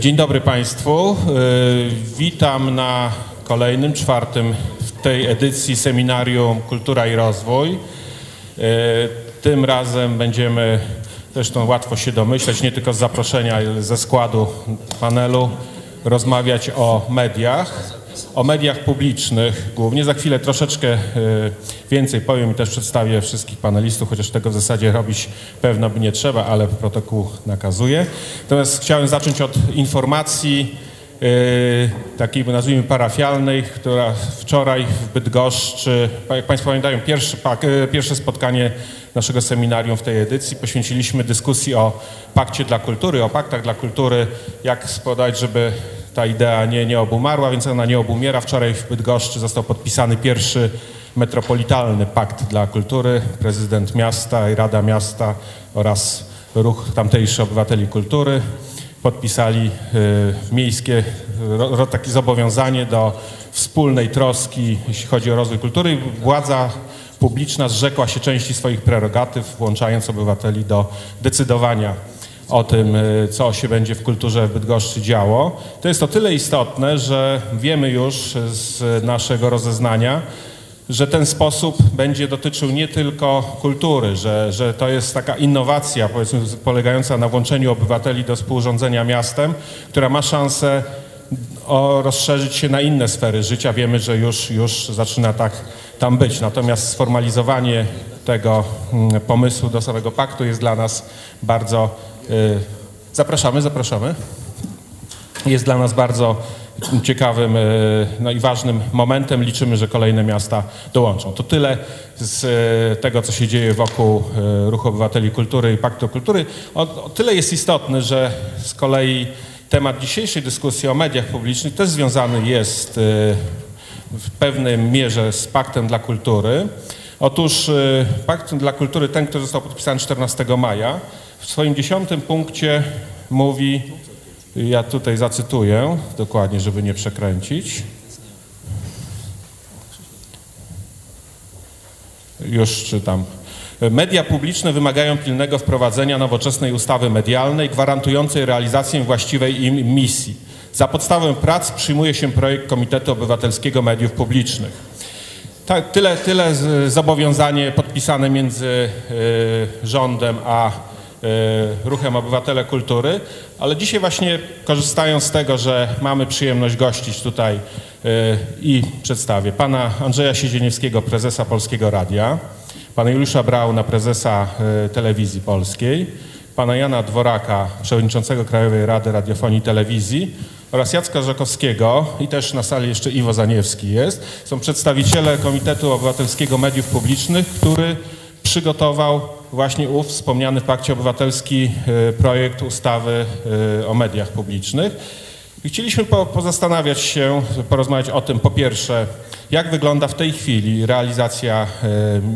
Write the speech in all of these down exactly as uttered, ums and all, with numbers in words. Dzień dobry Państwu. Witam na kolejnym, czwartym w tej edycji seminarium Kultura i Rozwój. Tym razem będziemy, zresztą łatwo się domyśleć, nie tylko z zaproszenia, ale ze składu panelu, rozmawiać o mediach, o mediach publicznych głównie. Za chwilę troszeczkę więcej powiem i też przedstawię wszystkich panelistów, chociaż tego w zasadzie robić pewno by nie trzeba, ale protokół nakazuje. Natomiast chciałem zacząć od informacji yy, takiej, nazwijmy, parafialnej, która wczoraj w Bydgoszczy, jak Państwo pamiętają, pierwszy, pierwsze spotkanie naszego seminarium w tej edycji poświęciliśmy dyskusji o pakcie dla kultury, o paktach dla kultury, jak spodać, żeby ta idea nie, nie obumarła, więc ona nie obumiera. Wczoraj w Bydgoszczy został podpisany pierwszy metropolitalny pakt dla kultury. Prezydent miasta i Rada Miasta oraz ruch tamtejszy Obywateli Kultury podpisali y, miejskie ro, takie zobowiązanie do wspólnej troski, jeśli chodzi o rozwój kultury. Władza publiczna zrzekła się części swoich prerogatyw, włączając obywateli do decydowania o tym, co się będzie w kulturze w Bydgoszczy działo. To jest o tyle istotne, że wiemy już z naszego rozeznania, że ten sposób będzie dotyczył nie tylko kultury, że, że to jest taka innowacja, powiedzmy, polegająca na włączeniu obywateli do współrządzenia miastem, która ma szansę o rozszerzyć się na inne sfery życia. Wiemy, że już, już zaczyna tak tam być. Natomiast sformalizowanie tego pomysłu do samego paktu jest dla nas bardzo... Yy, zapraszamy, zapraszamy. Jest dla nas bardzo ciekawym no i ważnym momentem. Liczymy, że kolejne miasta dołączą. To tyle z tego, co się dzieje wokół Ruchu Obywateli Kultury i Paktu Kultury. O, o tyle jest istotny, że z kolei temat dzisiejszej dyskusji o mediach publicznych też związany jest w pewnej mierze z Paktem dla Kultury. Otóż Pakt dla Kultury, ten, który został podpisany czternastego maja, w swoim dziesiątym punkcie mówi... Ja tutaj zacytuję dokładnie, żeby nie przekręcić. Już czytam. Media publiczne wymagają pilnego wprowadzenia nowoczesnej ustawy medialnej gwarantującej realizację właściwej im misji. Za podstawę prac przyjmuje się projekt Komitetu Obywatelskiego Mediów Publicznych. Ta, tyle, tyle zobowiązanie podpisane między y, rządem a Ruchem Obywatele Kultury, ale dzisiaj właśnie korzystając z tego, że mamy przyjemność gościć tutaj i przedstawię pana Andrzeja Siezieniewskiego, prezesa Polskiego Radia, pana Juliusza Brauna, prezesa Telewizji Polskiej, pana Jana Dworaka, przewodniczącego Krajowej Rady Radiofonii i Telewizji oraz Jacka Żakowskiego i też na sali jeszcze Iwo Zaniewski jest. Są przedstawiciele Komitetu Obywatelskiego Mediów Publicznych, który przygotował właśnie ów wspomniany w Pakcie Obywatelski projekt ustawy o mediach publicznych. I chcieliśmy po, pozastanawiać się, porozmawiać o tym, po pierwsze, jak wygląda w tej chwili realizacja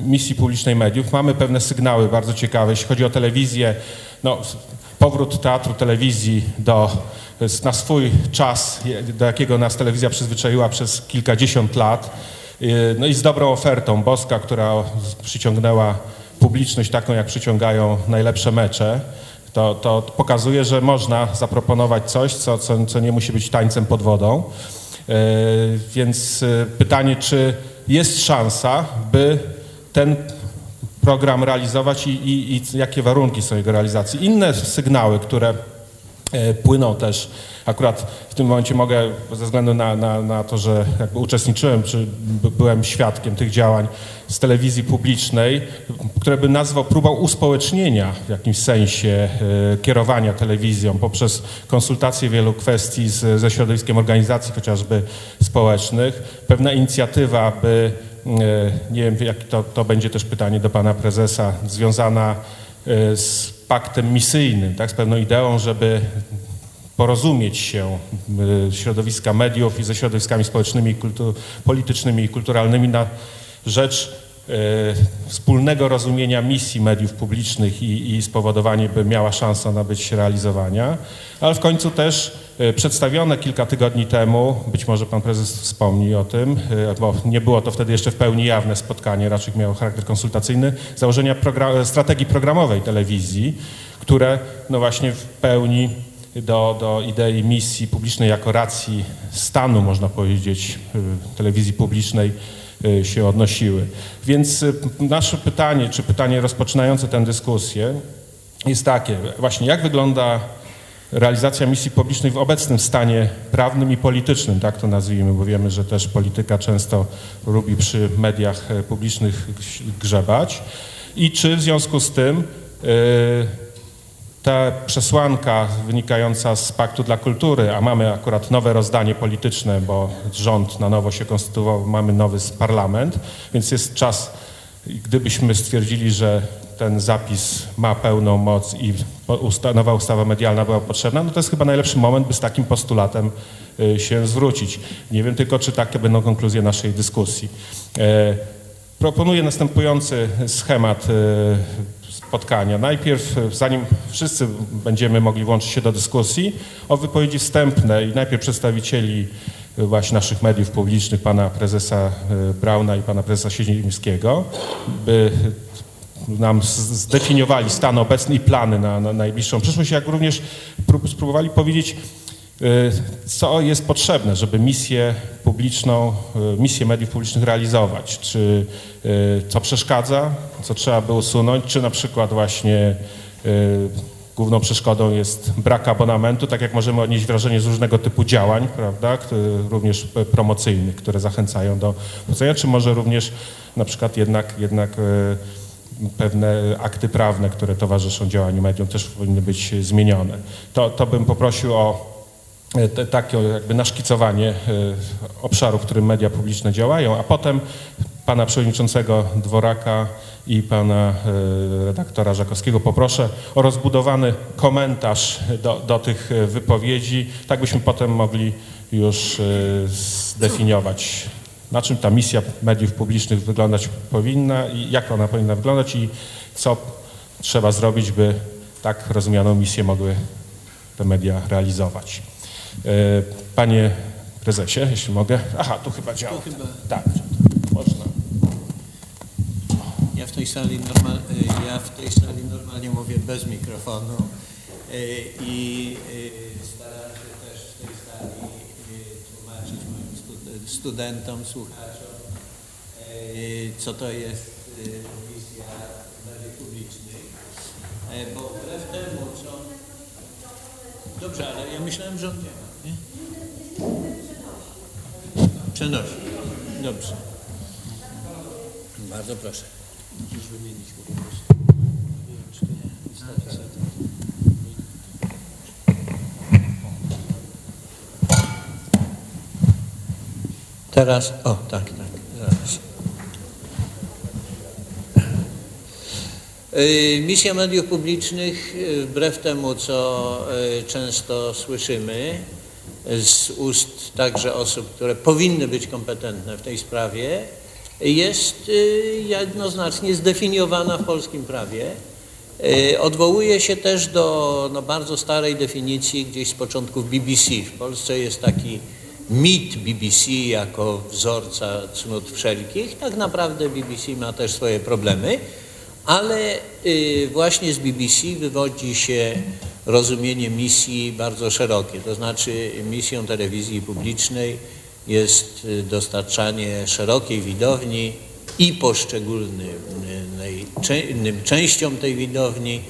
misji publicznej mediów. Mamy pewne sygnały bardzo ciekawe, jeśli chodzi o telewizję, no, powrót Teatru Telewizji do, na swój czas, do jakiego nas telewizja przyzwyczaiła przez kilkadziesiąt lat. No i z dobrą ofertą Boska, która przyciągnęła publiczność taką, jak przyciągają najlepsze mecze, to, to pokazuje, że można zaproponować coś, co, co, co nie musi być tańcem pod wodą. Yy, więc pytanie, czy jest szansa, by ten program realizować i, i, i jakie warunki są jego realizacji. Inne sygnały, które płyną też, akurat w tym momencie mogę, ze względu na, na, na to, że jakby uczestniczyłem, czy byłem świadkiem tych działań z telewizji publicznej, które by nazwał próbą uspołecznienia w jakimś sensie y, kierowania telewizją poprzez konsultacje wielu kwestii z, ze środowiskiem organizacji chociażby społecznych, pewna inicjatywa, by, y, nie wiem, jak to, to będzie też pytanie do pana prezesa, związana y, z paktem misyjnym, tak, z pewną ideą, żeby porozumieć się środowiska mediów i ze środowiskami społecznymi, kultu, politycznymi i kulturalnymi na rzecz y, wspólnego rozumienia misji mediów publicznych i, i spowodowanie, by miała szansa na być realizowania. Ale w końcu też y, przedstawione kilka tygodni temu, być może pan prezes wspomni o tym, y, bo nie było to wtedy jeszcze w pełni jawne spotkanie, raczej miało charakter konsultacyjny, założenia program, strategii programowej telewizji, które no właśnie w pełni do, do idei misji publicznej jako racji stanu, można powiedzieć, telewizji publicznej się odnosiły. Więc nasze pytanie, czy pytanie rozpoczynające tę dyskusję jest takie, właśnie jak wygląda realizacja misji publicznej w obecnym stanie prawnym i politycznym, tak to nazwijmy, bo wiemy, że też polityka często lubi przy mediach publicznych grzebać. I czy w związku z tym yy, ta przesłanka wynikająca z Paktu dla Kultury, a mamy akurat nowe rozdanie polityczne, bo rząd na nowo się konstytuował, mamy nowy parlament, więc jest czas, gdybyśmy stwierdzili, że ten zapis ma pełną moc i usta- nowa ustawa medialna była potrzebna, no to jest chyba najlepszy moment, by z takim postulatem y, się zwrócić. Nie wiem tylko, czy takie będą konkluzje naszej dyskusji. E, proponuję następujący schemat y, spotkania. Najpierw, zanim wszyscy będziemy mogli włączyć się do dyskusji, o wypowiedzi wstępne i najpierw przedstawicieli właśnie naszych mediów publicznych, pana prezesa Brauna i pana prezesa Siezieniewskiego, by nam zdefiniowali stan obecny i plany na, na najbliższą przyszłość, jak również spróbowali powiedzieć, co jest potrzebne, żeby misję publiczną, misję mediów publicznych realizować, czy co przeszkadza, co trzeba by usunąć, czy na przykład właśnie główną przeszkodą jest brak abonamentu, tak jak możemy odnieść wrażenie z różnego typu działań, prawda, również promocyjnych, które zachęcają do płacenia, czy może również na przykład jednak, jednak pewne akty prawne, które towarzyszą działaniu medium, też powinny być zmienione. To, to bym poprosił o te, takie jakby naszkicowanie obszaru, w którym media publiczne działają, a potem pana przewodniczącego Dworaka i pana redaktora Żakowskiego poproszę o rozbudowany komentarz do, do tych wypowiedzi, tak byśmy potem mogli już zdefiniować, na czym ta misja mediów publicznych wyglądać powinna i jak ona powinna wyglądać i co trzeba zrobić, by tak rozumianą misję mogły te media realizować. Panie prezesie, jeśli mogę... Aha, tu chyba działa. Tu chyba... Tak, można. Ja w tej sali, normal... ja w tej sali normalnie mówię bez mikrofonu i staram się też w tej sali tłumaczyć moim stud... studentom, słuchaczom, co to jest misja mediów publicznych, bo wbrew temu, co... Dobrze, ale ja myślałem, że on nie ma, nie? Przenosi. Dobrze. Bardzo proszę. Musisz wymienić po prostu. Teraz, o tak, tak, zaraz. Misja mediów publicznych, wbrew temu, co często słyszymy z ust także osób, które powinny być kompetentne w tej sprawie, jest jednoznacznie zdefiniowana w polskim prawie. Odwołuje się też do no, bardzo starej definicji gdzieś z początków B B C. W Polsce jest taki mit B B C jako wzorca cnót wszelkich. Tak naprawdę B B C ma też swoje problemy. Ale y, właśnie z B B C wywodzi się rozumienie misji bardzo szerokie, to znaczy misją telewizji publicznej jest dostarczanie szerokiej widowni i poszczególnym częściom tej widowni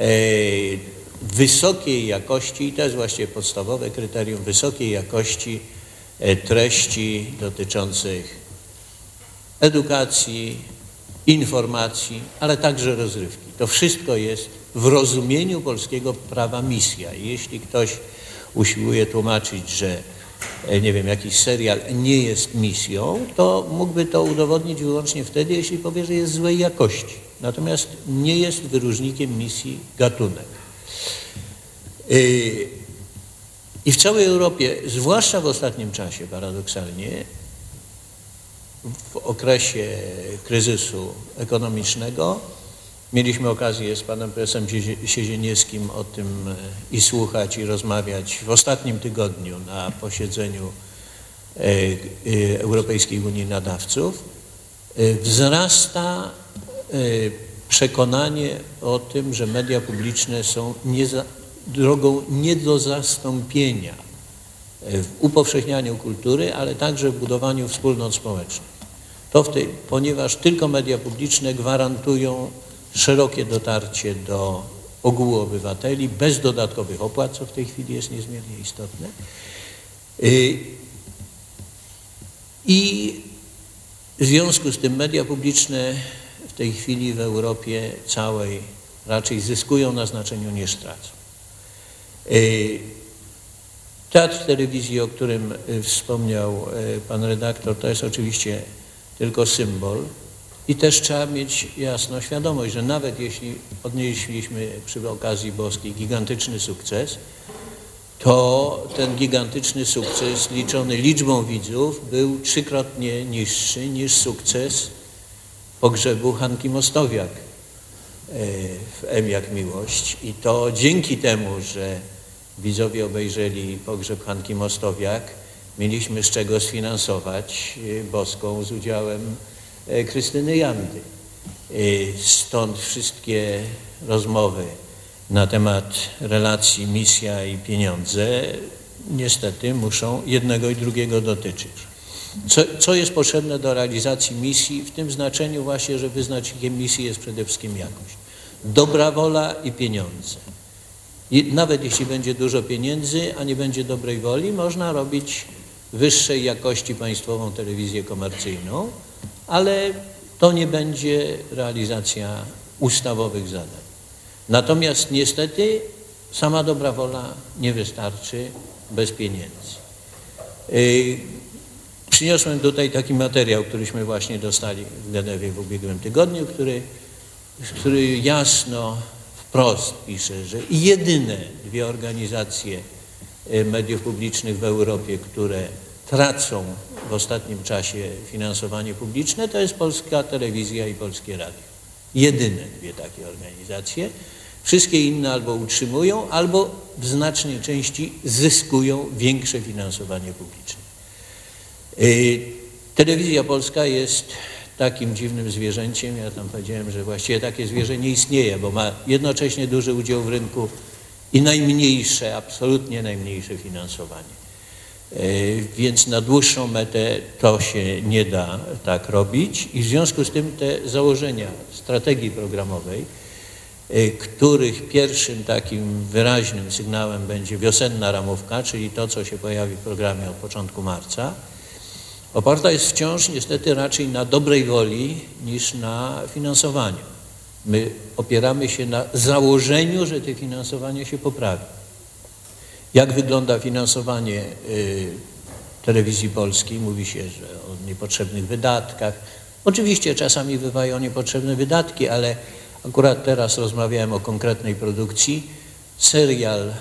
y, wysokiej jakości, i to jest właściwie podstawowe kryterium, wysokiej jakości y, treści dotyczących edukacji, informacji, ale także rozrywki. To wszystko jest w rozumieniu polskiego prawa misja. I jeśli ktoś usiłuje tłumaczyć, że nie wiem, jakiś serial nie jest misją, to mógłby to udowodnić wyłącznie wtedy, jeśli powie, że jest złej jakości. Natomiast nie jest wyróżnikiem misji gatunek. I w całej Europie, zwłaszcza w ostatnim czasie paradoksalnie, w okresie kryzysu ekonomicznego. Mieliśmy okazję z panem profesorem Siezieniewskim o tym i słuchać, i rozmawiać w ostatnim tygodniu na posiedzeniu Europejskiej Unii Nadawców. Wzrasta przekonanie o tym, że media publiczne są drogą nie do zastąpienia w upowszechnianiu kultury, ale także w budowaniu wspólnot społecznych. To w tej, ponieważ tylko media publiczne gwarantują szerokie dotarcie do ogółu obywateli bez dodatkowych opłat, co w tej chwili jest niezmiernie istotne. I w związku z tym media publiczne w tej chwili w Europie całej raczej zyskują na znaczeniu, nie stracą. Teatr Telewizji, o którym wspomniał pan redaktor, to jest oczywiście tylko symbol i też trzeba mieć jasną świadomość, że nawet jeśli odnieśliśmy przy okazji boskiej gigantyczny sukces, to ten gigantyczny sukces liczony liczbą widzów był trzykrotnie niższy niż sukces pogrzebu Hanki Mostowiak w M jak Miłość. I to dzięki temu, że widzowie obejrzeli pogrzeb Hanki Mostowiak, mieliśmy z czego sfinansować Boską z udziałem Krystyny Jandy. Stąd wszystkie rozmowy na temat relacji misja i pieniądze niestety muszą jednego i drugiego dotyczyć. Co, co jest potrzebne do realizacji misji w tym znaczeniu właśnie, że wyznacznikiem misji jest przede wszystkim jakość. Dobra wola i pieniądze. I nawet jeśli będzie dużo pieniędzy, a nie będzie dobrej woli, można robić wyższej jakości państwową telewizję komercyjną, ale to nie będzie realizacja ustawowych zadań. Natomiast niestety sama dobra wola nie wystarczy bez pieniędzy. Yy, przyniosłem tutaj taki materiał, któryśmy właśnie dostali w Genewie w ubiegłym tygodniu, który, który jasno, wprost pisze, że jedyne dwie organizacje mediów publicznych w Europie, które tracą w ostatnim czasie finansowanie publiczne, to jest Polska Telewizja i Polskie Radio. Jedyne dwie takie organizacje. Wszystkie inne albo utrzymują, albo w znacznej części zyskują większe finansowanie publiczne. Yy, Telewizja Polska jest takim dziwnym zwierzęciem. Ja tam powiedziałem, że właściwie takie zwierzę nie istnieje, bo ma jednocześnie duży udział w rynku i najmniejsze, absolutnie najmniejsze finansowanie. Yy, więc na dłuższą metę to się nie da tak robić i w związku z tym te założenia strategii programowej, których pierwszym takim wyraźnym sygnałem będzie wiosenna ramówka, czyli to, co się pojawi w programie od początku marca, oparta jest wciąż niestety raczej na dobrej woli niż na finansowaniu. My opieramy się na założeniu, że to finansowanie się poprawi. Jak wygląda finansowanie y, telewizji polskiej? Mówi się, że o niepotrzebnych wydatkach. Oczywiście czasami bywają niepotrzebne wydatki, ale akurat teraz rozmawiałem o konkretnej produkcji. Serial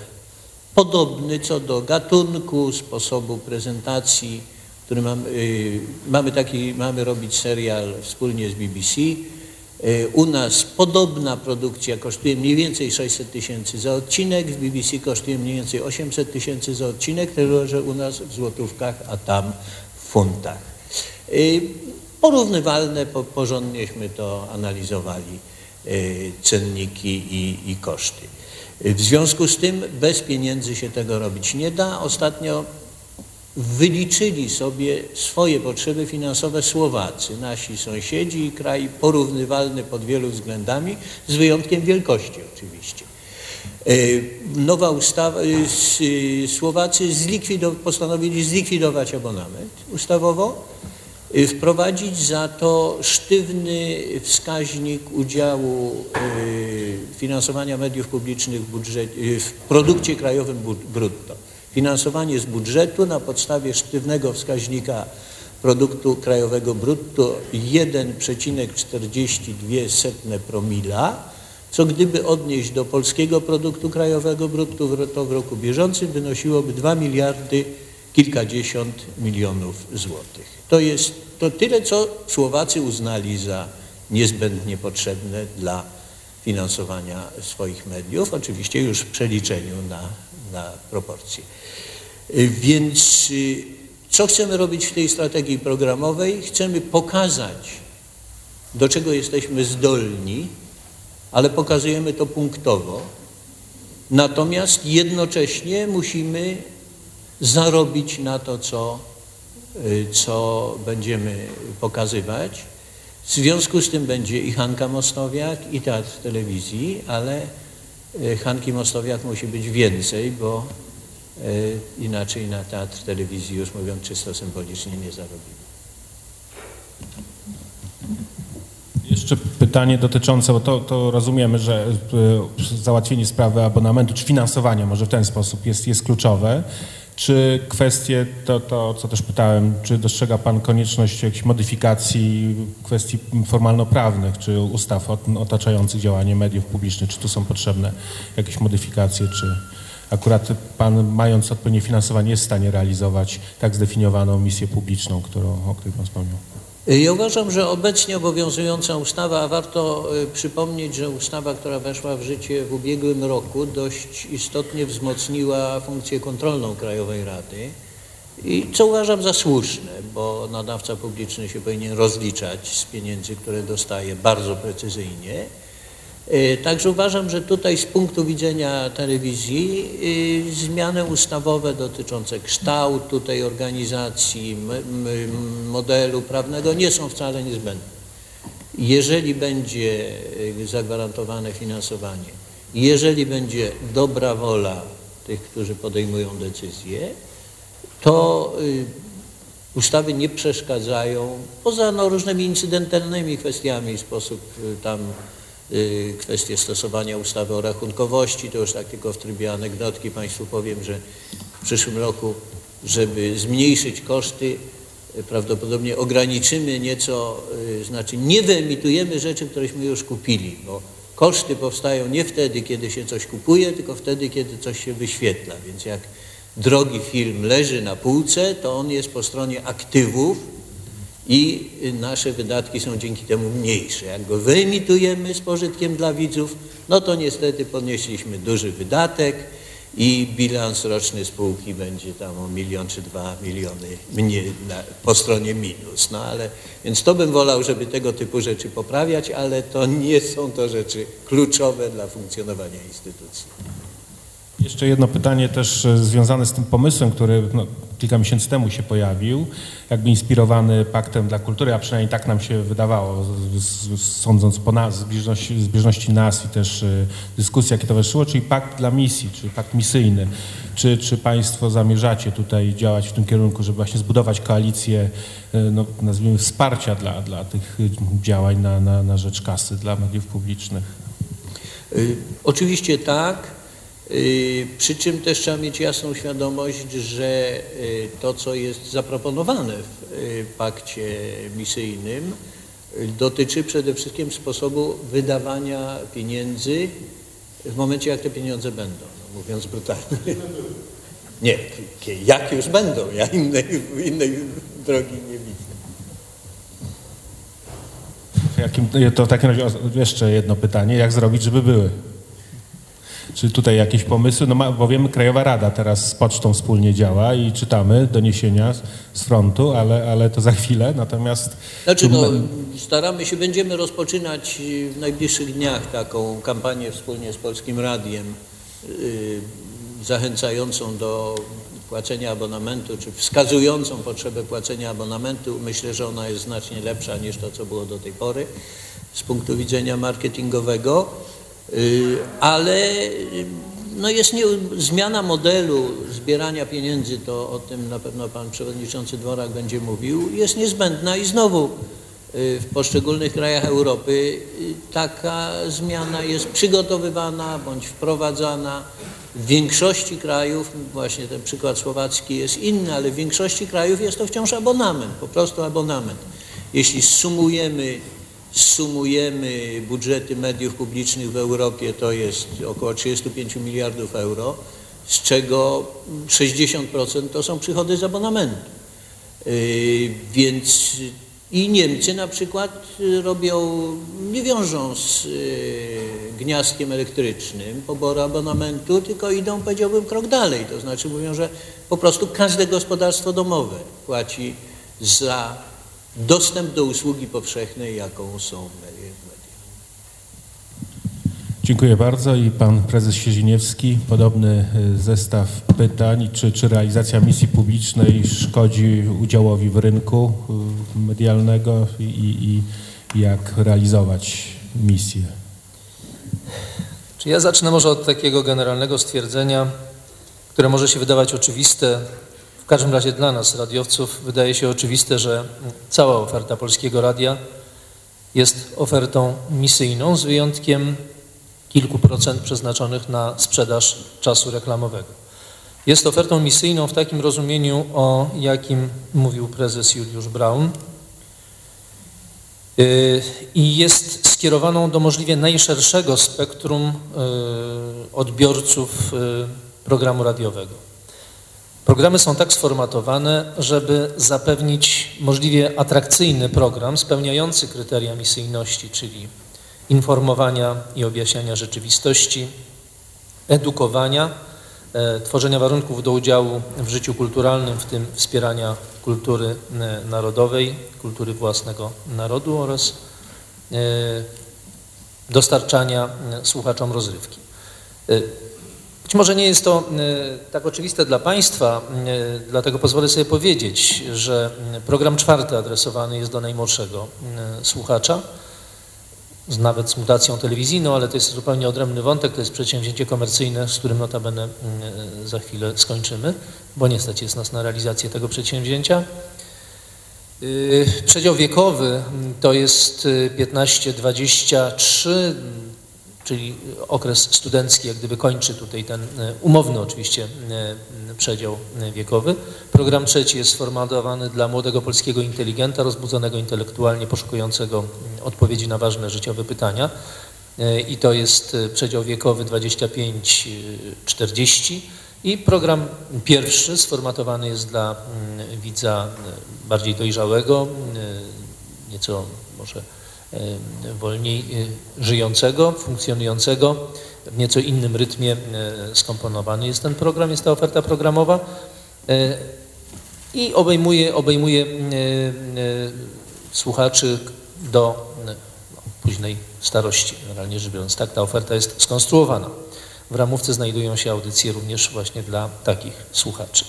podobny co do gatunku, sposobu prezentacji, który mam, y, mamy, taki, mamy robić serial wspólnie z B B C. Y, u nas podobna produkcja kosztuje mniej więcej sześćset tysięcy za odcinek, w B B C kosztuje mniej więcej osiemset tysięcy za odcinek, tylko że u nas w złotówkach, a tam w funtach. Y, Porównywalne, po, porządnieśmy to analizowali, y, cenniki i, i koszty. W związku z tym bez pieniędzy się tego robić nie da. Ostatnio wyliczyli sobie swoje potrzeby finansowe Słowacy, nasi sąsiedzi i kraj porównywalny pod wielu względami, z wyjątkiem wielkości oczywiście. Y, nowa ustawa, y, Słowacy zlikwidow, postanowili zlikwidować abonament ustawowo, wprowadzić za to sztywny wskaźnik udziału y, finansowania mediów publicznych w, budżet, y, w produkcie krajowym brutto. Finansowanie z budżetu na podstawie sztywnego wskaźnika produktu krajowego brutto jeden przecinek czterdzieści dwa promila, co gdyby odnieść do polskiego produktu krajowego brutto, to w roku bieżącym wynosiłoby dwa miliardy kilkadziesiąt milionów złotych. To jest to tyle, co Słowacy uznali za niezbędnie potrzebne dla finansowania swoich mediów, oczywiście już w przeliczeniu na, na proporcje. Więc co chcemy robić w tej strategii programowej? Chcemy pokazać, do czego jesteśmy zdolni, ale pokazujemy to punktowo. Natomiast jednocześnie musimy zarobić na to, co, co będziemy pokazywać. W związku z tym będzie i Hanka Mostowiak, i Teatr Telewizji, ale Hanki Mostowiak musi być więcej, bo inaczej na Teatr Telewizji, już mówiąc czysto symbolicznie, nie zarobimy. Jeszcze pytanie dotyczące, bo to, to rozumiemy, że załatwienie sprawy abonamentu czy finansowania może w ten sposób jest, jest kluczowe. Czy kwestie, to, to co też pytałem, czy dostrzega Pan konieczność jakichś modyfikacji kwestii formalnoprawnych, czy ustaw otaczających działanie mediów publicznych, czy tu są potrzebne jakieś modyfikacje, czy akurat Pan, mając odpowiednie finansowanie, jest w stanie realizować tak zdefiniowaną misję publiczną, którą, o której Pan wspomniał? Ja uważam, że obecnie obowiązująca ustawa, a warto przypomnieć, że ustawa, która weszła w życie w ubiegłym roku, dość istotnie wzmocniła funkcję kontrolną Krajowej Rady, i co uważam za słuszne, bo nadawca publiczny się powinien rozliczać z pieniędzy, które dostaje, bardzo precyzyjnie. Także uważam, że tutaj z punktu widzenia telewizji zmiany ustawowe dotyczące kształtu tej organizacji, modelu prawnego nie są wcale niezbędne. Jeżeli będzie zagwarantowane finansowanie, jeżeli będzie dobra wola tych, którzy podejmują decyzje, to ustawy nie przeszkadzają, poza no, różnymi incydentalnymi kwestiami, sposób tam kwestie stosowania ustawy o rachunkowości, to już tak tylko w trybie anegdotki Państwu powiem, że w przyszłym roku, żeby zmniejszyć koszty, prawdopodobnie ograniczymy nieco, znaczy nie wyemitujemy rzeczy, któreśmy już kupili, bo koszty powstają nie wtedy, kiedy się coś kupuje, tylko wtedy, kiedy coś się wyświetla, więc jak drogi film leży na półce, to on jest po stronie aktywów, i nasze wydatki są dzięki temu mniejsze. Jak go wyemitujemy z pożytkiem dla widzów, no to niestety podnieśliśmy duży wydatek i bilans roczny spółki będzie tam o milion czy dwa miliony mniej na, po stronie minus. No ale, więc to bym wolał, żeby tego typu rzeczy poprawiać, ale to nie są to rzeczy kluczowe dla funkcjonowania instytucji. Jeszcze jedno pytanie też związane z tym pomysłem, który no, kilka miesięcy temu się pojawił, jakby inspirowany Paktem dla Kultury, a przynajmniej tak nam się wydawało, sądząc po nas, zbieżności, zbieżności nas i też dyskusji, jakie towarzyszyło, czyli Pakt dla Misji, czyli Pakt Misyjny. Czy, czy Państwo zamierzacie tutaj działać w tym kierunku, żeby właśnie zbudować koalicję, no, nazwijmy, wsparcia dla, dla tych działań na, na, na rzecz kasy dla mediów publicznych? Oczywiście tak. Yy, przy czym też trzeba mieć jasną świadomość, że yy, to, co jest zaproponowane w yy, pakcie misyjnym, yy, dotyczy przede wszystkim sposobu wydawania pieniędzy w momencie, jak te pieniądze będą, no, mówiąc brutalnie. Nie, jak już będą, ja innej, innej drogi nie widzę. Jakim, to w takim razie jeszcze jedno pytanie, jak zrobić, żeby były? Czy tutaj jakieś pomysły? No ma, bo wiemy, Krajowa Rada teraz z pocztą wspólnie działa i czytamy doniesienia z frontu, ale, ale to za chwilę, natomiast... Znaczy, no, staramy się, będziemy rozpoczynać w najbliższych dniach taką kampanię wspólnie z Polskim Radiem yy, zachęcającą do płacenia abonamentu, czy wskazującą potrzebę płacenia abonamentu. Myślę, że ona jest znacznie lepsza niż to, co było do tej pory z punktu widzenia marketingowego. Ale no jest nie, zmiana modelu zbierania pieniędzy, to o tym na pewno pan przewodniczący Dworak będzie mówił, jest niezbędna i znowu w poszczególnych krajach Europy taka zmiana jest przygotowywana bądź wprowadzana. W większości krajów, właśnie ten przykład słowacki jest inny, ale w większości krajów jest to wciąż abonament, po prostu abonament. Jeśli sumujemy Sumujemy budżety mediów publicznych w Europie, to jest około trzydzieści pięć miliardów euro, z czego sześćdziesiąt procent to są przychody z abonamentu. Yy, więc i Niemcy na przykład robią, nie wiążą z yy, gniazdkiem elektrycznym poboru abonamentu, tylko idą, powiedziałbym, krok dalej. To znaczy mówią, że po prostu każde gospodarstwo domowe płaci za dostęp do usługi powszechnej, jaką są media. Dziękuję bardzo. I pan prezes Siezieniewski, podobny zestaw pytań. Czy, czy realizacja misji publicznej szkodzi udziałowi w rynku medialnego i, i, i jak realizować misję? Czy ja zacznę może od takiego generalnego stwierdzenia, które może się wydawać oczywiste. W każdym razie dla nas, radiowców, wydaje się oczywiste, że cała oferta Polskiego Radia jest ofertą misyjną, z wyjątkiem kilku procent przeznaczonych na sprzedaż czasu reklamowego. Jest ofertą misyjną w takim rozumieniu, o jakim mówił prezes Juliusz Braun, i jest skierowaną do możliwie najszerszego spektrum odbiorców programu radiowego. Programy są tak sformatowane, żeby zapewnić możliwie atrakcyjny program spełniający kryteria misyjności, czyli informowania i objaśniania rzeczywistości, edukowania, e, tworzenia warunków do udziału w życiu kulturalnym, w tym wspierania kultury e, narodowej, kultury własnego narodu oraz e, dostarczania e, słuchaczom rozrywki. E, być może nie jest to e, tak oczywiste dla Państwa, e, dlatego pozwolę sobie powiedzieć, że program czwarty adresowany jest do najmłodszego e, słuchacza, nawet z mutacją telewizyjną, ale to jest zupełnie odrębny wątek, to jest przedsięwzięcie komercyjne, z którym notabene za chwilę skończymy, bo nie stać jest nas na realizację tego przedsięwzięcia. Przedział wiekowy to jest piętnaście dwadzieścia trzy, czyli okres studencki, jak gdyby kończy tutaj ten umowny oczywiście przedział wiekowy. Program trzeci jest sformatowany dla młodego polskiego inteligenta, rozbudzonego intelektualnie, poszukującego odpowiedzi na ważne życiowe pytania. I to jest przedział wiekowy dwadzieścia pięć czterdzieści. I program pierwszy sformatowany jest dla widza bardziej dojrzałego, nieco może wolniej żyjącego, funkcjonującego, w nieco innym rytmie skomponowany jest ten program, jest ta oferta programowa i obejmuje, obejmuje słuchaczy do późnej starości, generalnie rzecz biorąc. Tak ta oferta jest skonstruowana. W ramówce znajdują się audycje również właśnie dla takich słuchaczy.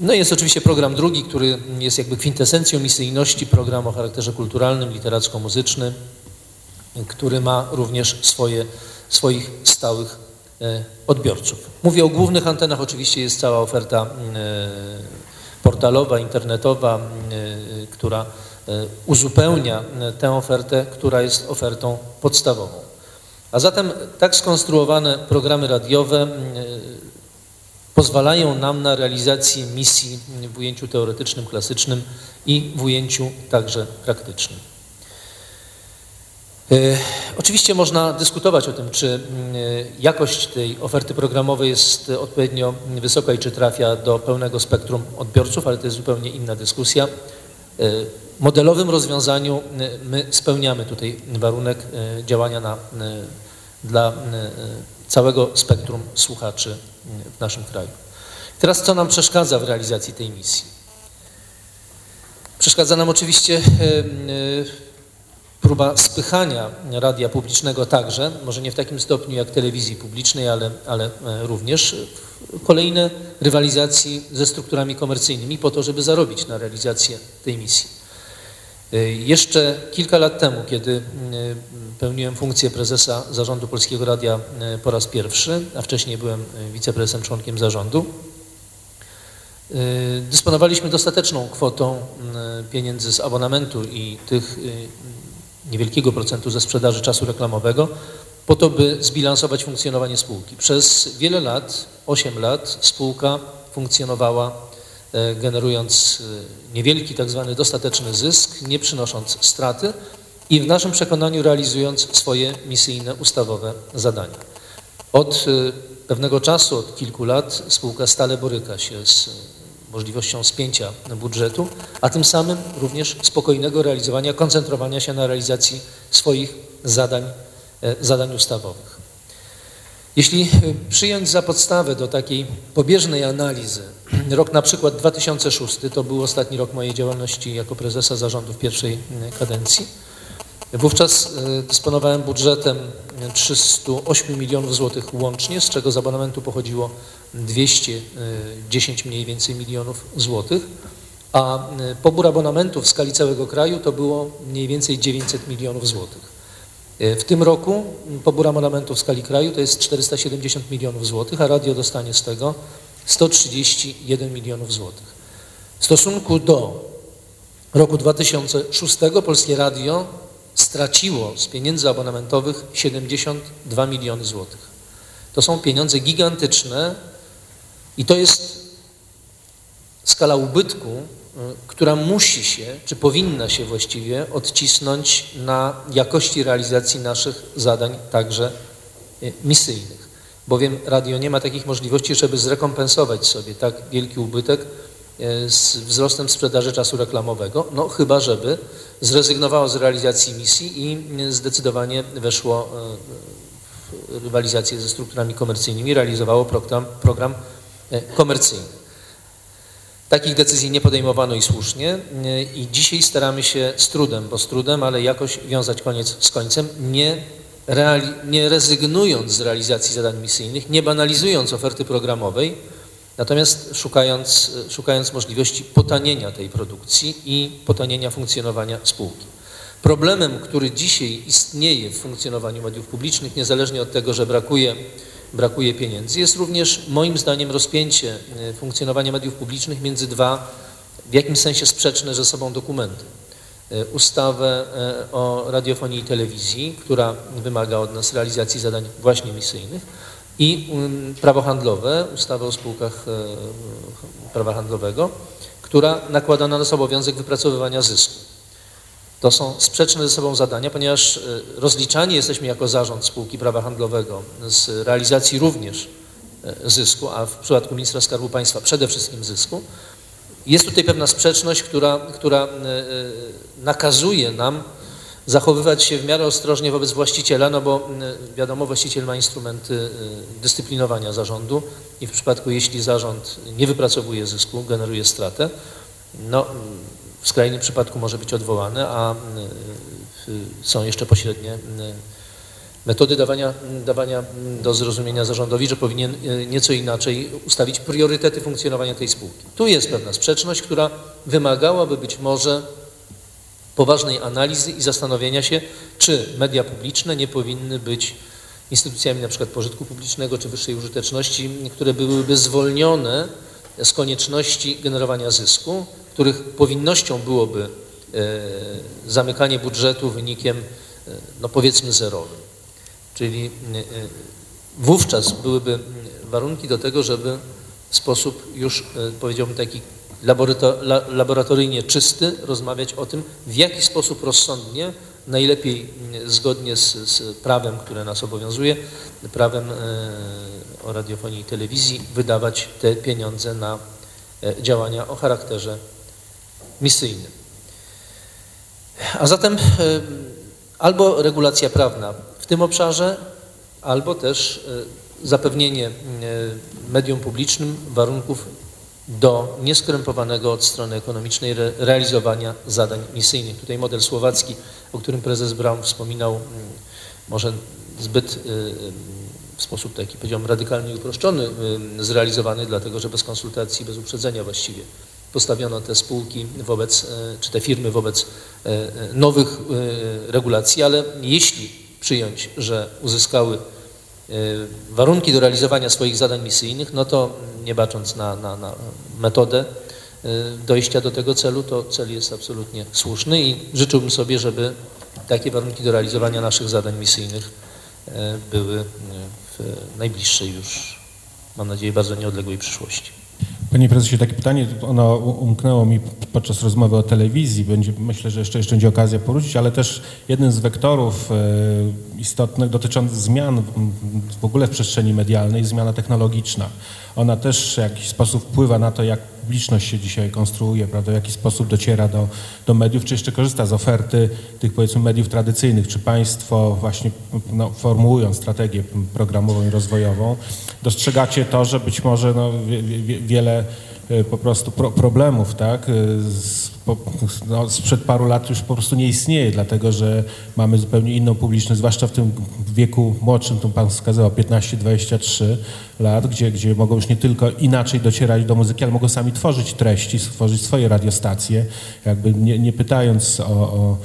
No i jest oczywiście program drugi, który jest jakby kwintesencją misyjności, program o charakterze kulturalnym, literacko-muzycznym, który ma również swoje, swoich stałych e, odbiorców. Mówię o głównych antenach, oczywiście jest cała oferta e, portalowa, internetowa, e, która e, uzupełnia tę ofertę, która jest ofertą podstawową. A zatem tak skonstruowane programy radiowe e, pozwalają nam na realizację misji w ujęciu teoretycznym, klasycznym i w ujęciu także praktycznym. Yy, oczywiście można dyskutować o tym, czy yy, jakość tej oferty programowej jest odpowiednio wysoka i czy trafia do pełnego spektrum odbiorców, ale to jest zupełnie inna dyskusja. Yy, modelowym rozwiązaniu yy, my spełniamy tutaj warunek yy, działania na, yy, dla yy, całego spektrum słuchaczy w naszym kraju. Teraz co nam przeszkadza w realizacji tej misji? Przeszkadza nam oczywiście próba spychania radia publicznego także, może nie w takim stopniu jak telewizji publicznej, ale, ale również kolejne rywalizacji ze strukturami komercyjnymi po to, żeby zarobić na realizację tej misji. Jeszcze kilka lat temu, kiedy pełniłem funkcję prezesa Zarządu Polskiego Radia po raz pierwszy, a wcześniej byłem wiceprezesem, członkiem zarządu, dysponowaliśmy dostateczną kwotą pieniędzy z abonamentu i tych niewielkiego procentu ze sprzedaży czasu reklamowego po to, by zbilansować funkcjonowanie spółki. Przez wiele lat, osiem lat, spółka funkcjonowała, generując niewielki tak zwany dostateczny zysk, nie przynosząc straty i w naszym przekonaniu realizując swoje misyjne, ustawowe zadania. Od pewnego czasu, od kilku lat spółka stale boryka się z możliwością spięcia budżetu, a tym samym również spokojnego realizowania, koncentrowania się na realizacji swoich zadań, zadań ustawowych. Jeśli przyjąć za podstawę do takiej pobieżnej analizy rok na przykład dwa tysiące szósty, to był ostatni rok mojej działalności jako prezesa zarządu w pierwszej kadencji. Wówczas dysponowałem budżetem trzysta osiem milionów złotych łącznie, z czego z abonamentu pochodziło dwieście dziesięć mniej więcej milionów złotych, a pobór abonamentu w skali całego kraju to było mniej więcej dziewięćset milionów złotych. W tym roku pobór abonamentu w skali kraju to jest czterysta siedemdziesiąt milionów złotych, a radio dostanie z tego sto trzydzieści jeden milionów złotych. W stosunku do roku dwa tysiące szóstego Polskie Radio straciło z pieniędzy abonamentowych siedemdziesiąt dwa miliony złotych. To są pieniądze gigantyczne i to jest skala ubytku, która musi się, czy powinna się właściwie odcisnąć na jakości realizacji naszych zadań, także misyjnych. Bowiem radio nie ma takich możliwości, żeby zrekompensować sobie tak wielki ubytek z wzrostem sprzedaży czasu reklamowego, no chyba żeby zrezygnowało z realizacji misji i zdecydowanie weszło w rywalizację ze strukturami komercyjnymi, realizowało program, program komercyjny. Takich decyzji nie podejmowano i słusznie i dzisiaj staramy się z trudem, bo z trudem, ale jakoś wiązać koniec z końcem, nie, reali, nie rezygnując z realizacji zadań misyjnych, nie banalizując oferty programowej, natomiast szukając, szukając możliwości potanienia tej produkcji i potanienia funkcjonowania spółki. Problemem, który dzisiaj istnieje w funkcjonowaniu mediów publicznych, niezależnie od tego, że brakuje brakuje pieniędzy, jest również moim zdaniem rozpięcie funkcjonowania mediów publicznych między dwa w jakimś sensie sprzeczne ze sobą dokumenty. Ustawę o radiofonii i telewizji, która wymaga od nas realizacji zadań właśnie misyjnych, i prawo handlowe, ustawę o spółkach prawa handlowego, która nakłada na nas obowiązek wypracowywania zysku. To są sprzeczne ze sobą zadania, ponieważ rozliczani jesteśmy jako zarząd spółki prawa handlowego z realizacji również zysku, a w przypadku ministra Skarbu Państwa przede wszystkim zysku. Jest tutaj pewna sprzeczność, która, która nakazuje nam zachowywać się w miarę ostrożnie wobec właściciela, no bo wiadomo, właściciel ma instrumenty dyscyplinowania zarządu i w przypadku, jeśli zarząd nie wypracowuje zysku, generuje stratę, no w skrajnym przypadku może być odwołany, a są jeszcze pośrednie metody dawania, dawania do zrozumienia zarządowi, że powinien nieco inaczej ustawić priorytety funkcjonowania tej spółki. Tu jest pewna sprzeczność, która wymagałaby być może poważnej analizy i zastanowienia się, czy media publiczne nie powinny być instytucjami na przykład pożytku publicznego czy wyższej użyteczności, które byłyby zwolnione z konieczności generowania zysku, których powinnością byłoby e, zamykanie budżetu wynikiem, e, no powiedzmy, zerowym. Czyli e, wówczas byłyby warunki do tego, żeby w sposób już, e, powiedziałbym, taki laborator, la, laboratoryjnie czysty rozmawiać o tym, w jaki sposób rozsądnie, najlepiej e, zgodnie z, z prawem, które nas obowiązuje, prawem e, o radiofonii i telewizji, wydawać te pieniądze na e, działania o charakterze misyjnym. A zatem albo regulacja prawna w tym obszarze, albo też zapewnienie mediom publicznym warunków do nieskrępowanego od strony ekonomicznej realizowania zadań misyjnych. Tutaj model słowacki, o którym prezes Braun wspominał, może zbyt w sposób taki, powiedziałbym, radykalnie uproszczony, zrealizowany, dlatego że bez konsultacji, bez uprzedzenia właściwie postawiono te spółki wobec, czy te firmy wobec nowych regulacji, ale jeśli przyjąć, że uzyskały warunki do realizowania swoich zadań misyjnych, no to nie bacząc na, na, na metodę dojścia do tego celu, to cel jest absolutnie słuszny i życzyłbym sobie, żeby takie warunki do realizowania naszych zadań misyjnych były w najbliższej już, mam nadzieję, bardzo nieodległej przyszłości. Panie prezesie, takie pytanie, ono umknęło mi podczas rozmowy o telewizji, będzie, myślę, że jeszcze, jeszcze będzie okazja poruszyć, ale też jeden z wektorów istotnych dotyczących zmian w ogóle w przestrzeni medialnej jest zmiana technologiczna. Ona też w jakiś sposób wpływa na to, jak publiczność się dzisiaj konstruuje, prawda, w jaki sposób dociera do, do mediów, czy jeszcze korzysta z oferty tych, powiedzmy, mediów tradycyjnych, czy państwo właśnie no, formułując strategię programową i rozwojową, dostrzegacie to, że być może no, wie, wie, wiele po prostu pro, problemów, tak? Z, po, no, sprzed paru lat już po prostu nie istnieje, dlatego że mamy zupełnie inną publiczność, zwłaszcza w tym wieku młodszym, tu pan wskazywał, piętnaście dwadzieścia trzy lat, gdzie, gdzie mogą już nie tylko inaczej docierać do muzyki, ale mogą sami tworzyć treści, stworzyć swoje radiostacje, jakby nie, nie pytając o, o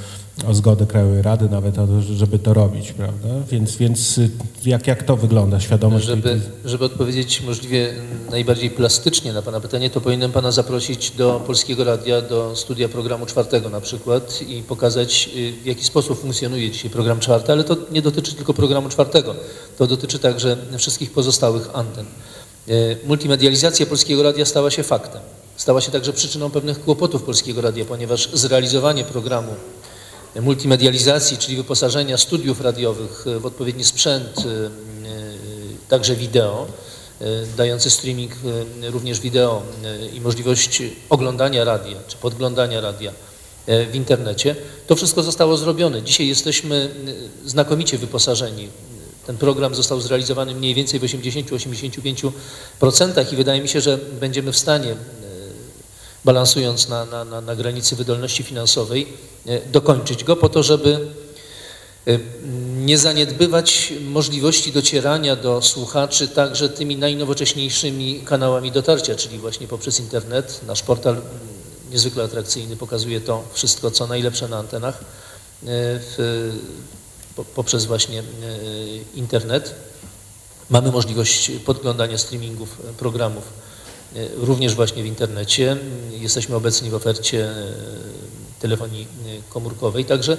o zgodę Krajowej Rady nawet, żeby to robić, prawda? Więc, więc jak, jak to wygląda, świadomość? Żeby, tej... żeby odpowiedzieć możliwie najbardziej plastycznie na pana pytanie, to powinienem pana zaprosić do Polskiego Radia, do studia programu czwartego na przykład i pokazać, w jaki sposób funkcjonuje dzisiaj program czwarty, ale to nie dotyczy tylko programu czwartego, to dotyczy także wszystkich pozostałych anten. Multimedializacja Polskiego Radia stała się faktem. Stała się także przyczyną pewnych kłopotów Polskiego Radia, ponieważ zrealizowanie programu multimedializacji, czyli wyposażenia studiów radiowych w odpowiedni sprzęt, także wideo, dający streaming również wideo i możliwość oglądania radia czy podglądania radia w internecie, to wszystko zostało zrobione. Dzisiaj jesteśmy znakomicie wyposażeni. Ten program został zrealizowany mniej więcej w osiemdziesięciu do osiemdziesięciu pięciu procent i wydaje mi się, że będziemy w stanie, balansując na, na, na, na granicy wydolności finansowej, dokończyć go po to, żeby nie zaniedbywać możliwości docierania do słuchaczy także tymi najnowocześniejszymi kanałami dotarcia, czyli właśnie poprzez internet. Nasz portal niezwykle atrakcyjny pokazuje to wszystko, co najlepsze na antenach w, poprzez właśnie internet. Mamy możliwość podglądania streamingów programów również właśnie w internecie. Jesteśmy obecni w ofercie telefonii komórkowej. Także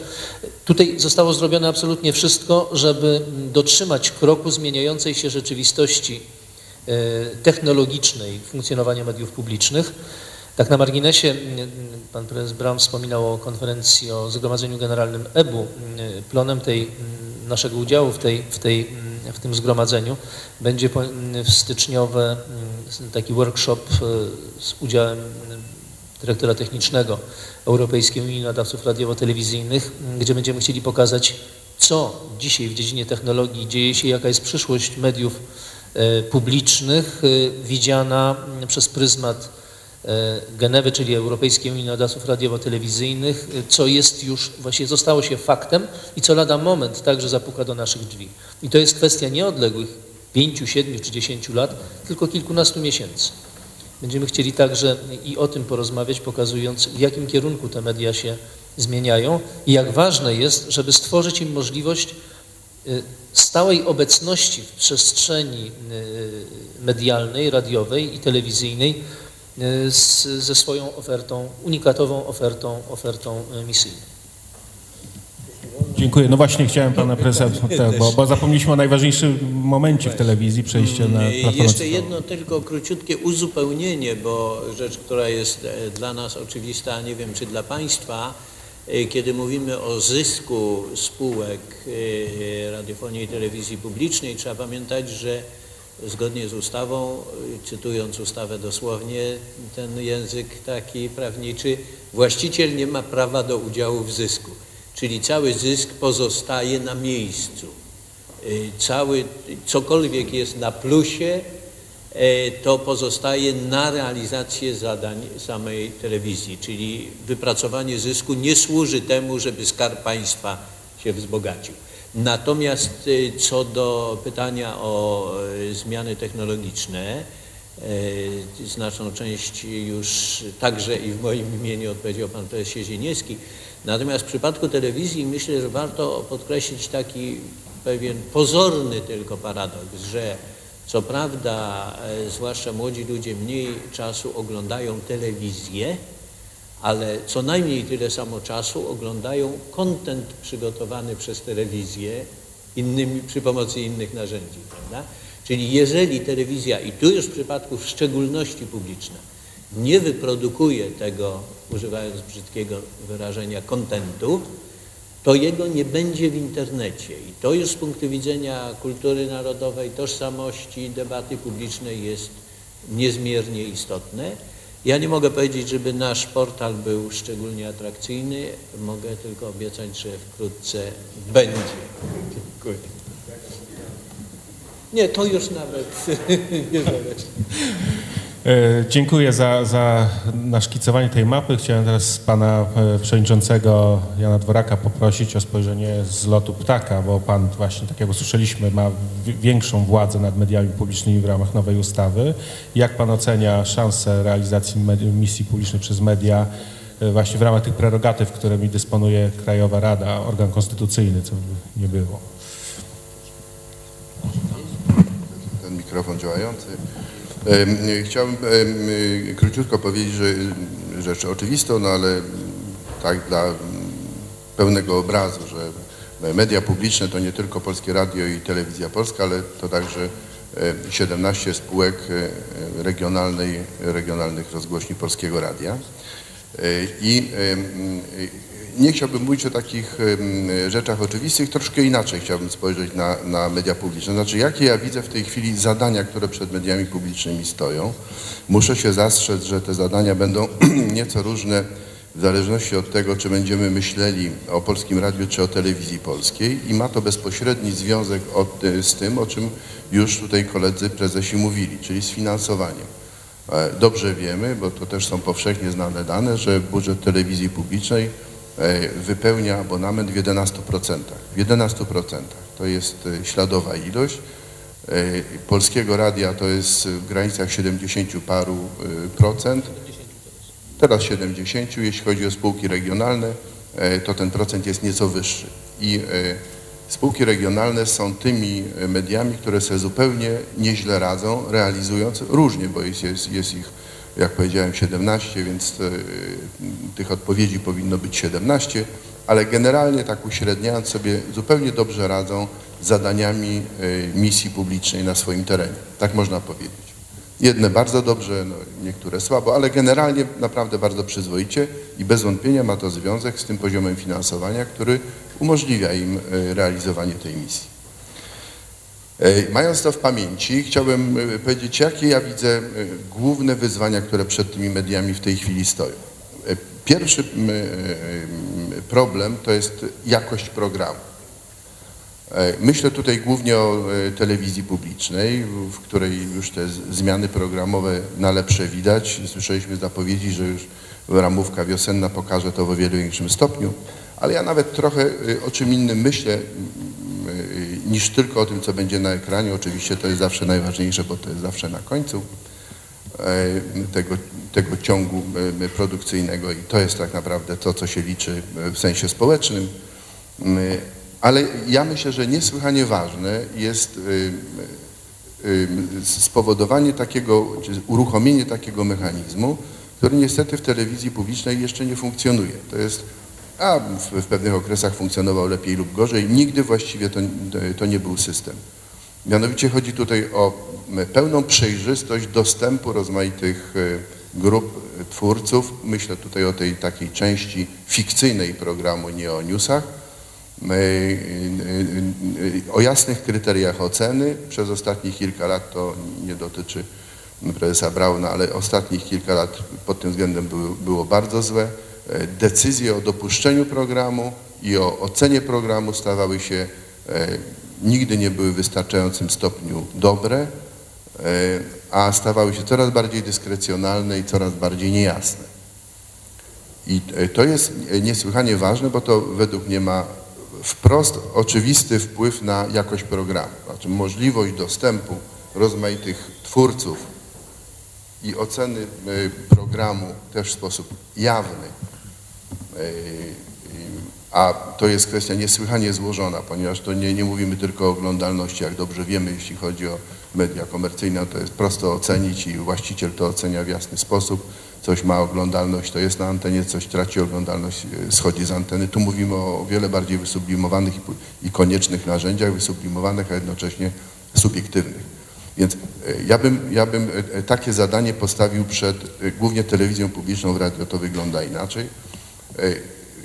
tutaj zostało zrobione absolutnie wszystko, żeby dotrzymać kroku zmieniającej się rzeczywistości technologicznej funkcjonowania mediów publicznych. Tak na marginesie, pan prezes Braun wspominał o konferencji, o Zgromadzeniu Generalnym E B U. Plonem tej, naszego udziału w, tej, w, tej, w tym zgromadzeniu będzie styczniowe taki workshop z udziałem dyrektora technicznego Europejskiej Unii Nadawców Radiowo-Telewizyjnych, gdzie będziemy chcieli pokazać, co dzisiaj w dziedzinie technologii dzieje się, jaka jest przyszłość mediów publicznych widziana przez pryzmat Genewy, czyli Europejskiej Unii Nadawców Radiowo-Telewizyjnych, co jest już, właśnie zostało się faktem i co lada moment także zapuka do naszych drzwi. I to jest kwestia nieodległych pięciu, siedmiu czy dziesięciu lat, tylko kilkunastu miesięcy. Będziemy chcieli także i o tym porozmawiać, pokazując, w jakim kierunku te media się zmieniają i jak ważne jest, żeby stworzyć im możliwość stałej obecności w przestrzeni medialnej, radiowej i telewizyjnej, Z, ze swoją ofertą, unikatową ofertą, ofertą misyjną. Dziękuję. No właśnie chciałem pana prezesa, bo, bo zapomnieliśmy o najważniejszym momencie w telewizji, przejście na platformę. Jeszcze jedno tylko króciutkie uzupełnienie, bo rzecz, która jest dla nas oczywista, nie wiem czy dla państwa, kiedy mówimy o zysku spółek radiofonii i telewizji publicznej, trzeba pamiętać, że zgodnie z ustawą, cytując ustawę dosłownie, ten język taki prawniczy, właściciel nie ma prawa do udziału w zysku, czyli cały zysk pozostaje na miejscu. Cały, cokolwiek jest na plusie, to pozostaje na realizację zadań samej telewizji, czyli wypracowanie zysku nie służy temu, żeby Skarb Państwa się wzbogacił. Natomiast co do pytania o zmiany technologiczne, znaczną część już także i w moim imieniu odpowiedział pan prezes Siezieniewski. Natomiast w przypadku telewizji myślę, że warto podkreślić taki pewien pozorny tylko paradoks, że co prawda zwłaszcza młodzi ludzie mniej czasu oglądają telewizję, ale co najmniej tyle samo czasu oglądają kontent przygotowany przez telewizję innymi, przy pomocy innych narzędzi, prawda? Czyli jeżeli telewizja, i tu już w przypadku w szczególności publiczna, nie wyprodukuje tego, używając brzydkiego wyrażenia, kontentu, to jego nie będzie w internecie. I to już z punktu widzenia kultury narodowej, tożsamości, debaty publicznej jest niezmiernie istotne. Ja nie mogę powiedzieć, żeby nasz portal był szczególnie atrakcyjny. Mogę tylko obiecać, że wkrótce będzie. Dziękuję. Nie, to już nawet nie zależy. Dziękuję za, za naszkicowanie tej mapy. Chciałem teraz pana przewodniczącego Jana Dworaka poprosić o spojrzenie z lotu ptaka, bo pan właśnie, tak jak usłyszeliśmy, ma większą władzę nad mediami publicznymi w ramach nowej ustawy. Jak pan ocenia szansę realizacji misji publicznej przez media właśnie w ramach tych prerogatyw, którymi dysponuje Krajowa Rada, organ konstytucyjny, co by nie było? Ten mikrofon działający. Chciałbym króciutko powiedzieć, że rzecz oczywistą, no ale tak dla pełnego obrazu, że media publiczne to nie tylko Polskie Radio i Telewizja Polska, ale to także siedemnaście spółek regionalnej, regionalnych rozgłośni Polskiego Radia. I nie chciałbym mówić o takich rzeczach oczywistych, troszkę inaczej chciałbym spojrzeć na, na media publiczne. Znaczy, jakie ja widzę w tej chwili zadania, które przed mediami publicznymi stoją. Muszę się zastrzec, że te zadania będą nieco różne w zależności od tego, czy będziemy myśleli o Polskim Radiu, czy o Telewizji Polskiej, i ma to bezpośredni związek od, z tym, o czym już tutaj koledzy prezesi mówili, czyli z finansowaniem. Dobrze wiemy, bo to też są powszechnie znane dane, że budżet telewizji publicznej wypełnia abonament w jedenastu procentach. W jedenastu procentach to jest śladowa ilość. Polskiego Radia to jest w granicach siedemdziesięciu paru procent. Teraz siedemdziesiąt, jeśli chodzi o spółki regionalne, to ten procent jest nieco wyższy. I spółki regionalne są tymi mediami, które sobie zupełnie nieźle radzą, realizując różnie, bo jest, jest, jest ich, jak powiedziałem, siedemnaście, więc tych odpowiedzi powinno być siedemnaście, ale generalnie tak uśredniając sobie zupełnie dobrze radzą z zadaniami misji publicznej na swoim terenie. Tak można powiedzieć. Jedne bardzo dobrze, no, niektóre słabo, ale generalnie naprawdę bardzo przyzwoicie i bez wątpienia ma to związek z tym poziomem finansowania, który umożliwia im realizowanie tej misji. Mając to w pamięci, chciałbym powiedzieć, jakie ja widzę główne wyzwania, które przed tymi mediami w tej chwili stoją. Pierwszy problem to jest jakość programu. Myślę tutaj głównie o telewizji publicznej, w której już te zmiany programowe na lepsze widać. Słyszeliśmy zapowiedzi, że już ramówka wiosenna pokaże to w o wiele większym stopniu, ale ja nawet trochę o czym innym myślę niż tylko o tym, co będzie na ekranie. Oczywiście to jest zawsze najważniejsze, bo to jest zawsze na końcu tego, tego ciągu produkcyjnego i to jest tak naprawdę to, co się liczy w sensie społecznym. Ale ja myślę, że niesłychanie ważne jest spowodowanie takiego, czy uruchomienie takiego mechanizmu, który niestety w telewizji publicznej jeszcze nie funkcjonuje. To jest a w pewnych okresach funkcjonował lepiej lub gorzej. Nigdy właściwie to, to nie był system. Mianowicie chodzi tutaj o pełną przejrzystość dostępu rozmaitych grup twórców. Myślę tutaj o tej takiej części fikcyjnej programu, nie o newsach. O jasnych kryteriach oceny. Przez ostatnich kilka lat to nie dotyczy prezesa Brauna, ale ostatnich kilka lat pod tym względem było bardzo złe. Decyzje o dopuszczeniu programu i o ocenie programu stawały się, nigdy nie były w wystarczającym stopniu dobre, a stawały się coraz bardziej dyskrecjonalne i coraz bardziej niejasne. I to jest niesłychanie ważne, bo to według mnie ma wprost oczywisty wpływ na jakość programu. Znaczy możliwość dostępu rozmaitych twórców i oceny programu też w sposób jawny. A to jest kwestia niesłychanie złożona, ponieważ to nie, nie mówimy tylko o oglądalności, jak dobrze wiemy, jeśli chodzi o media komercyjne, to jest prosto ocenić i właściciel to ocenia w jasny sposób. Coś ma oglądalność, to jest na antenie, coś traci oglądalność, schodzi z anteny. Tu mówimy o wiele bardziej wysublimowanych i koniecznych narzędziach, wysublimowanych, a jednocześnie subiektywnych. Więc ja bym, ja bym takie zadanie postawił przed głównie telewizją publiczną, w radio to wygląda inaczej.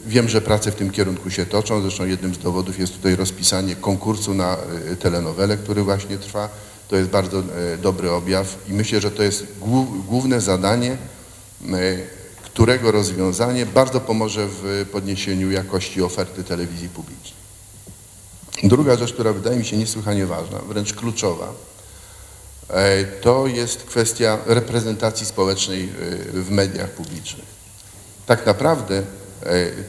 Wiem, że prace w tym kierunku się toczą, zresztą jednym z dowodów jest tutaj rozpisanie konkursu na telenowelę, który właśnie trwa. To jest bardzo dobry objaw i myślę, że to jest główne zadanie, którego rozwiązanie bardzo pomoże w podniesieniu jakości oferty telewizji publicznej. Druga rzecz, która wydaje mi się niesłychanie ważna, wręcz kluczowa, to jest kwestia reprezentacji społecznej w mediach publicznych. Tak naprawdę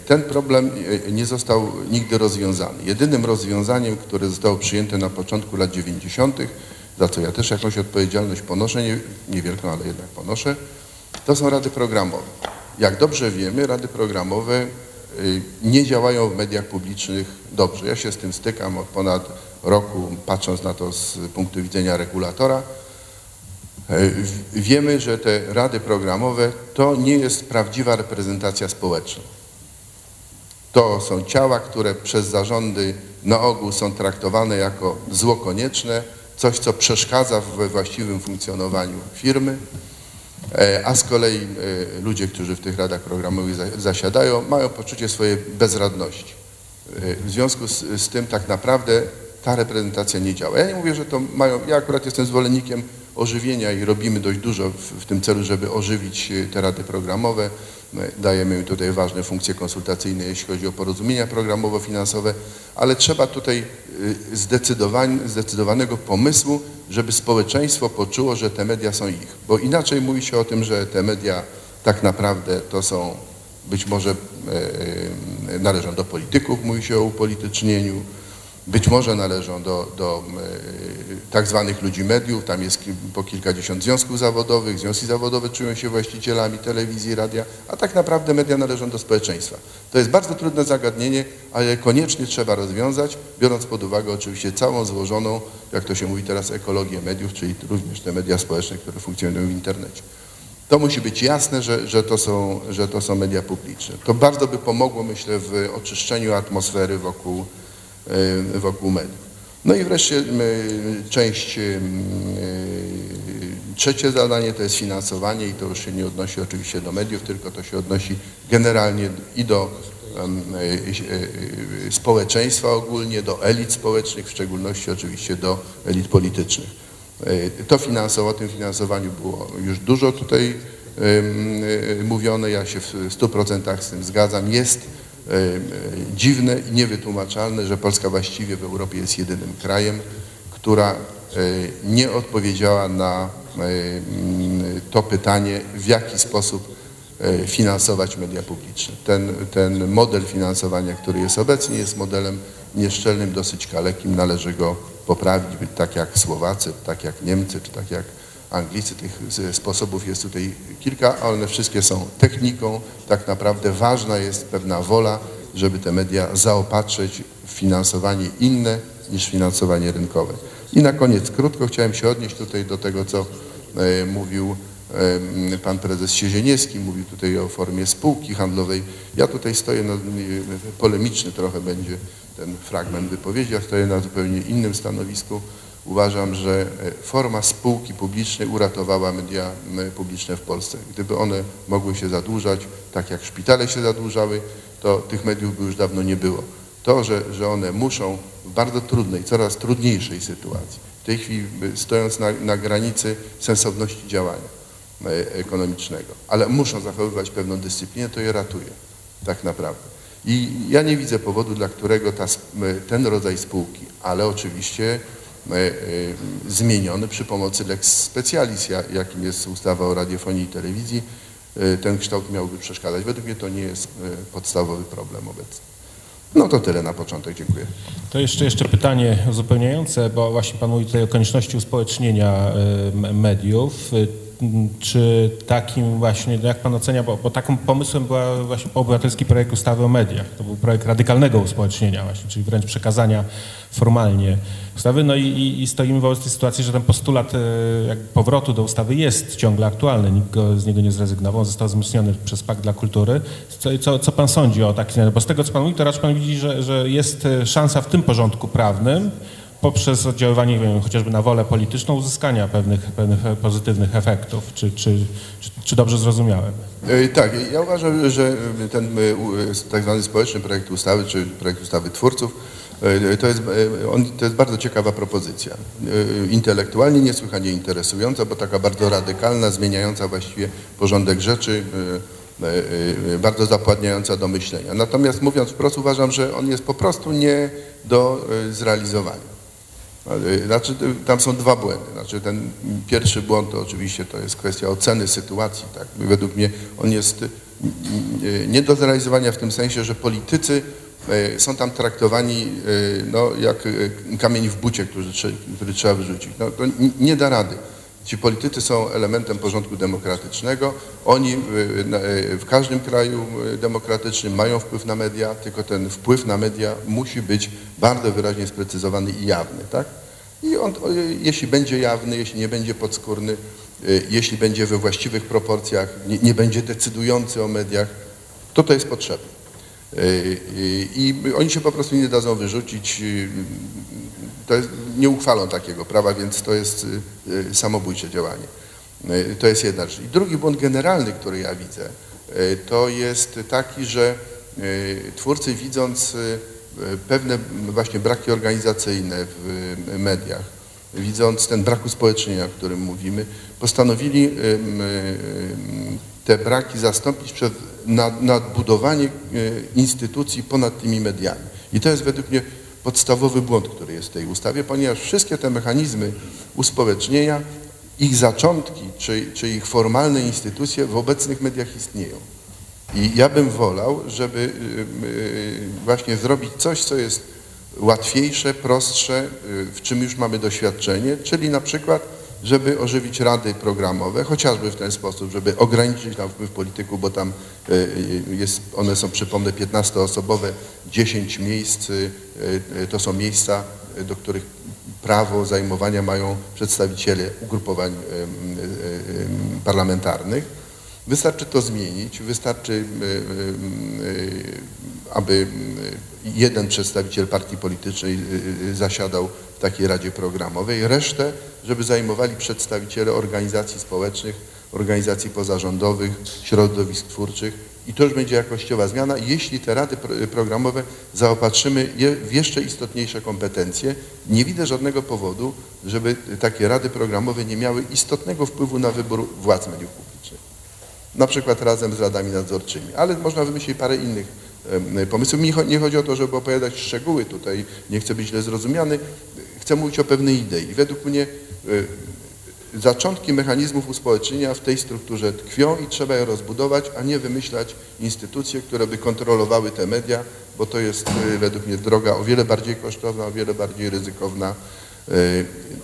ten problem nie został nigdy rozwiązany. Jedynym rozwiązaniem, które zostało przyjęte na początku lat dziewięćdziesiątych, za co ja też jakąś odpowiedzialność ponoszę, niewielką, ale jednak ponoszę, to są rady programowe. Jak dobrze wiemy, rady programowe nie działają w mediach publicznych dobrze. Ja się z tym stykam od ponad roku, patrząc na to z punktu widzenia regulatora. Wiemy, że te rady programowe to nie jest prawdziwa reprezentacja społeczna. To są ciała, które przez zarządy na ogół są traktowane jako zło konieczne, coś, co przeszkadza we właściwym funkcjonowaniu firmy, a z kolei ludzie, którzy w tych radach programowych zasiadają, mają poczucie swojej bezradności. W związku z, z tym tak naprawdę ta reprezentacja nie działa. Ja nie mówię, że to mają... Ja akurat jestem zwolennikiem ożywienia i robimy dość dużo w, w tym celu, żeby ożywić te rady programowe. My dajemy im tutaj ważne funkcje konsultacyjne, jeśli chodzi o porozumienia programowo-finansowe, ale trzeba tutaj zdecydowanego pomysłu, żeby społeczeństwo poczuło, że te media są ich. Bo inaczej mówi się o tym, że te media tak naprawdę to są, być może e, należą do polityków, mówi się o upolitycznieniu, być może należą do, do e, tak zwanych ludzi mediów, tam jest po kilkadziesiąt związków zawodowych, związki zawodowe czują się właścicielami telewizji, radia, a tak naprawdę media należą do społeczeństwa. To jest bardzo trudne zagadnienie, ale koniecznie trzeba rozwiązać, biorąc pod uwagę oczywiście całą złożoną, jak to się mówi teraz, ekologię mediów, czyli również te media społeczne, które funkcjonują w internecie. To musi być jasne, że, że, to są, że to są media publiczne. To bardzo by pomogło, myślę, w oczyszczeniu atmosfery wokół wokół mediów. No i wreszcie część, trzecie zadanie to jest finansowanie i to już się nie odnosi oczywiście do mediów, tylko to się odnosi generalnie i do społeczeństwa ogólnie, do elit społecznych, w szczególności oczywiście do elit politycznych. To finansowo, o tym finansowaniu było już dużo tutaj mówione, ja się w stu procentach z tym zgadzam. Jest dziwne i niewytłumaczalne, że Polska właściwie w Europie jest jedynym krajem, która nie odpowiedziała na to pytanie, w jaki sposób finansować media publiczne. Ten, ten model finansowania, który jest obecnie, jest modelem nieszczelnym, dosyć kalekim. Należy go poprawić, być tak jak Słowacy, tak jak Niemcy, czy tak jak Anglicy. Tych sposobów jest tutaj kilka, ale one wszystkie są techniką. Tak naprawdę ważna jest pewna wola, żeby te media zaopatrzyć w finansowanie inne niż finansowanie rynkowe. I na koniec krótko chciałem się odnieść tutaj do tego, co e, mówił e, pan prezes Siezieniewski, mówił tutaj o formie spółki handlowej. Ja tutaj stoję, na, polemiczny trochę będzie ten fragment wypowiedzi, ja stoję na zupełnie innym stanowisku. Uważam, że forma spółki publicznej uratowała media publiczne w Polsce. Gdyby one mogły się zadłużać, tak jak szpitale się zadłużały, to tych mediów by już dawno nie było. To, że, że one muszą w bardzo trudnej, coraz trudniejszej sytuacji, w tej chwili stojąc na, na granicy sensowności działania ekonomicznego, ale muszą zachowywać pewną dyscyplinę, to je ratuje tak naprawdę. I ja nie widzę powodu, dla którego ta, ten rodzaj spółki, ale oczywiście zmieniony przy pomocy lex specialis, jakim jest ustawa o radiofonii i telewizji, ten kształt miałby przeszkadzać. Według mnie to nie jest podstawowy problem obecny. No to tyle na początek, dziękuję. To jeszcze, jeszcze pytanie uzupełniające, bo właśnie pan mówi tutaj o konieczności uspołecznienia mediów. Czy takim właśnie, jak pan ocenia, bo, bo takim pomysłem był właśnie obywatelski projekt ustawy o mediach. To był projekt radykalnego uspołecznienia właśnie, czyli wręcz przekazania formalnie ustawy. No i, i, i stoimy wobec tej sytuacji, że ten postulat jakby powrotu do ustawy jest ciągle aktualny. Nikt go, z niego nie zrezygnował. Został wzmocniony przez Pakt dla Kultury. Co, co, co pan sądzi o takiej zmianie? Bo z tego, co pan mówi, to raczej pan widzi, że, że jest szansa w tym porządku prawnym poprzez oddziaływanie, nie wiem, chociażby na wolę polityczną, uzyskania pewnych, pewnych pozytywnych efektów. Czy, czy, czy, czy dobrze zrozumiałem? Tak, ja uważam, że ten tak zwany społeczny projekt ustawy, czy projekt ustawy twórców, to jest, on, to jest bardzo ciekawa propozycja. Intelektualnie niesłychanie interesująca, bo taka bardzo radykalna, zmieniająca właściwie porządek rzeczy, bardzo zapładniająca do myślenia. Natomiast mówiąc wprost, uważam, że on jest po prostu nie do zrealizowania. Znaczy, tam są dwa błędy. Znaczy, ten pierwszy błąd to oczywiście to jest kwestia oceny sytuacji. Tak? Według mnie on jest nie do zrealizowania w tym sensie, że politycy są tam traktowani no, jak kamień w bucie, który, który trzeba wyrzucić. No, to nie da rady. Ci politycy są elementem porządku demokratycznego. Oni w, w każdym kraju demokratycznym mają wpływ na media, tylko ten wpływ na media musi być bardzo wyraźnie sprecyzowany i jawny. Tak? I on, jeśli będzie jawny, jeśli nie będzie podskórny, jeśli będzie we właściwych proporcjach, nie, nie będzie decydujący o mediach, to to jest potrzebne. I oni się po prostu nie dadzą wyrzucić, to jest, nie uchwalą takiego prawa, więc to jest samobójcze działanie. To jest jedna rzecz. I drugi błąd generalny, który ja widzę, to jest taki, że twórcy, widząc pewne właśnie braki organizacyjne w mediach, widząc ten brak uspołecznienia, o którym mówimy, postanowili te braki zastąpić przez nadbudowanie instytucji ponad tymi mediami. I to jest według mnie podstawowy błąd, który jest w tej ustawie, ponieważ wszystkie te mechanizmy uspołecznienia, ich zaczątki czy, czy ich formalne instytucje w obecnych mediach istnieją. I ja bym wolał, żeby właśnie zrobić coś, co jest łatwiejsze, prostsze, w czym już mamy doświadczenie, czyli na przykład żeby ożywić rady programowe, chociażby w ten sposób, żeby ograniczyć tam wpływ polityków, bo tam jest, one są, przypomnę, piętnastoosobowe, dziesięć miejsc, to są miejsca, do których prawo zajmowania mają przedstawiciele ugrupowań parlamentarnych. Wystarczy to zmienić, wystarczy, aby jeden przedstawiciel partii politycznej zasiadał w takiej radzie programowej, resztę, żeby zajmowali przedstawiciele organizacji społecznych, organizacji pozarządowych, środowisk twórczych i to już będzie jakościowa zmiana, jeśli te rady programowe zaopatrzymy w jeszcze istotniejsze kompetencje. Nie widzę żadnego powodu, żeby takie rady programowe nie miały istotnego wpływu na wybór władz mediów publicznych, na przykład razem z radami nadzorczymi, ale można wymyślić parę innych pomysłów. Mi nie chodzi o to, żeby opowiadać szczegóły tutaj, nie chcę być źle zrozumiany, chcę mówić o pewnej idei. Według mnie zaczątki mechanizmów uspołecznienia w tej strukturze tkwią i trzeba je rozbudować, a nie wymyślać instytucje, które by kontrolowały te media, bo to jest według mnie droga o wiele bardziej kosztowna, o wiele bardziej ryzykowna,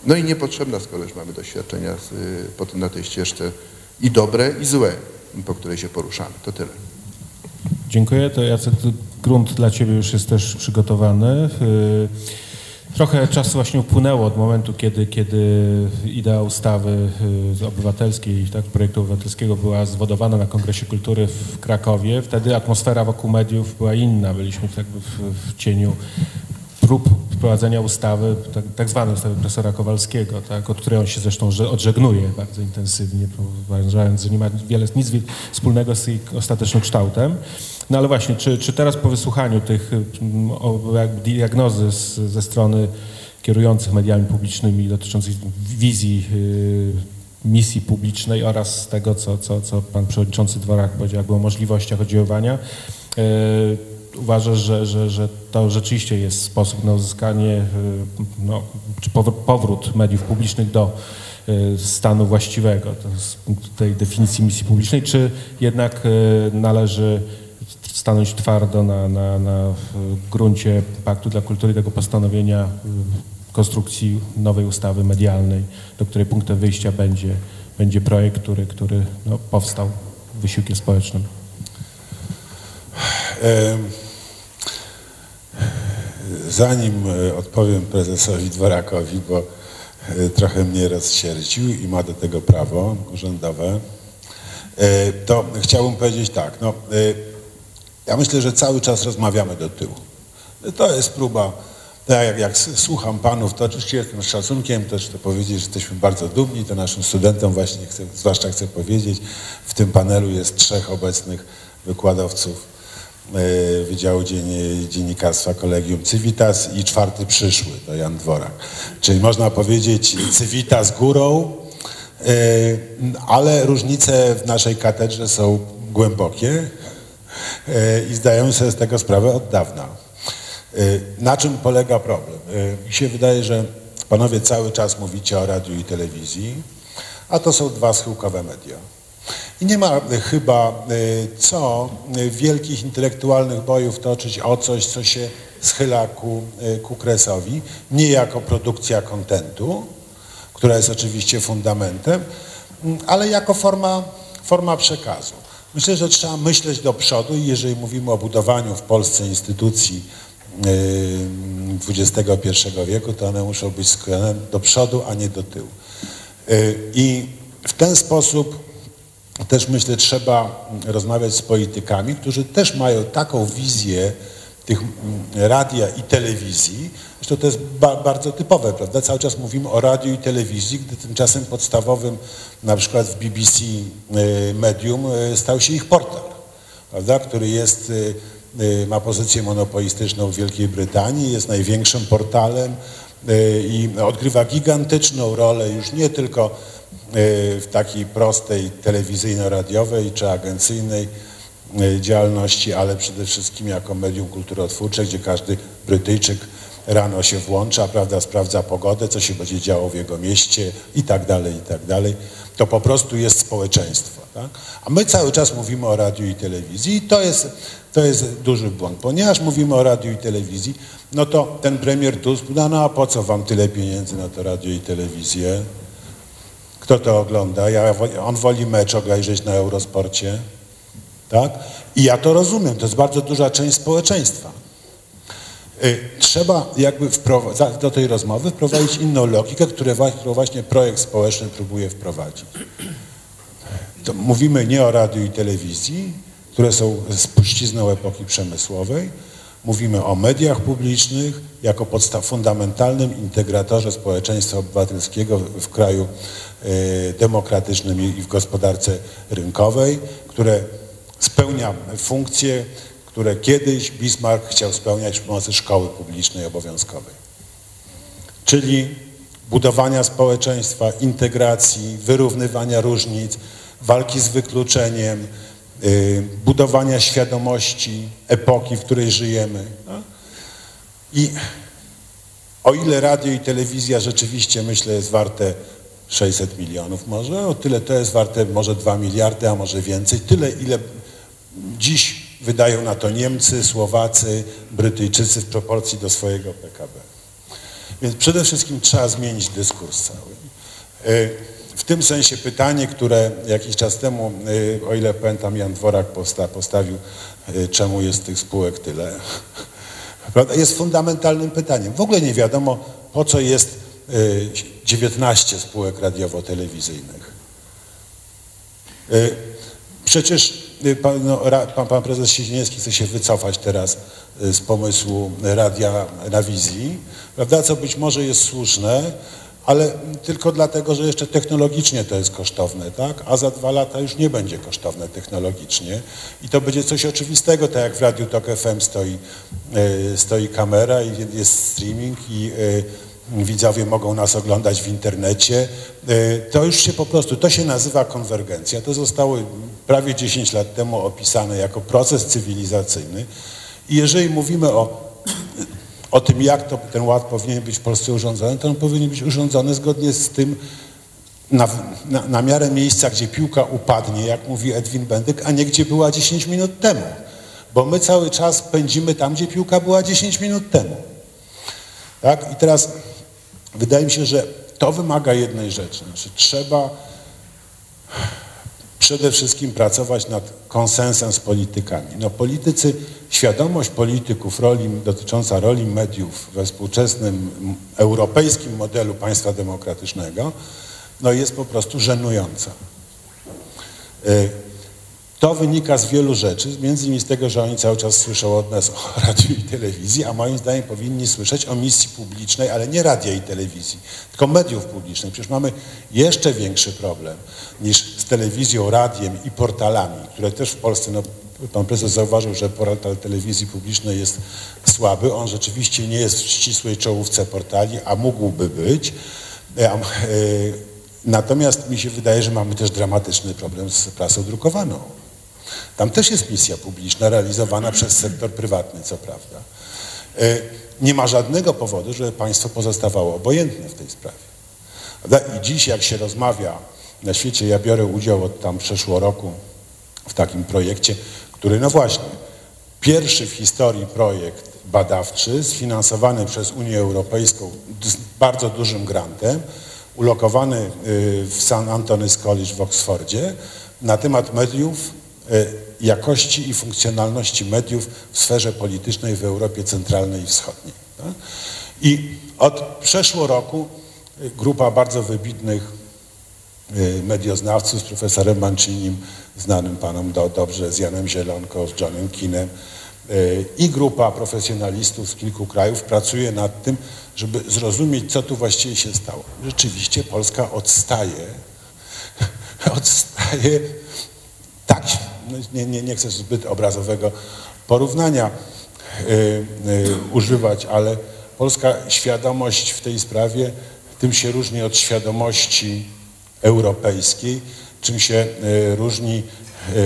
no i niepotrzebna, skoro już mamy doświadczenia potem na tej ścieżce i dobre, i złe, po której się poruszamy. To tyle. Dziękuję. To Jacek, grunt dla Ciebie już jest też przygotowany. Trochę czasu właśnie upłynęło od momentu, kiedy, kiedy idea ustawy obywatelskiej, tak, projektu obywatelskiego była zwodowana na Kongresie Kultury w Krakowie. Wtedy atmosfera wokół mediów była inna. Byliśmy tak w, w cieniu prób wprowadzenia ustawy, tak, tak zwanej ustawy profesora Kowalskiego, tak, od której on się zresztą odżegnuje bardzo intensywnie, uważając, że nie ma wiele, nic wspólnego z jej ostatecznym kształtem. No ale właśnie, czy, czy teraz po wysłuchaniu tych diagnozy z, ze strony kierujących mediami publicznymi dotyczących wizji, yy, misji publicznej oraz tego, co, co, co pan przewodniczący Dworak powiedział, jakby o możliwościach oddziaływania, yy, uważasz, że, że, że to rzeczywiście jest sposób na uzyskanie, no, czy powrót mediów publicznych do stanu właściwego, to z tej definicji misji publicznej, czy jednak należy stanąć twardo na, na, na gruncie Paktu dla Kultury, tego postanowienia konstrukcji nowej ustawy medialnej, do której punktem wyjścia będzie, będzie projekt, który, który no, powstał wysiłkiem społecznym? Zanim odpowiem prezesowi Dworakowi, bo trochę mnie rozsierdził i ma do tego prawo urzędowe, to chciałbym powiedzieć tak. No, ja myślę, że cały czas rozmawiamy do tyłu. To jest próba, jak, jak słucham panów, to oczywiście jestem z szacunkiem, też chcę powiedzieć, że jesteśmy bardzo dumni, to naszym studentom właśnie chcę, zwłaszcza chcę powiedzieć, w tym panelu jest trzech obecnych wykładowców Wydziału Dzień, Dziennikarstwa Kolegium Civitas i czwarty przyszły, to Jan Dworak. Czyli można powiedzieć Civitas górą, ale różnice w naszej katedrze są głębokie i zdają sobie z tego sprawę od dawna. Na czym polega problem? Mi się wydaje, że Panowie cały czas mówicie o radiu i telewizji, a to są dwa schyłkowe media. I nie ma chyba co wielkich intelektualnych bojów toczyć o coś, co się schyla ku, ku kresowi, nie jako produkcja kontentu, która jest oczywiście fundamentem, ale jako forma, forma przekazu. Myślę, że trzeba myśleć do przodu i jeżeli mówimy o budowaniu w Polsce instytucji dwudziestego pierwszego wieku, to one muszą być skłonione do przodu, a nie do tyłu. I w ten sposób też myślę, trzeba rozmawiać z politykami, którzy też mają taką wizję tych radia i telewizji. Zresztą to jest ba bardzo typowe, prawda? Cały czas mówimy o radiu i telewizji, gdy tymczasem podstawowym, na przykład w B B C medium, stał się ich portal, prawda? Który jest, ma pozycję monopolistyczną w Wielkiej Brytanii, jest największym portalem i odgrywa gigantyczną rolę już nie tylko w takiej prostej telewizyjno-radiowej czy agencyjnej działalności, ale przede wszystkim jako medium kulturotwórcze, gdzie każdy Brytyjczyk rano się włącza, prawda, sprawdza pogodę, co się będzie działo w jego mieście i tak dalej, i tak dalej. To po prostu jest społeczeństwo. Tak? A my cały czas mówimy o radiu i telewizji i to jest, to jest duży błąd. Ponieważ mówimy o radiu i telewizji, no to ten premier Tusk, no, no a po co wam tyle pieniędzy na to radio i telewizję? Kto to ogląda? Ja, on woli mecz obejrzeć na Eurosporcie. Tak? I ja to rozumiem, to jest bardzo duża część społeczeństwa. Trzeba jakby do tej rozmowy wprowadzić inną logikę, którą właśnie projekt społeczny próbuje wprowadzić. To mówimy nie o radiu i telewizji, które są spuścizną epoki przemysłowej. Mówimy o mediach publicznych jako podstaw fundamentalnym integratorze społeczeństwa obywatelskiego w kraju demokratycznym i w gospodarce rynkowej, które spełnia funkcje, które kiedyś Bismarck chciał spełniać przy pomocy szkoły publicznej obowiązkowej. Czyli budowania społeczeństwa, integracji, wyrównywania różnic, walki z wykluczeniem, budowania świadomości epoki, w której żyjemy. I o ile radio i telewizja rzeczywiście, myślę, jest warte sześćset milionów może, o tyle to jest warte może dwa miliardy, a może więcej. Tyle, ile dziś wydają na to Niemcy, Słowacy, Brytyjczycy w proporcji do swojego P K B. Więc przede wszystkim trzeba zmienić dyskurs cały. W tym sensie pytanie, które jakiś czas temu, o ile pamiętam, Jan Dworak postawił, czemu jest tych spółek tyle, jest fundamentalnym pytaniem. W ogóle nie wiadomo, po co jest dziewiętnaście spółek radiowo-telewizyjnych. Przecież Pan, no, pan, pan prezes Siezieniewski chce się wycofać teraz z pomysłu radia na wizji, prawda? Co być może jest słuszne, ale tylko dlatego, że jeszcze technologicznie to jest kosztowne, tak? A za dwa lata już nie będzie kosztowne technologicznie i to będzie coś oczywistego, tak jak w Radiu Tok F M stoi, yy, stoi kamera i jest streaming i yy, widzowie mogą nas oglądać w internecie. To już się po prostu, to się nazywa konwergencja. To zostało prawie dziesięć lat temu opisane jako proces cywilizacyjny. I jeżeli mówimy o, o tym, jak to, ten ład powinien być w Polsce urządzony, to on powinien być urządzony zgodnie z tym, na, na, na miarę miejsca, gdzie piłka upadnie, jak mówi Edwin Bendyk, a nie gdzie była dziesięć minut temu. Bo my cały czas pędzimy tam, gdzie piłka była dziesięć minut temu. Tak? I teraz... Wydaje mi się, że to wymaga jednej rzeczy. Znaczy, trzeba przede wszystkim pracować nad konsensem z politykami. No, politycy, świadomość polityków roli, dotycząca roli mediów we współczesnym europejskim modelu państwa demokratycznego no, jest po prostu żenująca. To wynika z wielu rzeczy, między innymi z tego, że oni cały czas słyszą od nas o radiu i telewizji, a moim zdaniem powinni słyszeć o misji publicznej, ale nie radia i telewizji, tylko mediów publicznych. Przecież mamy jeszcze większy problem niż z telewizją, radiem i portalami, które też w Polsce, no, pan prezes zauważył, że portal telewizji publicznej jest słaby. On rzeczywiście nie jest w ścisłej czołówce portali, a mógłby być. Natomiast mi się wydaje, że mamy też dramatyczny problem z prasą drukowaną. Tam też jest misja publiczna realizowana przez sektor prywatny, co prawda. Nie ma żadnego powodu, żeby państwo pozostawało obojętne w tej sprawie. I dziś, jak się rozmawia na świecie, ja biorę udział od tam przeszło roku w takim projekcie, który, no właśnie, pierwszy w historii projekt badawczy, sfinansowany przez Unię Europejską z bardzo dużym grantem, ulokowany w San Antony's College w Oksfordzie, na temat mediów, jakości i funkcjonalności mediów w sferze politycznej w Europie Centralnej i Wschodniej. I od przeszło roku grupa bardzo wybitnych medioznawców z profesorem Mancinim, znanym panom do, dobrze, z Janem Zielonką, z Johnem Kinem, i grupa profesjonalistów z kilku krajów pracuje nad tym, żeby zrozumieć, co tu właściwie się stało. Rzeczywiście Polska odstaje, odstaje tak, nie, nie, nie chcę zbyt obrazowego porównania yy, yy, używać, ale polska świadomość w tej sprawie tym się różni od świadomości europejskiej, czym się yy, różni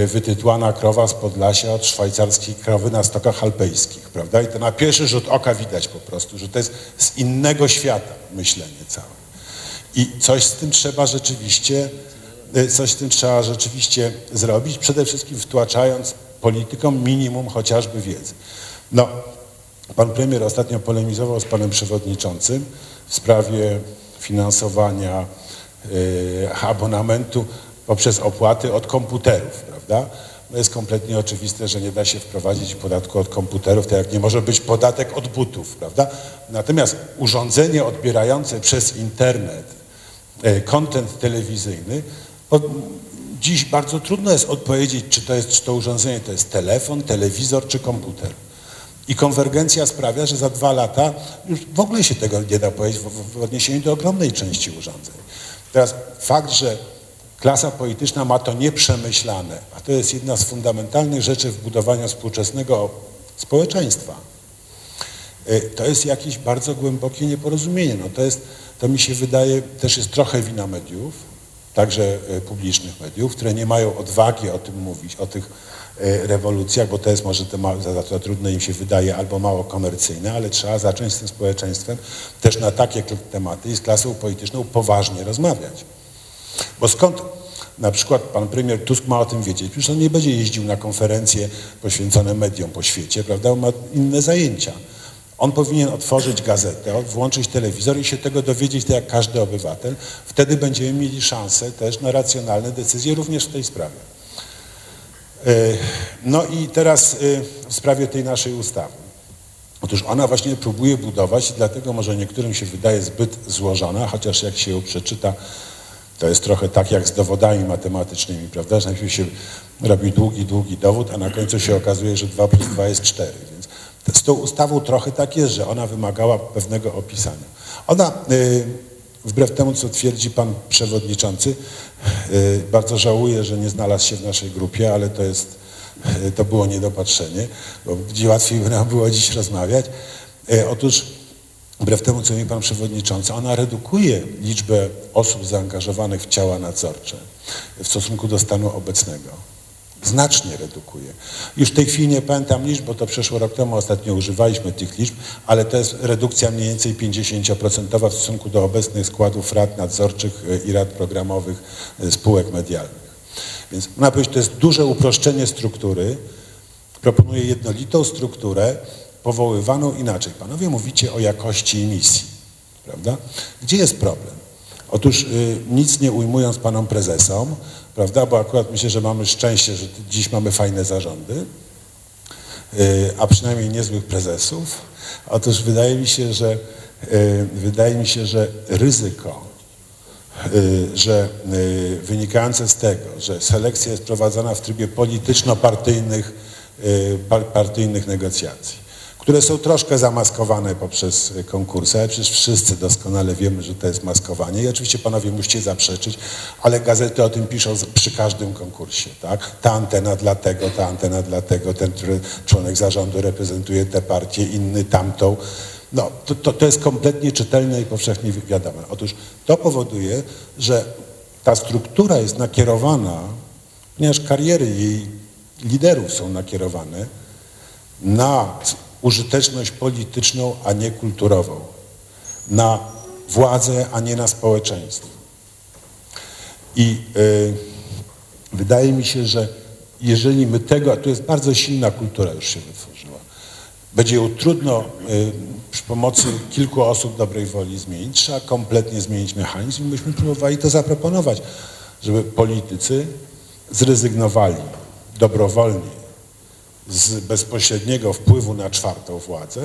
wytytłana krowa z Podlasia od szwajcarskiej krowy na stokach alpejskich, prawda? I to na pierwszy rzut oka widać po prostu, że to jest z innego świata myślenie całe. I coś z tym trzeba rzeczywiście, coś z tym trzeba rzeczywiście zrobić, przede wszystkim wtłaczając politykom minimum chociażby wiedzy. No, pan premier ostatnio polemizował z panem przewodniczącym w sprawie finansowania yy, abonamentu poprzez opłaty od komputerów, prawda? No jest kompletnie oczywiste, że nie da się wprowadzić podatku od komputerów, tak jak nie może być podatek od butów, prawda? Natomiast urządzenie odbierające przez internet kontent telewizyjny, od, dziś bardzo trudno jest odpowiedzieć, czy to jest, czy to urządzenie to jest telefon, telewizor czy komputer. I konwergencja sprawia, że za dwa lata już w ogóle się tego nie da powiedzieć w, w odniesieniu do ogromnej części urządzeń. Teraz fakt, że klasa polityczna ma to nieprzemyślane, a to jest jedna z fundamentalnych rzeczy w budowaniu współczesnego społeczeństwa. To jest jakieś bardzo głębokie nieporozumienie. No to jest, to mi się wydaje, też jest trochę wina mediów, także publicznych mediów, które nie mają odwagi o tym mówić, o tych rewolucjach, bo to jest może to ma, za to trudne im się wydaje albo mało komercyjne, ale trzeba zacząć z tym społeczeństwem też na takie tematy i z klasą polityczną poważnie rozmawiać. Bo skąd na przykład pan premier Tusk ma o tym wiedzieć? Przecież on nie będzie jeździł na konferencje poświęcone mediom po świecie, prawda? On ma inne zajęcia. On powinien otworzyć gazetę, włączyć telewizor i się tego dowiedzieć, tak jak każdy obywatel. Wtedy będziemy mieli szansę też na racjonalne decyzje również w tej sprawie. No i teraz w sprawie tej naszej ustawy. Otóż ona właśnie próbuje budować i dlatego może niektórym się wydaje zbyt złożona, chociaż jak się ją przeczyta, to jest trochę tak jak z dowodami matematycznymi, prawda? Że najpierw się robi długi, długi dowód, a na końcu się okazuje, że dwa plus dwa jest cztery. Więc z tą ustawą trochę tak jest, że ona wymagała pewnego opisania. Ona, yy, wbrew temu, co twierdzi pan przewodniczący, yy, bardzo żałuję, że nie znalazł się w naszej grupie, ale to jest, yy, to było niedopatrzenie, bo gdzie łatwiej by nam było dziś rozmawiać. Yy, otóż wbrew temu, co mówi pan przewodniczący, ona redukuje liczbę osób zaangażowanych w ciała nadzorcze w stosunku do stanu obecnego. Znacznie redukuje. Już w tej chwili nie pamiętam liczb, bo to przeszło rok temu, ostatnio używaliśmy tych liczb, ale to jest redukcja mniej więcej pięćdziesięcioprocentowa w stosunku do obecnych składów rad nadzorczych i rad programowych spółek medialnych. Więc można powiedzieć, to jest duże uproszczenie struktury. Proponuje jednolitą strukturę, powoływaną inaczej. Panowie mówicie o jakości i misji, prawda? Gdzie jest problem? Otóż yy, nic nie ujmując panom prezesom, prawda, bo akurat myślę, że mamy szczęście, że dziś mamy fajne zarządy, yy, a przynajmniej niezłych prezesów. Otóż wydaje mi się, że, yy, wydaje mi się, że ryzyko, yy, że yy, wynikające z tego, że selekcja jest prowadzona w trybie polityczno-partyjnych yy, par- partyjnych negocjacji, które są troszkę zamaskowane poprzez konkursy, ale przecież wszyscy doskonale wiemy, że to jest maskowanie i oczywiście panowie musicie zaprzeczyć, ale gazety o tym piszą przy każdym konkursie, tak? Ta antena dlatego, ta antena dlatego, ten członek zarządu reprezentuje tę partię, inny tamtą. No, to, to, to jest kompletnie czytelne i powszechnie wiadome. Otóż to powoduje, że ta struktura jest nakierowana, ponieważ kariery jej liderów są nakierowane na użyteczność polityczną, a nie kulturową, na władzę, a nie na społeczeństwo. I yy, wydaje mi się, że jeżeli my tego, a tu jest bardzo silna kultura, już się wytworzyła, będzie ją trudno yy, przy pomocy kilku osób dobrej woli zmienić, trzeba kompletnie zmienić mechanizm i myśmy próbowali to zaproponować, żeby politycy zrezygnowali dobrowolnie z bezpośredniego wpływu na czwartą władzę,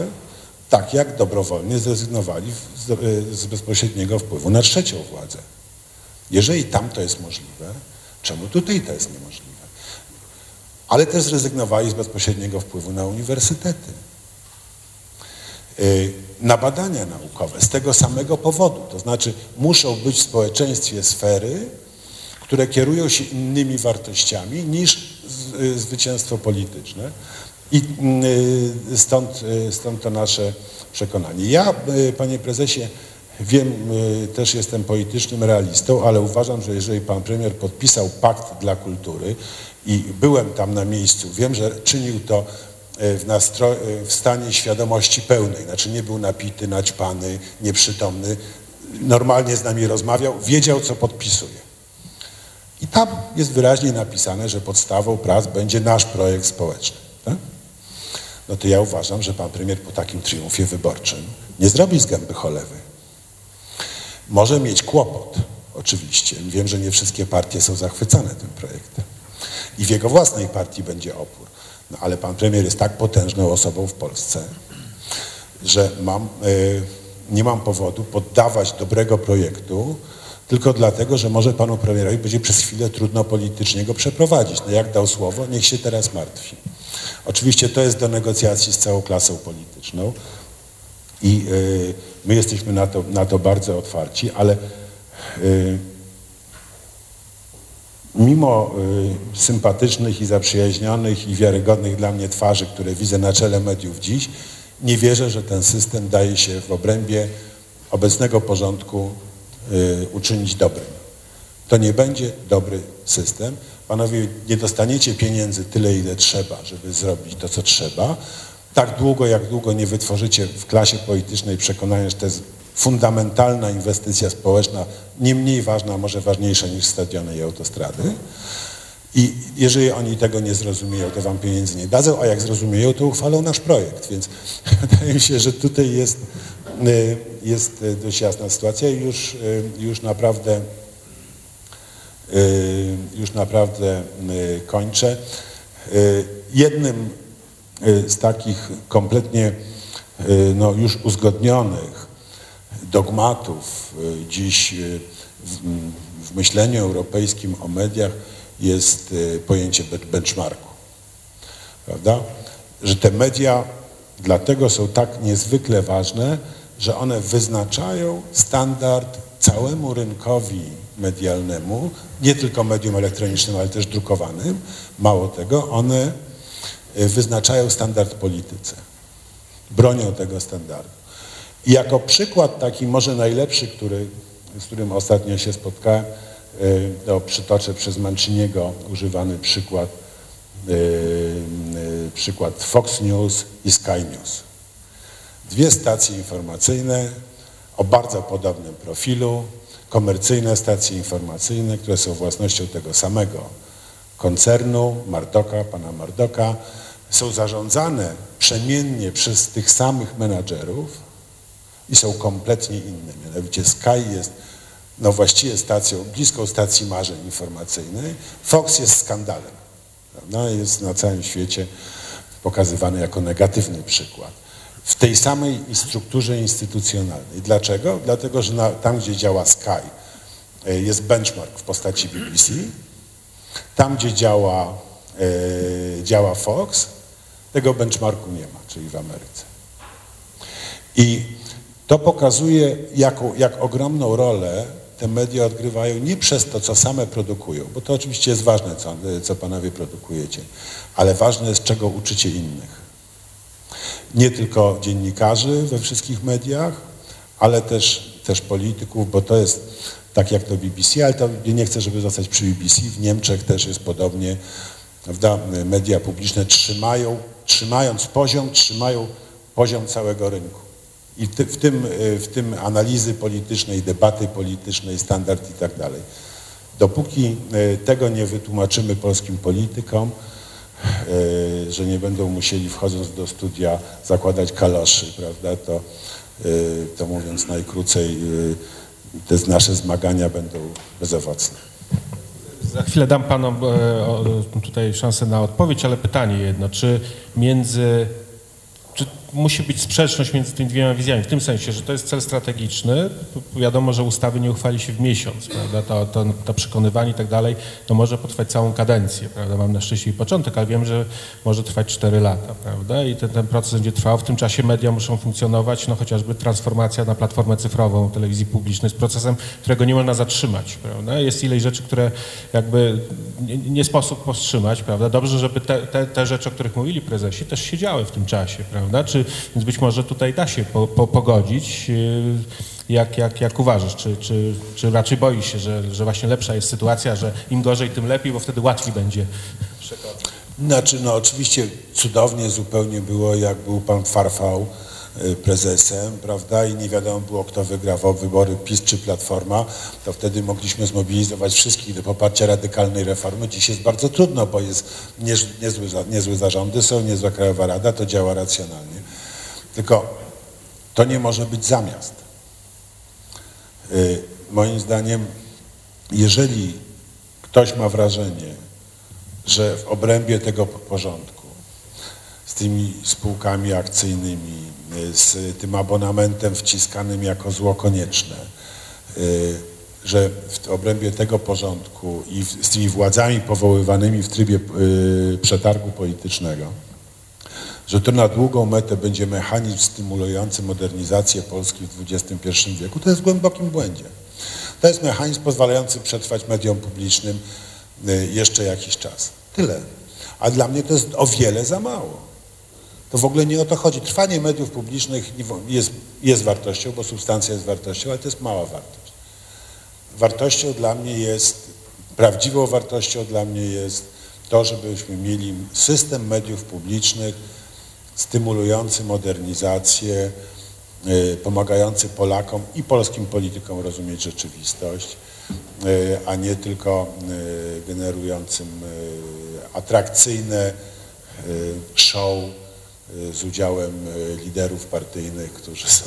tak jak dobrowolnie zrezygnowali z, z bezpośredniego wpływu na trzecią władzę. Jeżeli tam to jest możliwe, czemu tutaj to jest niemożliwe? Ale też zrezygnowali z bezpośredniego wpływu na uniwersytety, na badania naukowe z tego samego powodu. To znaczy muszą być w społeczeństwie sfery, które kierują się innymi wartościami niż zwycięstwo polityczne. I stąd, stąd to nasze przekonanie. Ja, panie prezesie, wiem, też jestem politycznym realistą, ale uważam, że jeżeli pan premier podpisał Pakt dla Kultury i byłem tam na miejscu, wiem, że czynił to w, w stanie świadomości pełnej, znaczy nie był napity, naćpany, nieprzytomny, normalnie z nami rozmawiał, wiedział, co podpisuje. I tam jest wyraźnie napisane, że podstawą prac będzie nasz projekt społeczny. Tak? No to ja uważam, że pan premier po takim triumfie wyborczym nie zrobi z gęby cholewy. Może mieć kłopot, oczywiście. Wiem, że nie wszystkie partie są zachwycane tym projektem. I w jego własnej partii będzie opór. No ale pan premier jest tak potężną osobą w Polsce, że mam, yy, nie mam powodu poddawać dobrego projektu tylko dlatego, że może panu premierowi będzie przez chwilę trudno politycznie go przeprowadzić. No jak dał słowo, niech się teraz martwi. Oczywiście to jest do negocjacji z całą klasą polityczną i yy, my jesteśmy na to, na to bardzo otwarci, ale yy, mimo yy, sympatycznych i zaprzyjaźnionych i wiarygodnych dla mnie twarzy, które widzę na czele mediów dziś, nie wierzę, że ten system daje się w obrębie obecnego porządku uczynić dobrym. To nie będzie dobry system. Panowie, nie dostaniecie pieniędzy tyle, ile trzeba, żeby zrobić to, co trzeba. Tak długo, jak długo nie wytworzycie w klasie politycznej przekonania, że to jest fundamentalna inwestycja społeczna, nie mniej ważna, może ważniejsza niż stadiony i autostrady. I jeżeli oni tego nie zrozumieją, to wam pieniędzy nie dadzą, a jak zrozumieją, to uchwalą nasz projekt. Więc wydaje mi się, że tutaj jest... jest dość jasna sytuacja i już, już naprawdę, już naprawdę kończę. Jednym z takich kompletnie no, już uzgodnionych dogmatów dziś w, w myśleniu europejskim o mediach jest pojęcie benchmarku, prawda? Że te media dlatego są tak niezwykle ważne, że one wyznaczają standard całemu rynkowi medialnemu, nie tylko medium elektronicznym, ale też drukowanym. Mało tego, one wyznaczają standard polityce, bronią tego standardu. I jako przykład taki może najlepszy, który, z którym ostatnio się spotkałem, to przytoczę przez Manciniego używany przykład, przykład Fox News i Sky News. Dwie stacje informacyjne o bardzo podobnym profilu, komercyjne stacje informacyjne, które są własnością tego samego koncernu, Mardoka, pana Mardoka, są zarządzane przemiennie przez tych samych menadżerów i są kompletnie inne. Mianowicie Sky jest no właściwie stacją, bliską stacji marzeń informacyjnej, Fox jest skandalem, prawda? Jest na całym świecie pokazywany jako negatywny przykład. W tej samej strukturze instytucjonalnej. Dlaczego? Dlatego, że na, tam, gdzie działa Sky, jest benchmark w postaci B B C, tam, gdzie działa, e, działa Fox, tego benchmarku nie ma, czyli w Ameryce. I to pokazuje, jaką, jak ogromną rolę te media odgrywają nie przez to, co same produkują, bo to oczywiście jest ważne, co, co panowie produkujecie, ale ważne jest, czego uczycie innych. Nie tylko dziennikarzy we wszystkich mediach, ale też, też polityków, bo to jest tak jak to B B C, ale to nie chcę, żeby zostać przy B B C. W Niemczech też jest podobnie, prawda? Media publiczne trzymają trzymając poziom, trzymają poziom całego rynku. I ty, w, tym, w tym analizy politycznej, debaty politycznej, standard i tak dalej. Dopóki tego nie wytłumaczymy polskim politykom, że nie będą musieli, wchodząc do studia, zakładać kaloszy, prawda, to, to mówiąc najkrócej, te nasze zmagania będą bezowocne. Za chwilę dam panom tutaj szansę na odpowiedź, ale pytanie jedno, czy między... Czy musi być sprzeczność między tymi dwiema wizjami? W tym sensie, że to jest cel strategiczny. Wiadomo, że ustawy nie uchwali się w miesiąc, prawda? To, to, to przekonywanie i tak dalej, to może potrwać całą kadencję, prawda? Mam na szczęście i początek, ale wiem, że może trwać cztery lata, prawda? I ten, ten proces będzie trwał. W tym czasie media muszą funkcjonować, no chociażby transformacja na platformę cyfrową telewizji publicznej jest procesem, którego nie można zatrzymać, prawda? Jest ileś rzeczy, które jakby nie, nie sposób powstrzymać, prawda? Dobrze, żeby te, te, te rzeczy, o których mówili prezesi, też się działy w tym czasie, prawda? Czy, więc być może tutaj da się po, po, pogodzić, jak, jak, jak uważasz, czy, czy, czy raczej boisz się, że, że właśnie lepsza jest sytuacja, że im gorzej, tym lepiej, bo wtedy łatwiej będzie przekonać. Znaczy, no oczywiście cudownie zupełnie było, jak był pan Farfał prezesem, prawda, i nie wiadomo było, kto wygrawał wybory, PiS czy Platforma, to wtedy mogliśmy zmobilizować wszystkich do poparcia radykalnej reformy. Dziś jest bardzo trudno, bo jest niezłe, niezłe zarządy, są niezła Krajowa Rada, to działa racjonalnie. Tylko to nie może być zamiast. Yy, moim zdaniem, jeżeli ktoś ma wrażenie, że w obrębie tego porządku z tymi spółkami akcyjnymi, z tym abonamentem wciskanym jako zło konieczne, że w obrębie tego porządku i z tymi władzami powoływanymi w trybie przetargu politycznego, że to na długą metę będzie mechanizm stymulujący modernizację Polski w dwudziestym pierwszym wieku, to jest w głębokim błędzie. To jest mechanizm pozwalający przetrwać mediom publicznym jeszcze jakiś czas. Tyle. A dla mnie to jest o wiele za mało. To w ogóle nie o to chodzi. Trwanie mediów publicznych jest, jest wartością, bo substancja jest wartością, ale to jest mała wartość. Wartością dla mnie jest, prawdziwą wartością dla mnie jest to, żebyśmy mieli system mediów publicznych stymulujący modernizację, pomagający Polakom i polskim politykom rozumieć rzeczywistość, a nie tylko generującym atrakcyjne show z udziałem liderów partyjnych, którzy są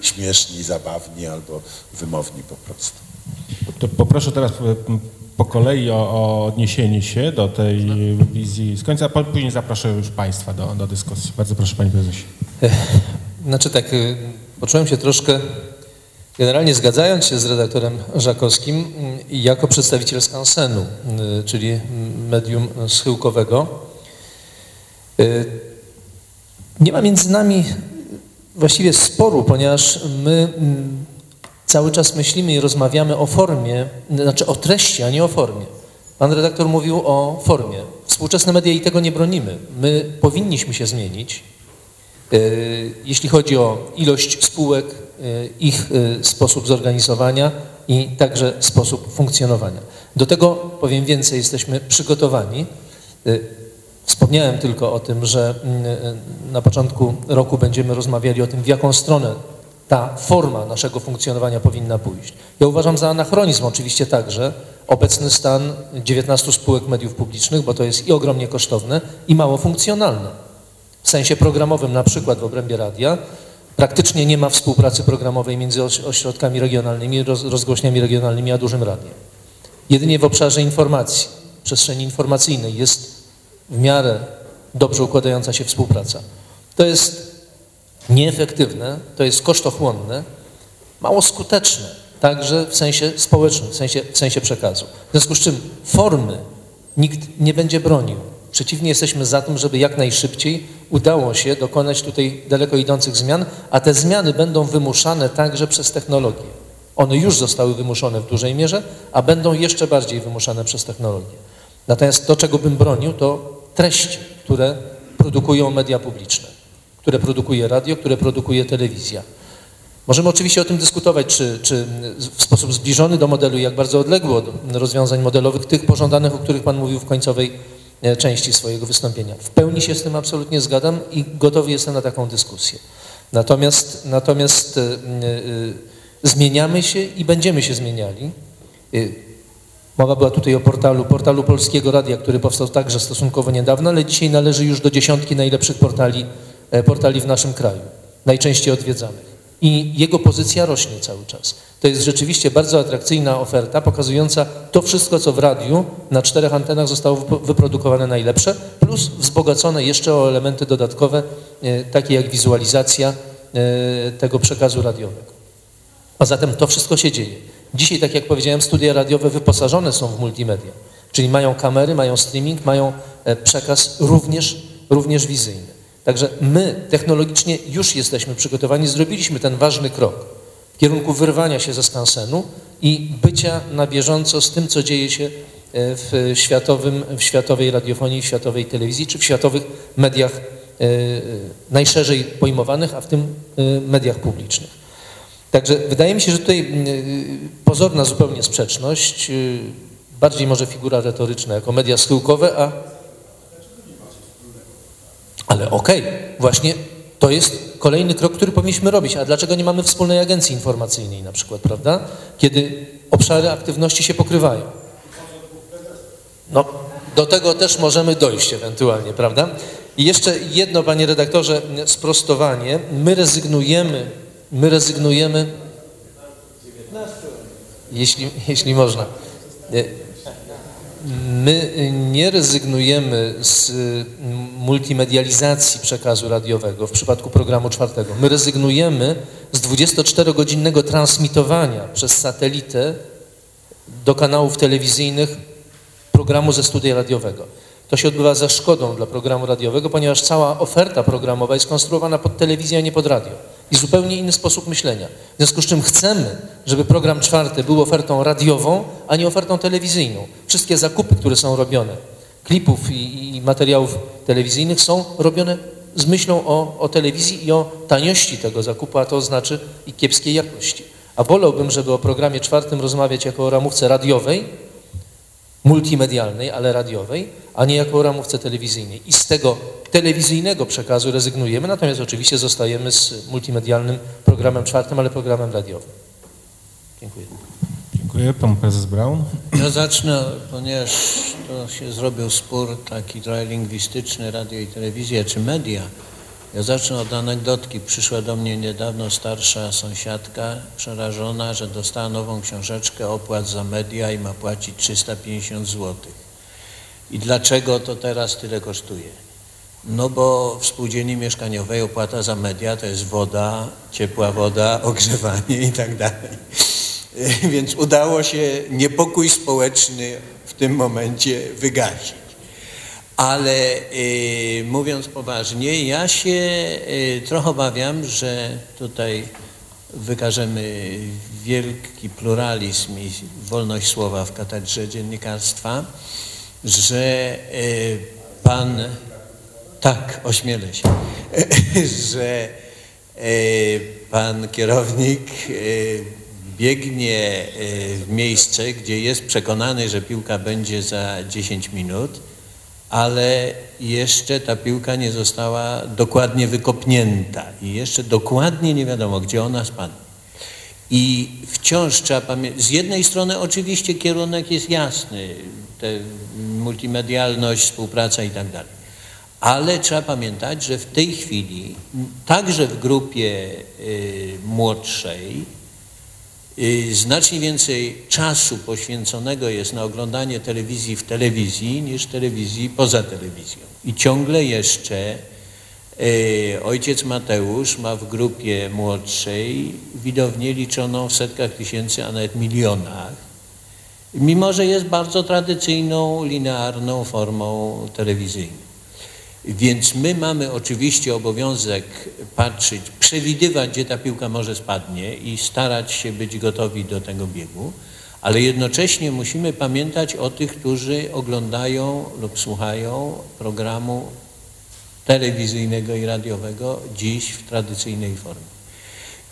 śmieszni, zabawni albo wymowni po prostu. To poproszę teraz po kolei o, o odniesienie się do tej wizji z końca, później zaproszę już Państwa do, do dyskusji. Bardzo proszę, Panie Prezesie. Znaczy tak, poczułem się troszkę, generalnie zgadzając się z redaktorem Żakowskim, jako przedstawiciel skansenu, czyli medium schyłkowego. Nie ma między nami właściwie sporu, ponieważ my cały czas myślimy i rozmawiamy o formie, znaczy o treści, a nie o formie. Pan redaktor mówił o formie. Współczesne media i tego nie bronimy. My powinniśmy się zmienić, jeśli chodzi o ilość spółek, ich sposób zorganizowania i także sposób funkcjonowania. Do tego, powiem więcej, jesteśmy przygotowani. Wspomniałem tylko o tym, że na początku roku będziemy rozmawiali o tym, w jaką stronę ta forma naszego funkcjonowania powinna pójść. Ja uważam za anachronizm oczywiście także obecny stan dziewiętnastu spółek mediów publicznych, bo to jest i ogromnie kosztowne, i mało funkcjonalne. W sensie programowym, na przykład w obrębie radia, praktycznie nie ma współpracy programowej między ośrodkami regionalnymi, rozgłośniami regionalnymi a dużym radiem. Jedynie w obszarze informacji, przestrzeni informacyjnej jest w miarę dobrze układająca się współpraca. To jest nieefektywne, to jest kosztochłonne, mało skuteczne, także w sensie społecznym, w sensie, w sensie przekazu. W związku z czym formy nikt nie będzie bronił. Przeciwnie, jesteśmy za tym, żeby jak najszybciej udało się dokonać tutaj daleko idących zmian, a te zmiany będą wymuszane także przez technologię. One już zostały wymuszone w dużej mierze, a będą jeszcze bardziej wymuszane przez technologię. Natomiast to, czego bym bronił, to treści, które produkują media publiczne, które produkuje radio, które produkuje telewizja. Możemy oczywiście o tym dyskutować, czy, czy w sposób zbliżony do modelu, jak bardzo odległy od rozwiązań modelowych, tych pożądanych, o których Pan mówił w końcowej części swojego wystąpienia. W pełni się z tym absolutnie zgadzam i gotowy jestem na taką dyskusję. Natomiast, natomiast zmieniamy się i będziemy się zmieniali. Mowa była tutaj o portalu, portalu Polskiego Radia, który powstał także stosunkowo niedawno, ale dzisiaj należy już do dziesiątki najlepszych portali, portali w naszym kraju, najczęściej odwiedzanych. I jego pozycja rośnie cały czas. To jest rzeczywiście bardzo atrakcyjna oferta, pokazująca to wszystko, co w radiu na czterech antenach zostało wyprodukowane najlepsze, plus wzbogacone jeszcze o elementy dodatkowe, takie jak wizualizacja tego przekazu radiowego. A zatem to wszystko się dzieje. Dzisiaj, tak jak powiedziałem, studia radiowe wyposażone są w multimedia, czyli mają kamery, mają streaming, mają przekaz również, również wizyjny. Także my technologicznie już jesteśmy przygotowani, zrobiliśmy ten ważny krok w kierunku wyrwania się ze skansenu i bycia na bieżąco z tym, co dzieje się w, światowym, w światowej radiofonii, w światowej telewizji czy w światowych mediach najszerzej pojmowanych, a w tym mediach publicznych. Także wydaje mi się, że tutaj pozorna zupełnie sprzeczność, bardziej może figura retoryczna jako media schyłkowe, a... Ale okej, okay, właśnie to jest kolejny krok, który powinniśmy robić. A dlaczego nie mamy wspólnej agencji informacyjnej na przykład, prawda? Kiedy obszary aktywności się pokrywają. No, do tego też możemy dojść ewentualnie, prawda? I jeszcze jedno, panie redaktorze, sprostowanie. My rezygnujemy... My rezygnujemy, jeśli, jeśli można, my nie rezygnujemy z multimedializacji przekazu radiowego w przypadku programu czwartego. My rezygnujemy z dwudziestoczterogodzinnego transmitowania przez satelitę do kanałów telewizyjnych programu ze studia radiowego. To się odbywa ze szkodą dla programu radiowego, ponieważ cała oferta programowa jest konstruowana pod telewizję, a nie pod radio. I zupełnie inny sposób myślenia. W związku z czym chcemy, żeby program czwarty był ofertą radiową, a nie ofertą telewizyjną. Wszystkie zakupy, które są robione, klipów i, i materiałów telewizyjnych są robione z myślą o, o telewizji i o taniości tego zakupu, a to znaczy i kiepskiej jakości. A wolałbym, żeby o programie czwartym rozmawiać jako o ramówce radiowej, multimedialnej, ale radiowej, a nie jako o ramówce telewizyjnej. I z tego telewizyjnego przekazu rezygnujemy, natomiast oczywiście zostajemy z multimedialnym programem czwartym, ale programem radiowym. Dziękuję. Dziękuję. Pan prezes Braun. Ja zacznę, ponieważ to się zrobił spór taki trochę lingwistyczny, radio i telewizja, czy media. Ja zacznę od anegdotki. Przyszła do mnie niedawno starsza sąsiadka, przerażona, że dostała nową książeczkę opłat za media i ma płacić trzysta pięćdziesiąt złotych. I dlaczego to teraz tyle kosztuje? No bo w spółdzielni mieszkaniowej opłata za media to jest woda, ciepła woda, ogrzewanie i tak dalej. Więc udało się niepokój społeczny w tym momencie wygasić. Ale y, mówiąc poważnie, ja się y, trochę obawiam, że tutaj wykażemy wielki pluralizm i wolność słowa w katedrze dziennikarstwa, że y, pan, tak, ośmielę się, że y, pan kierownik y, biegnie y, w miejsce, gdzie jest przekonany, że piłka będzie za dziesięć minut, ale jeszcze ta piłka nie została dokładnie wykopnięta i jeszcze dokładnie nie wiadomo, gdzie ona spadnie. I wciąż trzeba pamiętać, z jednej strony oczywiście kierunek jest jasny, te multimedialność, współpraca i tak dalej, ale trzeba pamiętać, że w tej chwili, także w grupie y, młodszej, znacznie więcej czasu poświęconego jest na oglądanie telewizji w telewizji niż telewizji poza telewizją. I ciągle jeszcze y, ojciec Mateusz ma w grupie młodszej widownię liczoną w setkach tysięcy, a nawet milionach, mimo że jest bardzo tradycyjną, linearną formą telewizyjną. Więc my mamy oczywiście obowiązek patrzeć, przewidywać, gdzie ta piłka może spadnie i starać się być gotowi do tego biegu, ale jednocześnie musimy pamiętać o tych, którzy oglądają lub słuchają programu telewizyjnego i radiowego dziś w tradycyjnej formie.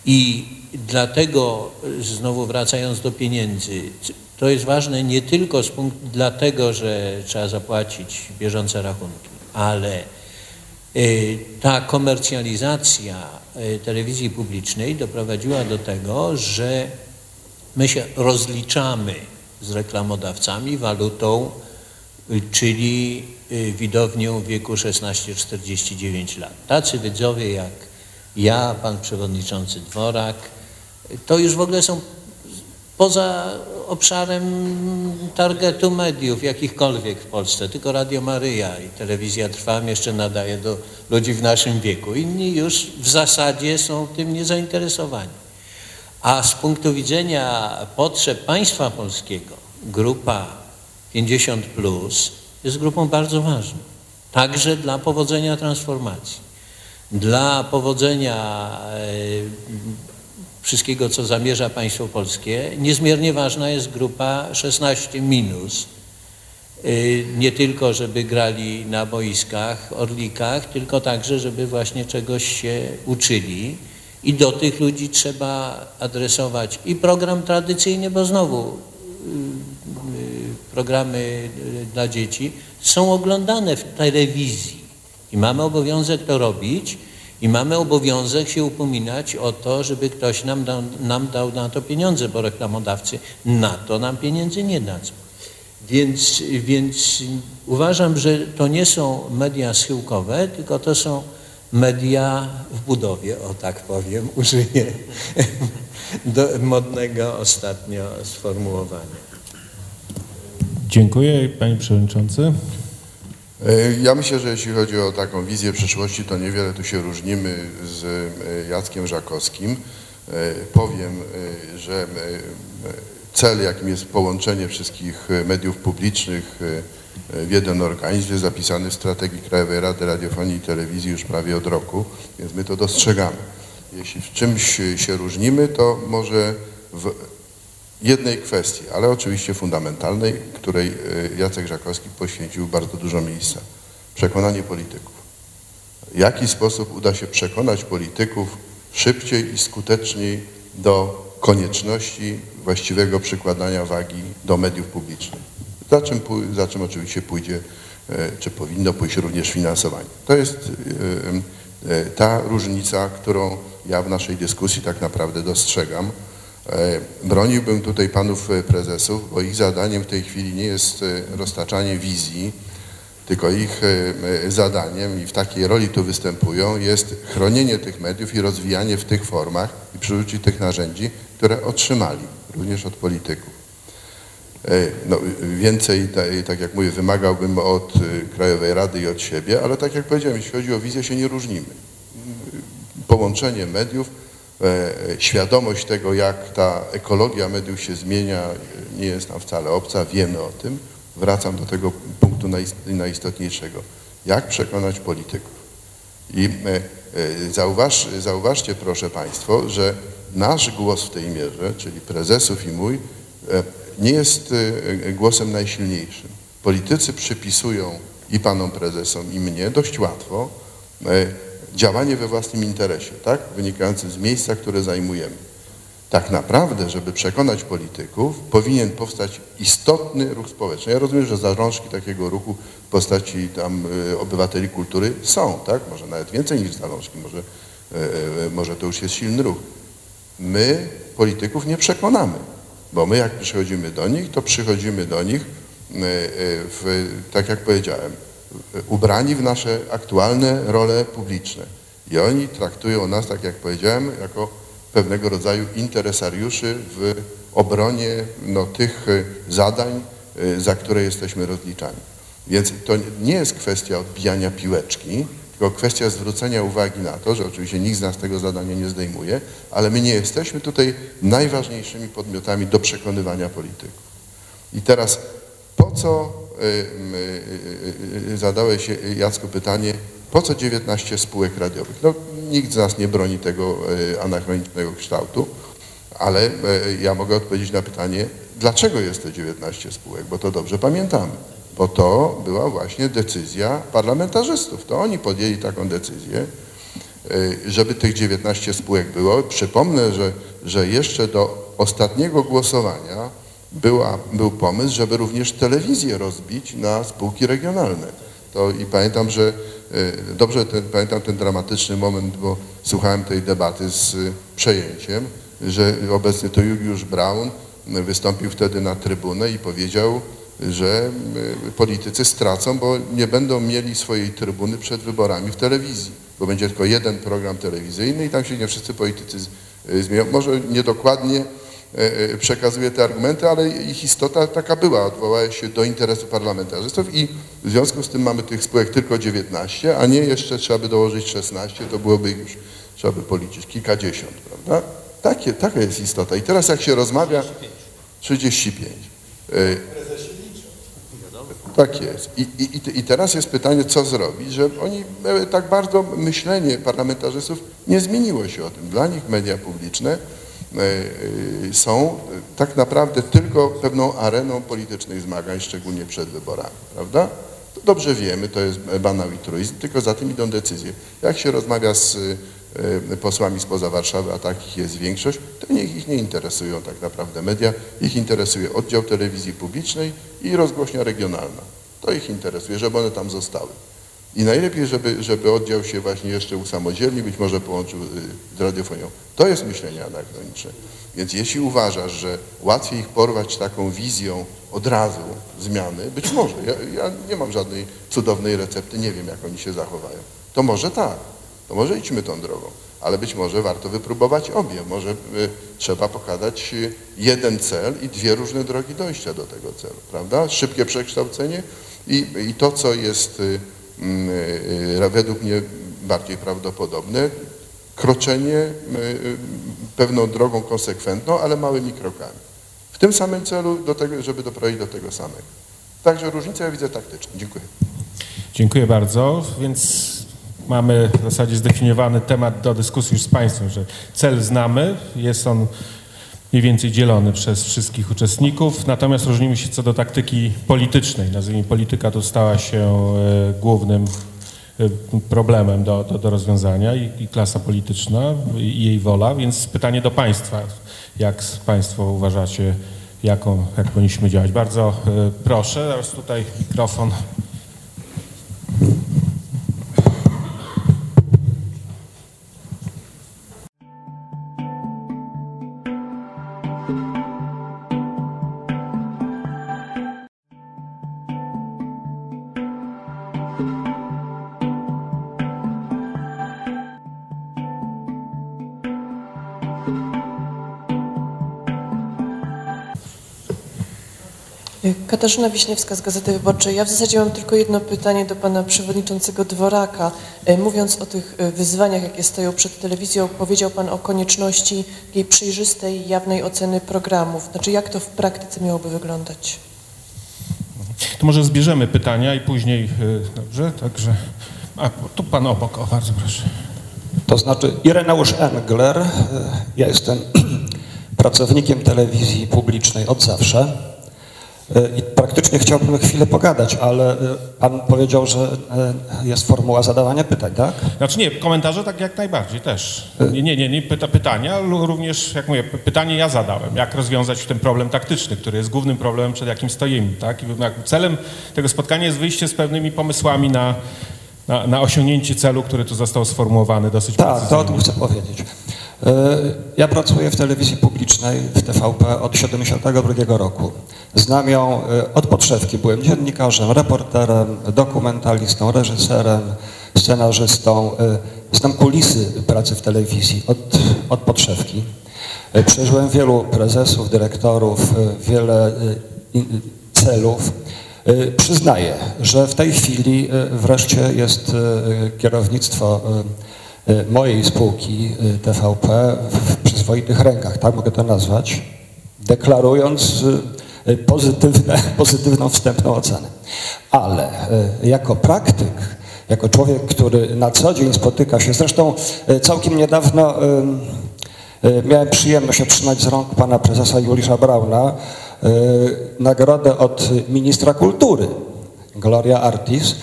I dlatego, znowu wracając do pieniędzy, To jest ważne nie tylko z punktu, dlatego, że trzeba zapłacić bieżące rachunki, ale y, ta komercjalizacja y, telewizji publicznej doprowadziła do tego, że my się rozliczamy z reklamodawcami walutą, y, czyli y, widownią w wieku szesnaście do czterdziestu dziewięciu lat. Tacy widzowie jak ja, pan przewodniczący Dworak, to już w ogóle są poza obszarem targetu mediów jakichkolwiek w Polsce. Tylko Radio Maryja i Telewizja Trwam jeszcze nadaje do ludzi w naszym wieku. Inni już w zasadzie są tym niezainteresowani. A z punktu widzenia potrzeb państwa polskiego grupa pięćdziesiąt plus jest grupą bardzo ważną. Także dla powodzenia transformacji, dla powodzenia yy, wszystkiego, co zamierza państwo polskie, niezmiernie ważna jest grupa szesnaście minus. Nie tylko, żeby grali na boiskach, orlikach, tylko także, żeby właśnie czegoś się uczyli. I do tych ludzi trzeba adresować i program tradycyjny, bo znowu programy dla dzieci są oglądane w telewizji i mamy obowiązek to robić. I mamy obowiązek się upominać o to, żeby ktoś nam dał, nam dał na to pieniądze, bo reklamodawcy na to nam pieniędzy nie dadzą. Więc, więc uważam, że to nie są media schyłkowe, tylko to są media w budowie, o tak powiem, użyję do modnego ostatnio sformułowania. Dziękuję, panie przewodniczący. Ja myślę, że jeśli chodzi o taką wizję przyszłości, to niewiele tu się różnimy z Jackiem Żakowskim. Powiem, że cel, jakim jest połączenie wszystkich mediów publicznych w jeden organizm, jest zapisany w strategii Krajowej Rady Radiofonii i Telewizji już prawie od roku, więc my to dostrzegamy. Jeśli w czymś się różnimy, to może w jednej kwestii, ale oczywiście fundamentalnej, której Jacek Żakowski poświęcił bardzo dużo miejsca. Przekonanie polityków. W jaki sposób uda się przekonać polityków szybciej i skuteczniej do konieczności właściwego przykładania wagi do mediów publicznych? Za czym, za czym oczywiście pójdzie, czy powinno pójść również finansowanie. To jest ta różnica, którą ja w naszej dyskusji tak naprawdę dostrzegam. Broniłbym tutaj panów prezesów, bo ich zadaniem w tej chwili nie jest roztaczanie wizji, tylko ich zadaniem, i w takiej roli tu występują, jest chronienie tych mediów i rozwijanie w tych formach i przy użyciu tych narzędzi, które otrzymali również od polityków. No, więcej, tak jak mówię, wymagałbym od Krajowej Rady i od siebie, ale tak jak powiedziałem, jeśli chodzi o wizję, się nie różnimy. Połączenie mediów, świadomość tego, jak ta ekologia mediów się zmienia, nie jest nam wcale obca, wiemy o tym. Wracam do tego punktu najistotniejszego. Jak przekonać polityków? I zauważ, zauważcie, proszę państwo, że nasz głos w tej mierze, czyli prezesów i mój, nie jest głosem najsilniejszym. Politycy przypisują i panom prezesom, i mnie dość łatwo działanie we własnym interesie, tak? Wynikające z miejsca, które zajmujemy. Tak naprawdę, żeby przekonać polityków, powinien powstać istotny ruch społeczny. Ja rozumiem, że zalążki takiego ruchu w postaci tam y, obywateli kultury są, tak? Może nawet więcej niż zalążki, może, y, może to już jest silny ruch. My polityków nie przekonamy, bo my jak przychodzimy do nich, to przychodzimy do nich, y, y, w, tak jak powiedziałem, ubrani w nasze aktualne role publiczne. I oni traktują nas, tak jak powiedziałem, jako pewnego rodzaju interesariuszy w obronie no, tych zadań, za które jesteśmy rozliczani. Więc to nie jest kwestia odbijania piłeczki, tylko kwestia zwrócenia uwagi na to, że oczywiście nikt z nas tego zadania nie zdejmuje, ale my nie jesteśmy tutaj najważniejszymi podmiotami do przekonywania polityków. I teraz po co zadałeś, Jacku, pytanie, po co dziewiętnaście spółek radiowych? No, nikt z nas nie broni tego anachronicznego kształtu, ale ja mogę odpowiedzieć na pytanie, dlaczego jest to dziewiętnaście spółek, bo to dobrze pamiętamy, bo to była właśnie decyzja parlamentarzystów, to oni podjęli taką decyzję, żeby tych dziewiętnaście spółek było. Przypomnę, że, że jeszcze do ostatniego głosowania była, był pomysł, żeby również telewizję rozbić na spółki regionalne. To i pamiętam, że dobrze ten, pamiętam ten dramatyczny moment, bo słuchałem tej debaty z przejęciem, że obecny to Juliusz Braun wystąpił wtedy na trybunę i powiedział, że politycy stracą, bo nie będą mieli swojej trybuny przed wyborami w telewizji, bo będzie tylko jeden program telewizyjny i tam się nie wszyscy politycy zmienią. Może niedokładnie przekazuje te argumenty, ale ich istota taka była, odwołała się do interesu parlamentarzystów i w związku z tym mamy tych spółek tylko dziewiętnaście, a nie jeszcze trzeba by dołożyć szesnaście, to byłoby już, trzeba by policzyć, kilkadziesiąt, prawda? Takie, taka jest istota. I teraz jak się rozmawia... trzydzieści pięć. Tak jest. I, i, i teraz jest pytanie, co zrobić, że oni tak bardzo myślenie parlamentarzystów nie zmieniło się o tym. Dla nich media publiczne są tak naprawdę tylko pewną areną politycznych zmagań, szczególnie przed wyborami, prawda? To dobrze wiemy, to jest banał i truizm, tylko za tym idą decyzje. Jak się rozmawia z posłami spoza Warszawy, a takich jest większość, to niech ich nie interesują tak naprawdę media. Ich interesuje oddział telewizji publicznej i rozgłośnia regionalna. To ich interesuje, żeby one tam zostały. I najlepiej, żeby, żeby oddział się właśnie jeszcze usamodzielnił, być może połączył z radiofonią. To jest myślenie anachroniczne. Więc jeśli uważasz, że łatwiej ich porwać taką wizją od razu zmiany, być może, ja, ja nie mam żadnej cudownej recepty, nie wiem jak oni się zachowają, to może tak. To może idźmy tą drogą, ale być może warto wypróbować obie. Może y, trzeba pokazać jeden cel i dwie różne drogi dojścia do tego celu, prawda? Szybkie przekształcenie i, i to, co jest y, y, według mnie bardziej prawdopodobne, kroczenie y, y, pewną drogą konsekwentną, ale małymi krokami. W tym samym celu, do tego, żeby doprowadzić do tego samego. Także różnicę ja widzę taktyczną. Dziękuję. Dziękuję bardzo. Więc... mamy w zasadzie zdefiniowany temat do dyskusji już z Państwem, że cel znamy, jest on mniej więcej dzielony przez wszystkich uczestników, natomiast różnimy się co do taktyki politycznej. Nazwijmy, polityka tu stała się głównym problemem do, do, do rozwiązania i, i klasa polityczna i jej wola, więc pytanie do Państwa, jak Państwo uważacie, jaką, jak powinniśmy działać. Bardzo proszę, teraz tutaj mikrofon. Katarzyna Wiśniewska z Gazety Wyborczej. Ja w zasadzie mam tylko jedno pytanie do pana przewodniczącego Dworaka. Mówiąc o tych wyzwaniach, jakie stoją przed telewizją, powiedział pan o konieczności jej przejrzystej, jawnej oceny programów. Znaczy, jak to w praktyce miałoby wyglądać? To może zbierzemy pytania i później, dobrze, także... A, tu pan obok, o, bardzo proszę. To znaczy, Ireneusz Engler, ja jestem pracownikiem telewizji publicznej od zawsze. I praktycznie chciałbym chwilę pogadać, ale pan powiedział, że jest formuła zadawania pytań, tak? Znaczy nie, komentarze tak jak najbardziej też. Nie, nie, nie, nie pyta, pytania, również jak mówię, pytanie ja zadałem, jak rozwiązać ten problem taktyczny, który jest głównym problemem, przed jakim stoimy, tak? I celem tego spotkania jest wyjście z pewnymi pomysłami na, na, na osiągnięcie celu, który tu został sformułowany dosyć precyzyjnie. Tak, to o tym chcę powiedzieć. Ja pracuję w telewizji publicznej, w T V P od siedemdziesiątego drugiego roku. Znam ją od podszewki. Byłem dziennikarzem, reporterem, dokumentalistą, reżyserem, scenarzystą. Znam kulisy pracy w telewizji od, od podszewki. Przeżyłem wielu prezesów, dyrektorów, wiele celów. Przyznaję, że w tej chwili wreszcie jest kierownictwo mojej spółki T V P w przyzwoitych rękach, tak mogę to nazwać, deklarując pozytywne, pozytywną wstępną ocenę. Ale jako praktyk, jako człowiek, który na co dzień spotyka się, zresztą całkiem niedawno miałem przyjemność otrzymać z rąk pana prezesa Juliusza Brauna nagrodę od ministra kultury, Gloria Artis,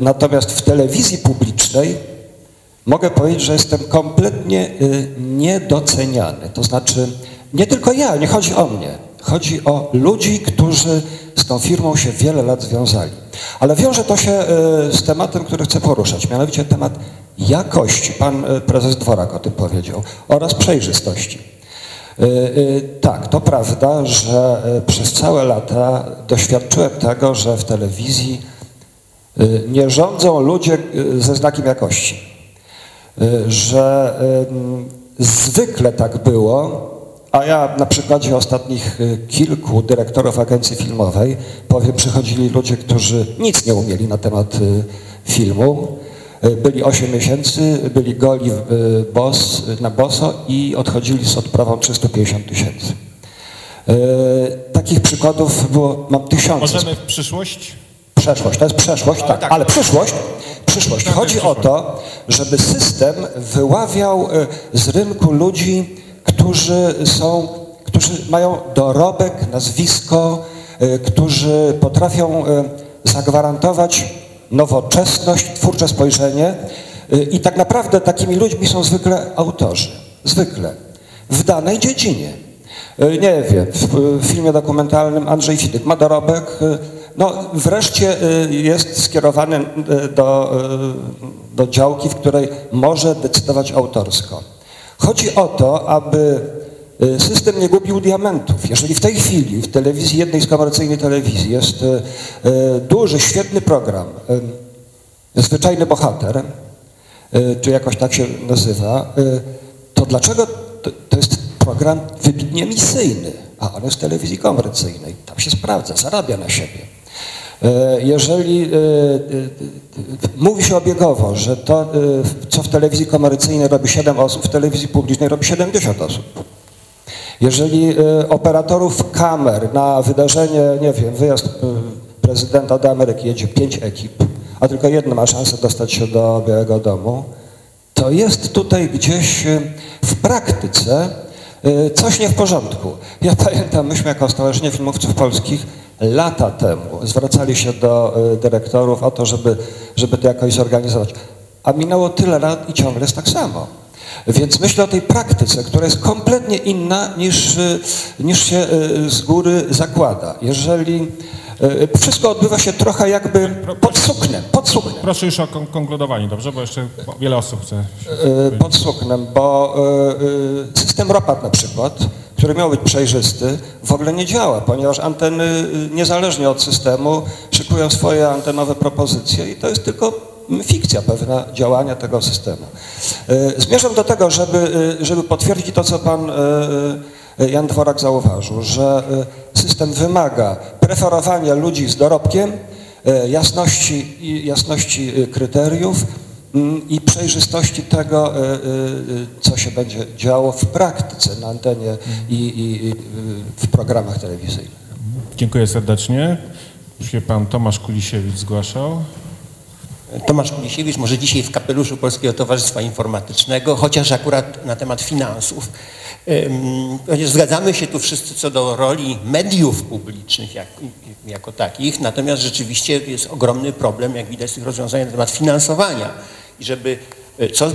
natomiast w telewizji publicznej mogę powiedzieć, że jestem kompletnie niedoceniany. To znaczy, nie tylko ja, nie chodzi o mnie, Chodzi o ludzi, którzy z tą firmą się wiele lat związali. Ale wiąże to się z tematem, który chcę poruszać, mianowicie temat jakości. Pan prezes Dworak o tym powiedział. Oraz przejrzystości. Tak, to prawda, że przez całe lata doświadczyłem tego, że w telewizji nie rządzą ludzie ze znakiem jakości. Że zwykle tak było, a ja na przykładzie ostatnich kilku dyrektorów agencji filmowej powiem, przychodzili ludzie, którzy nic nie umieli na temat filmu. Byli osiem miesięcy, byli goli bos, na boso i odchodzili z odprawą trzysta pięćdziesiąt tysięcy. Takich przykładów było, mam tysiące. Możemy w przyszłość? Przeszłość, to jest przeszłość, tak, tak. Ale przyszłość, przyszłość. Chodzi o to, żeby system wyławiał z rynku ludzi, którzy są, którzy mają dorobek, nazwisko, którzy potrafią zagwarantować nowoczesność, twórcze spojrzenie i tak naprawdę takimi ludźmi są zwykle autorzy. Zwykle. W danej dziedzinie. Nie wiem, w filmie dokumentalnym Andrzej Fidyk ma dorobek, no wreszcie jest skierowany do, do działki, w której może decydować autorsko. Chodzi o to, aby system nie gubił diamentów. Jeżeli w tej chwili w telewizji, jednej z komercyjnych telewizji jest duży, świetny program, Zwyczajny Bohater, czy jakoś tak się nazywa, to dlaczego to jest program wybitnie misyjny, a on jest w telewizji komercyjnej, tam się sprawdza, zarabia na siebie. Jeżeli mówi się obiegowo, że to, co w telewizji komercyjnej robi siedem osób, w telewizji publicznej robi siedemdziesiąt osób. Jeżeli operatorów kamer na wydarzenie, nie wiem, wyjazd prezydenta do Ameryki jedzie pięć ekip, a tylko jedna ma szansę dostać się do Białego Domu, to jest tutaj gdzieś w praktyce coś nie w porządku. Ja pamiętam, myśmy jako Stowarzyszenie Filmowców Polskich lata temu zwracali się do dyrektorów o to, żeby, żeby to jakoś zorganizować. A minęło tyle lat i ciągle jest tak samo. Więc myślę o tej praktyce, która jest kompletnie inna niż, niż się z góry zakłada. Jeżeli wszystko odbywa się trochę jakby pod suknem, pod suknem. Proszę już o konkludowaniu, dobrze? Bo jeszcze wiele osób chce się pod suknem, bo system ropat na przykład, który miał być przejrzysty, w ogóle nie działa, ponieważ anteny niezależnie od systemu szykują swoje antenowe propozycje i to jest tylko fikcja pewna działania tego systemu. Zmierzam do tego, żeby, żeby potwierdzić to, co pan Jan Dworak zauważył, że system wymaga preferowania ludzi z dorobkiem, jasności, jasności kryteriów i przejrzystości tego, co się będzie działo w praktyce na antenie i, i w programach telewizyjnych. Dziękuję serdecznie. Już się pan Tomasz Kulisiewicz zgłaszał. Tomasz Kulisiewicz, może dzisiaj w kapeluszu Polskiego Towarzystwa Informatycznego, chociaż akurat na temat finansów. Zgadzamy się tu wszyscy co do roli mediów publicznych jak, jako takich, natomiast rzeczywiście jest ogromny problem, jak widać z tych rozwiązań, na temat finansowania. I żeby, co,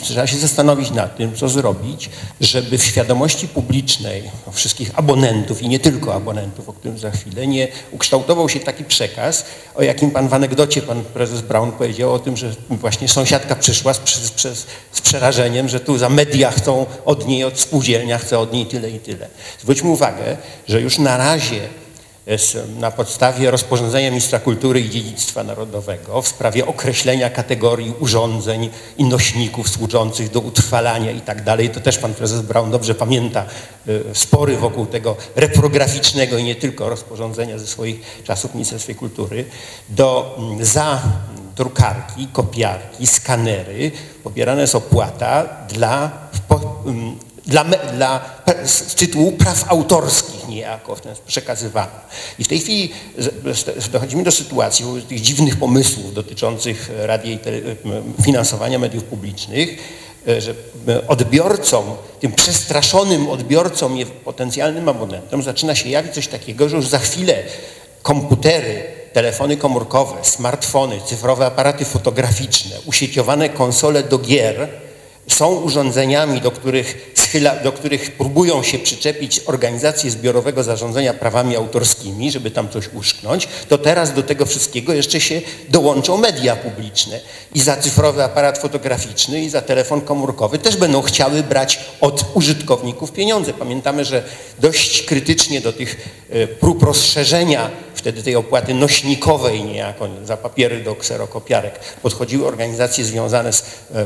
trzeba się zastanowić nad tym, co zrobić, żeby w świadomości publicznej wszystkich abonentów i nie tylko abonentów, o którym za chwilę, nie ukształtował się taki przekaz, o jakim pan w anegdocie, pan prezes Braun powiedział o tym, że właśnie sąsiadka przyszła z, z, z przerażeniem, że tu za media chcą od niej, od spółdzielnia chce od niej tyle i tyle. Zwróćmy uwagę, że już na razie na podstawie rozporządzenia Ministra Kultury i Dziedzictwa Narodowego w sprawie określenia kategorii urządzeń i nośników służących do utrwalania i tak dalej. To też pan prezes Braun dobrze pamięta spory wokół tego reprograficznego i nie tylko rozporządzenia ze swoich czasów w Ministerstwie Kultury. Do, za drukarki, kopiarki, skanery pobierana jest opłata dla... Po, Dla, dla, z tytułu praw autorskich niejako w ten przekazywana. I w tej chwili dochodzimy do sytuacji tych dziwnych pomysłów dotyczących radia i tele, finansowania mediów publicznych, że odbiorcom, tym przestraszonym odbiorcom i potencjalnym abonentom zaczyna się jawić coś takiego, że już za chwilę komputery, telefony komórkowe, smartfony, cyfrowe aparaty fotograficzne, usieciowane konsole do gier są urządzeniami, do których schyla, do których próbują się przyczepić organizacje zbiorowego zarządzania prawami autorskimi, żeby tam coś uszknąć, to teraz do tego wszystkiego jeszcze się dołączą media publiczne i za cyfrowy aparat fotograficzny i za telefon komórkowy też będą chciały brać od użytkowników pieniądze. Pamiętamy, że dość krytycznie do tych prób rozszerzenia wtedy tej opłaty nośnikowej niejako za papiery do kserokopiarek podchodziły organizacje związane z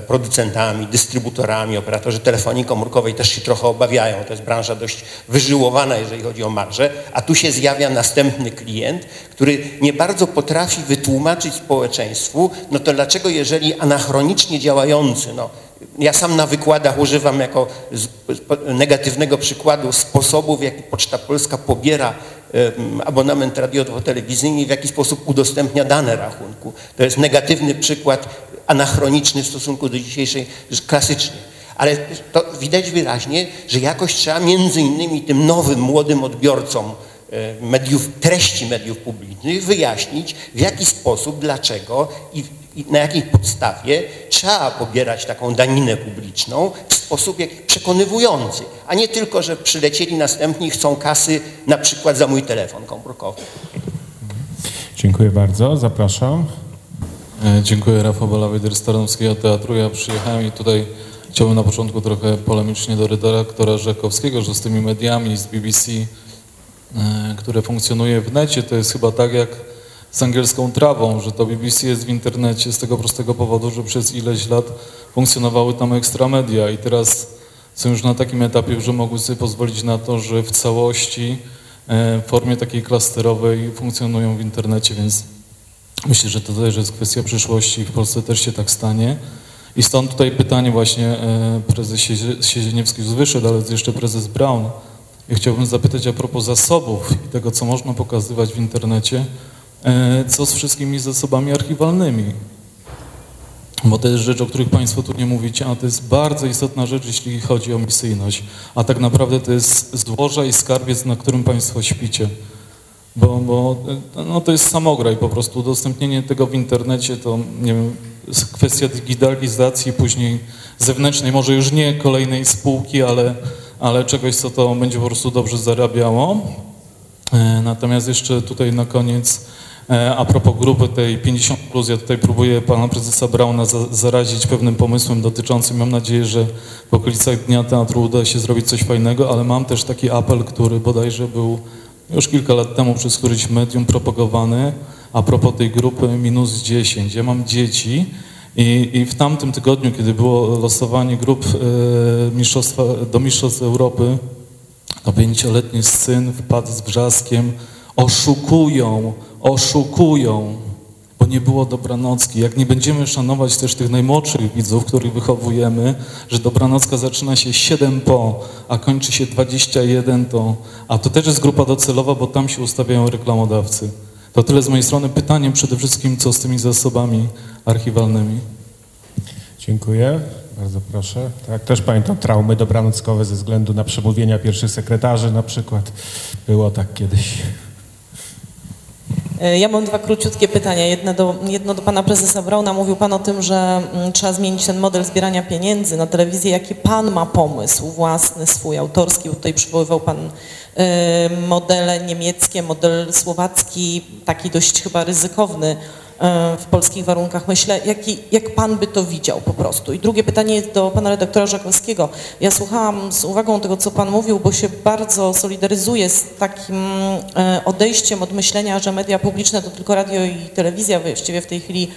producentami, dystrybutorami, operatorzy telefonii komórkowej też się trochę obawiają. To jest branża dość wyżyłowana, jeżeli chodzi o marże, a tu się zjawia następny klient, który nie bardzo potrafi wytłumaczyć społeczeństwu, no to dlaczego jeżeli anachronicznie działający, no ja sam na wykładach używam jako negatywnego przykładu sposobów, w jaki Poczta Polska pobiera abonament radiowo-telewizyjny i w jaki sposób udostępnia dane rachunku. To jest negatywny przykład anachroniczny w stosunku do dzisiejszej klasycznej. Ale to widać wyraźnie, że jakoś trzeba między innymi tym nowym, młodym odbiorcom mediów, treści mediów publicznych wyjaśnić, w jaki sposób, dlaczego i I na jakiej podstawie trzeba pobierać taką daninę publiczną w sposób przekonywujący, a nie tylko, że przylecieli następni i chcą kasy na przykład za mój telefon komórkowy. Dziękuję bardzo, zapraszam. Dziękuję, Rafał Balawider z Tarnowskiego Teatru. Ja przyjechałem i tutaj chciałbym na początku trochę polemicznie do redaktora Żakowskiego, że z tymi mediami z B B C, które funkcjonuje w necie, to jest chyba tak jak z angielską trawą, że to B B C jest w internecie z tego prostego powodu, że przez ileś lat funkcjonowały tam ekstramedia i teraz są już na takim etapie, że mogły sobie pozwolić na to, że w całości w formie takiej klasterowej funkcjonują w internecie, więc myślę, że to też jest kwestia przyszłości i w Polsce też się tak stanie. I stąd tutaj pytanie właśnie, prezes Siezieniewski już wyszedł, ale jest jeszcze prezes Braun. Ja chciałbym zapytać a propos zasobów i tego, co można pokazywać w internecie, co z wszystkimi zasobami archiwalnymi, bo to jest rzecz, o których Państwo tu nie mówicie, a to jest bardzo istotna rzecz, jeśli chodzi o misyjność, a tak naprawdę to jest złoże i skarbiec, na którym Państwo śpicie, bo, bo no to jest samograj po prostu, udostępnienie tego w internecie to, nie wiem, kwestia digitalizacji, później zewnętrznej, może już nie kolejnej spółki, ale, ale czegoś, co to będzie po prostu dobrze zarabiało. Natomiast jeszcze tutaj na koniec, a propos grupy tej pięćdziesiąt plus, ja tutaj próbuję pana prezesa Brauna za, zarazić pewnym pomysłem dotyczącym, mam nadzieję, że w okolicach Dnia Teatru uda się zrobić coś fajnego, ale mam też taki apel, który bodajże był już kilka lat temu przez któryś medium propagowany, a propos tej grupy minus dziesięć. Ja mam dzieci i, i w tamtym tygodniu, kiedy było losowanie grup y, mistrzostwa, do Mistrzostw Europy, to pięcioletni syn wpadł z wrzaskiem, oszukują, oszukują, bo nie było dobranocki. Jak nie będziemy szanować też tych najmłodszych widzów, których wychowujemy, że dobranocka zaczyna się siedem po, a kończy się dwadzieścia jeden to, a to też jest grupa docelowa, bo tam się ustawiają reklamodawcy. To tyle z mojej strony. Pytaniem przede wszystkim, co z tymi zasobami archiwalnymi. Dziękuję. Bardzo proszę. Tak, też pamiętam traumy dobranockowe ze względu na przemówienia pierwszych sekretarzy na przykład. Było tak kiedyś. Ja mam dwa króciutkie pytania. Jedno do, jedno do pana prezesa Brauna. Mówił pan o tym, że trzeba zmienić ten model zbierania pieniędzy na telewizję. Jaki pan ma pomysł własny, swój, autorski? Tutaj przywoływał pan modele niemieckie, model słowacki, taki dość chyba ryzykowny w polskich warunkach, myślę, jaki, jak pan by to widział po prostu. I drugie pytanie jest do pana redaktora Żakowskiego. Ja słuchałam z uwagą tego, co pan mówił, bo się bardzo solidaryzuję z takim odejściem od myślenia, że media publiczne to tylko radio i telewizja. Właściwie w tej chwili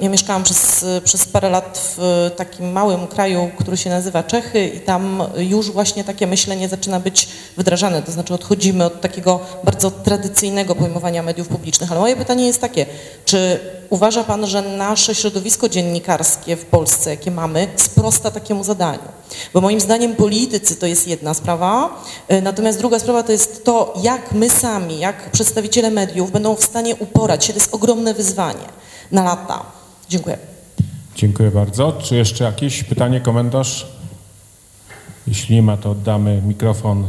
ja mieszkałam przez, przez parę lat w takim małym kraju, który się nazywa Czechy i tam już właśnie takie myślenie zaczyna być wdrażane, to znaczy odchodzimy od takiego bardzo tradycyjnego pojmowania mediów publicznych. Ale moje pytanie jest takie, czy uważa pan, że nasze środowisko dziennikarskie w Polsce, jakie mamy, sprosta takiemu zadaniu? Bo moim zdaniem politycy to jest jedna sprawa, natomiast druga sprawa to jest to, jak my sami, jak przedstawiciele mediów będą w stanie uporać się. To jest ogromne wyzwanie na lata. Dziękuję. Dziękuję bardzo. Czy jeszcze jakieś pytanie, komentarz? Jeśli nie ma, to oddamy mikrofon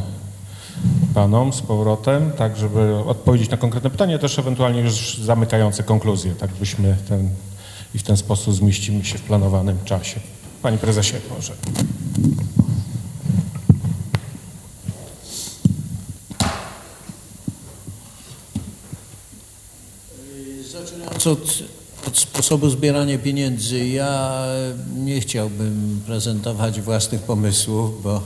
panom z powrotem, tak żeby odpowiedzieć na konkretne pytanie, też ewentualnie już zamykające konkluzje, tak byśmy ten, i w ten sposób zmieścimy się w planowanym czasie. Pani prezesie, może. co, od sposobu zbierania pieniędzy. Ja nie chciałbym prezentować własnych pomysłów, bo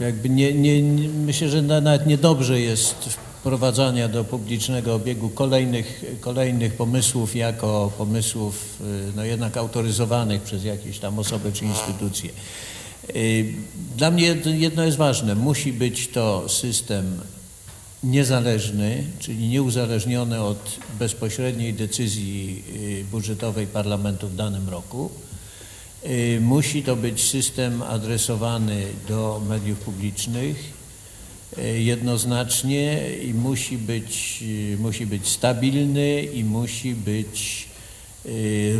jakby nie, nie, nie, myślę, że nawet niedobrze jest wprowadzania do publicznego obiegu kolejnych, kolejnych pomysłów jako pomysłów no jednak autoryzowanych przez jakieś tam osoby czy instytucje. Dla mnie jedno jest ważne, musi być to system niezależny, czyli nieuzależniony od bezpośredniej decyzji budżetowej parlamentu w danym roku. Musi to być system adresowany do mediów publicznych jednoznacznie i musi być, musi być stabilny i musi być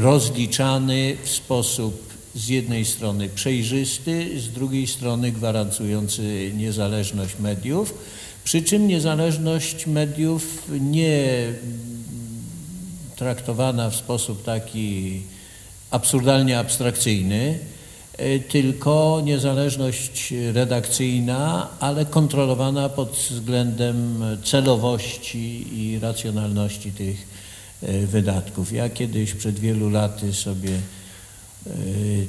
rozliczany w sposób z jednej strony przejrzysty, z drugiej strony gwarantujący niezależność mediów. Przy czym niezależność mediów nie traktowana w sposób taki absurdalnie abstrakcyjny, tylko niezależność redakcyjna, ale kontrolowana pod względem celowości i racjonalności tych wydatków. Ja kiedyś przed wielu laty sobie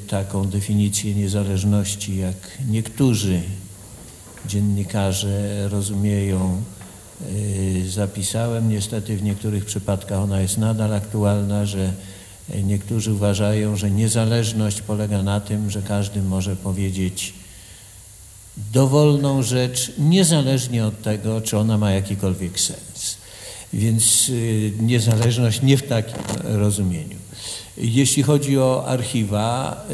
taką definicję niezależności, jak niektórzy dziennikarze rozumieją, zapisałem. Niestety w niektórych przypadkach ona jest nadal aktualna, że niektórzy uważają, że niezależność polega na tym, że każdy może powiedzieć dowolną rzecz, niezależnie od tego, czy ona ma jakikolwiek sens. Więc niezależność nie w takim rozumieniu. Jeśli chodzi o archiwa,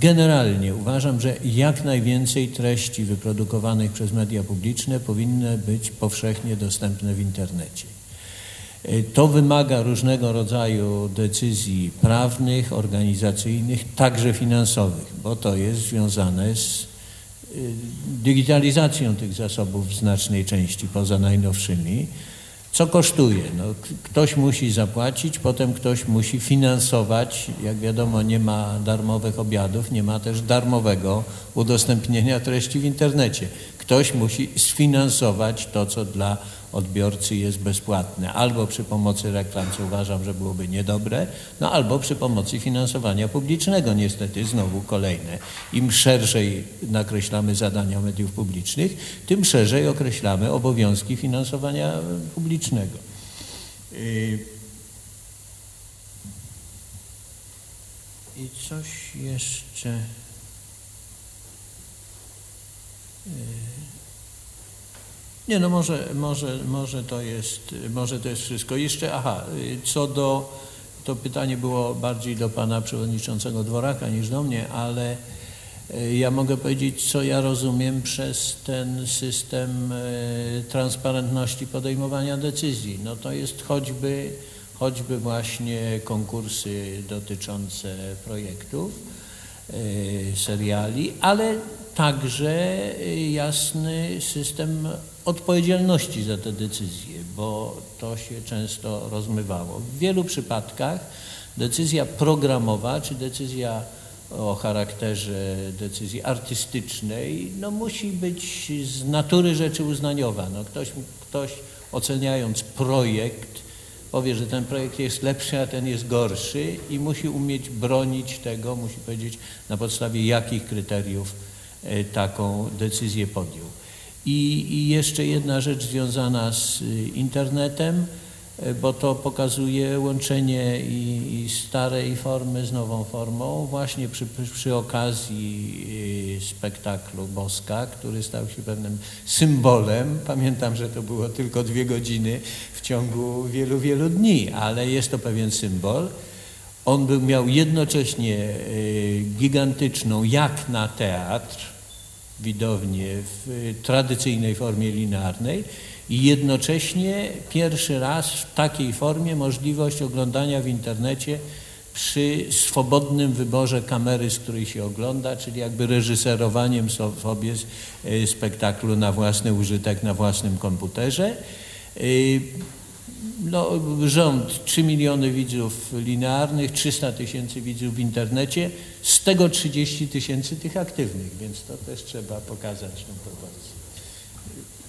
generalnie uważam, że jak najwięcej treści wyprodukowanych przez media publiczne powinny być powszechnie dostępne w internecie. To wymaga różnego rodzaju decyzji prawnych, organizacyjnych, także finansowych, bo to jest związane z digitalizacją tych zasobów w znacznej części, poza najnowszymi. Co kosztuje? No, ktoś musi zapłacić, potem ktoś musi finansować. Jak wiadomo, nie ma darmowych obiadów, nie ma też darmowego udostępnienia treści w internecie. Ktoś musi sfinansować to, co dla odbiorcy jest bezpłatne. Albo przy pomocy reklam, co uważam, że byłoby niedobre, no albo przy pomocy finansowania publicznego. Niestety znowu kolejne. Im szerzej nakreślamy zadania mediów publicznych, tym szerzej określamy obowiązki finansowania publicznego. I coś jeszcze... Nie, no może, może, może, to jest, może to jest wszystko. Jeszcze, aha, co do, to pytanie było bardziej do pana przewodniczącego Dworaka niż do mnie, ale ja mogę powiedzieć, co ja rozumiem przez ten system transparentności podejmowania decyzji. No to jest choćby, choćby właśnie konkursy dotyczące projektów, seriali, ale także jasny system odpowiedzialności za te decyzje, bo to się często rozmywało. W wielu przypadkach decyzja programowa czy decyzja o charakterze decyzji artystycznej no musi być z natury rzeczy uznaniowa. No ktoś, ktoś oceniając projekt powie, że ten projekt jest lepszy, a ten jest gorszy i musi umieć bronić tego, musi powiedzieć na podstawie jakich kryteriów taką decyzję podjął. I, I jeszcze jedna rzecz związana z internetem, bo to pokazuje łączenie i, i starej formy z nową formą. Właśnie przy, przy okazji spektaklu Boska, który stał się pewnym symbolem. Pamiętam, że to było tylko dwie godziny w ciągu wielu, wielu dni, ale jest to pewien symbol. On był, miał jednocześnie gigantyczną, jak na teatr, widownię w tradycyjnej formie linearnej i jednocześnie pierwszy raz w takiej formie możliwość oglądania w internecie przy swobodnym wyborze kamery, z której się ogląda, czyli jakby reżyserowaniem sobie spektaklu na własny użytek, na własnym komputerze. No, rząd trzy miliony widzów linearnych, trzysta tysięcy widzów w internecie, z tego trzydzieści tysięcy tych aktywnych, więc to też trzeba pokazać tę proporcję.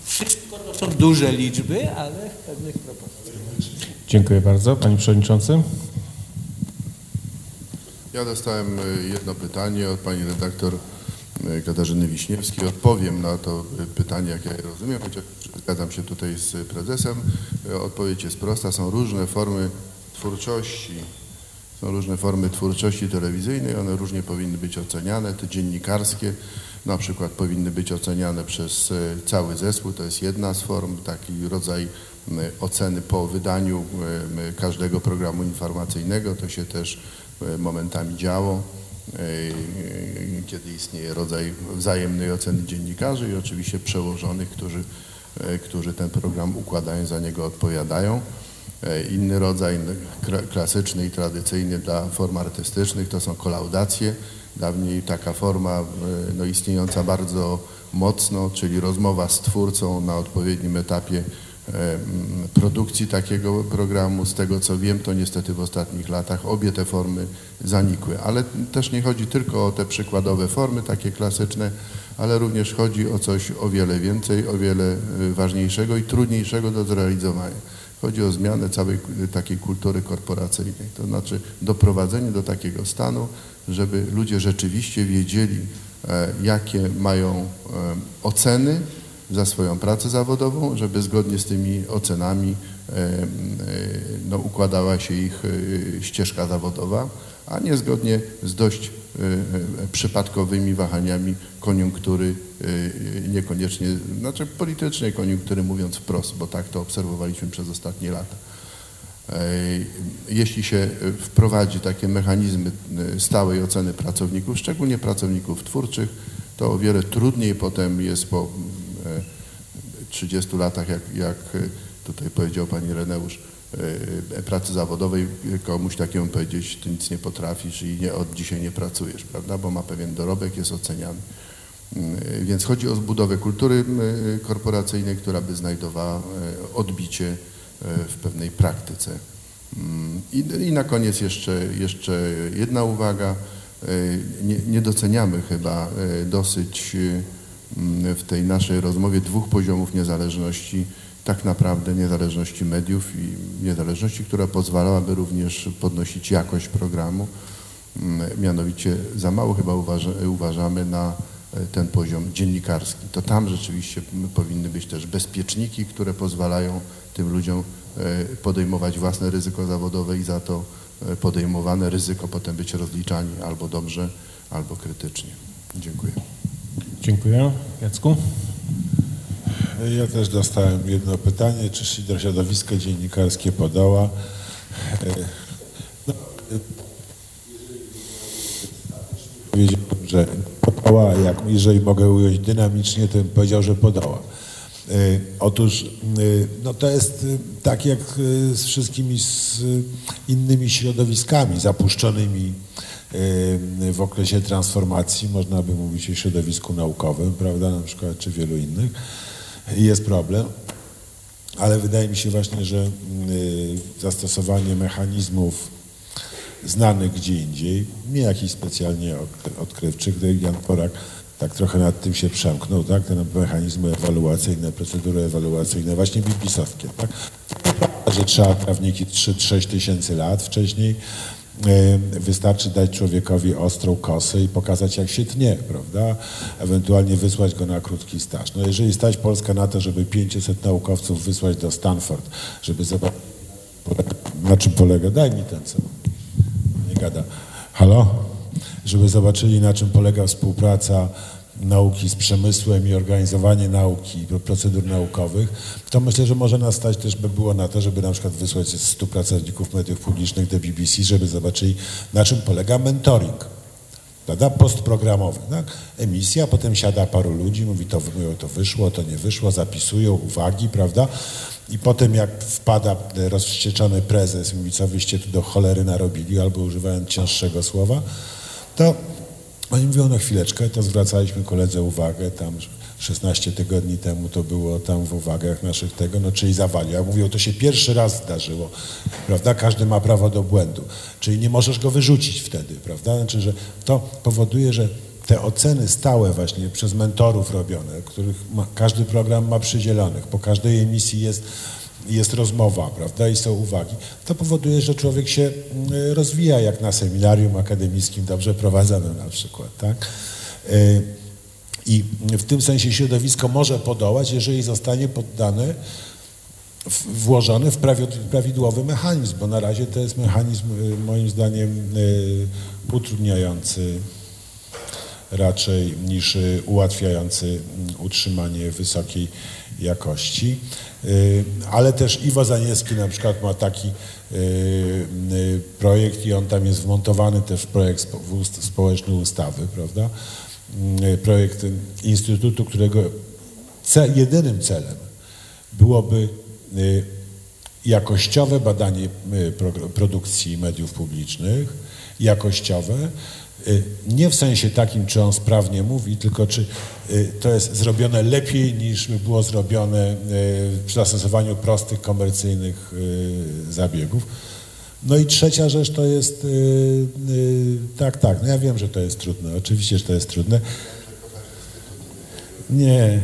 Wszystko to są duże liczby, ale w pewnych proporcjach. Dziękuję bardzo. Panie Przewodniczący. Ja dostałem jedno pytanie od pani redaktor Katarzyny Wiśniewskiej. Odpowiem na to pytanie, jak ja je rozumiem, chociaż zgadzam się tutaj z prezesem. Odpowiedź jest prosta. Są różne formy twórczości, są różne formy twórczości telewizyjnej. One różnie powinny być oceniane. Te dziennikarskie na przykład powinny być oceniane przez cały zespół. To jest jedna z form, taki rodzaj oceny po wydaniu każdego programu informacyjnego. To się też momentami działo, kiedy istnieje rodzaj wzajemnej oceny dziennikarzy i oczywiście przełożonych, którzy, którzy ten program układają, za niego odpowiadają. Inny rodzaj, klasyczny i tradycyjny dla form artystycznych, to są kolaudacje. Dawniej taka forma no, istniejąca bardzo mocno, czyli rozmowa z twórcą na odpowiednim etapie produkcji takiego programu. Z tego co wiem, to niestety w ostatnich latach obie te formy zanikły. Ale też nie chodzi tylko o te przykładowe formy, takie klasyczne, ale również chodzi o coś o wiele więcej, o wiele ważniejszego i trudniejszego do zrealizowania. Chodzi o zmianę całej takiej kultury korporacyjnej, to znaczy doprowadzenie do takiego stanu, żeby ludzie rzeczywiście wiedzieli, jakie mają oceny za swoją pracę zawodową, żeby zgodnie z tymi ocenami no, układała się ich ścieżka zawodowa, a nie zgodnie z dość przypadkowymi wahaniami koniunktury, niekoniecznie, znaczy politycznej koniunktury, mówiąc wprost, bo tak to obserwowaliśmy przez ostatnie lata. Jeśli się wprowadzi takie mechanizmy stałej oceny pracowników, szczególnie pracowników twórczych, to o wiele trudniej potem jest po trzydziestu latach, jak, jak tutaj powiedział pani Reneusz, pracy zawodowej komuś takiemu powiedzieć, ty nic nie potrafisz i nie, od dzisiaj nie pracujesz, prawda, bo ma pewien dorobek, jest oceniany. Więc chodzi o budowę kultury korporacyjnej, która by znajdowała odbicie w pewnej praktyce. I, i na koniec jeszcze, jeszcze jedna uwaga. Nie, nie doceniamy chyba dosyć w tej naszej rozmowie dwóch poziomów niezależności, tak naprawdę niezależności mediów i niezależności, która pozwalałaby również podnosić jakość programu. Mianowicie za mało chyba uważa, uważamy na ten poziom dziennikarski. To tam rzeczywiście powinny być też bezpieczniki, które pozwalają tym ludziom podejmować własne ryzyko zawodowe i za to podejmowane ryzyko potem być rozliczani albo dobrze, albo krytycznie. Dziękuję. Dziękuję. Jacku? Ja też dostałem jedno pytanie, czy środowisko dziennikarskie podała. No, powiedziałbym, że podała, jak, jeżeli mogę ująć dynamicznie, to bym powiedział, że podała. Otóż no to jest tak jak z wszystkimi z innymi środowiskami zapuszczonymi w okresie transformacji, można by mówić o środowisku naukowym, prawda, na przykład, czy wielu innych. Jest problem, ale wydaje mi się właśnie, że zastosowanie mechanizmów znanych gdzie indziej, nie jakichś specjalnie odkrywczych, Jan Dworak tak trochę nad tym się przemknął, tak, te mechanizmy ewaluacyjne, procedury ewaluacyjne, właśnie biblisowskie, tak, że trzeba prawniki trzy do sześciu tysięcy lat wcześniej, wystarczy dać człowiekowi ostrą kosę i pokazać, jak się tnie, prawda? Ewentualnie wysłać go na krótki staż. No jeżeli stać Polskę na to, żeby pięciuset naukowców wysłać do Stanford, żeby zobaczyć, na czym polega, daj mi ten co, nie gada, halo? Żeby zobaczyli, na czym polega współpraca nauki z przemysłem i organizowanie nauki, procedur naukowych, to myślę, że może nas stać też by było na to, żeby na przykład wysłać stu pracowników mediów publicznych do B B C, żeby zobaczyli, na czym polega mentoring, prawda, postprogramowy, tak? Emisja, potem siada paru ludzi, mówi to, to wyszło, to nie wyszło, zapisują uwagi, prawda, i potem jak wpada rozwścieczony prezes i mówi, co wyście tu do cholery narobili, albo używając cięższego słowa, to oni mówią, no chwileczkę, to zwracaliśmy koledze uwagę, tam szesnaście tygodni temu to było tam w uwagach naszych tego, no czyli zawalił. Ja mówię, to się pierwszy raz zdarzyło, prawda, każdy ma prawo do błędu, czyli nie możesz go wyrzucić wtedy, prawda, znaczy, że to powoduje, że te oceny stałe właśnie przez mentorów robione, których ma, każdy program ma przydzielonych, po każdej emisji jest, jest rozmowa, prawda, i są uwagi, to powoduje, że człowiek się rozwija, jak na seminarium akademickim dobrze prowadzonym na przykład, tak? I w tym sensie środowisko może podołać, jeżeli zostanie poddane, włożony w prawidłowy mechanizm, bo na razie to jest mechanizm moim zdaniem utrudniający raczej niż ułatwiający utrzymanie wysokiej jakości. Ale też Iwo Zaniewski na przykład ma taki projekt i on tam jest wmontowany też w projekt społeczny ustawy, prawda? Projekt instytutu, którego jedynym celem byłoby jakościowe badanie produkcji mediów publicznych, jakościowe, nie w sensie takim, czy on sprawnie mówi, tylko czy to jest zrobione lepiej niż by było zrobione przy zastosowaniu prostych, komercyjnych zabiegów. No i trzecia rzecz to jest, tak, tak, no ja wiem, że to jest trudne, oczywiście, że to jest trudne. Nie.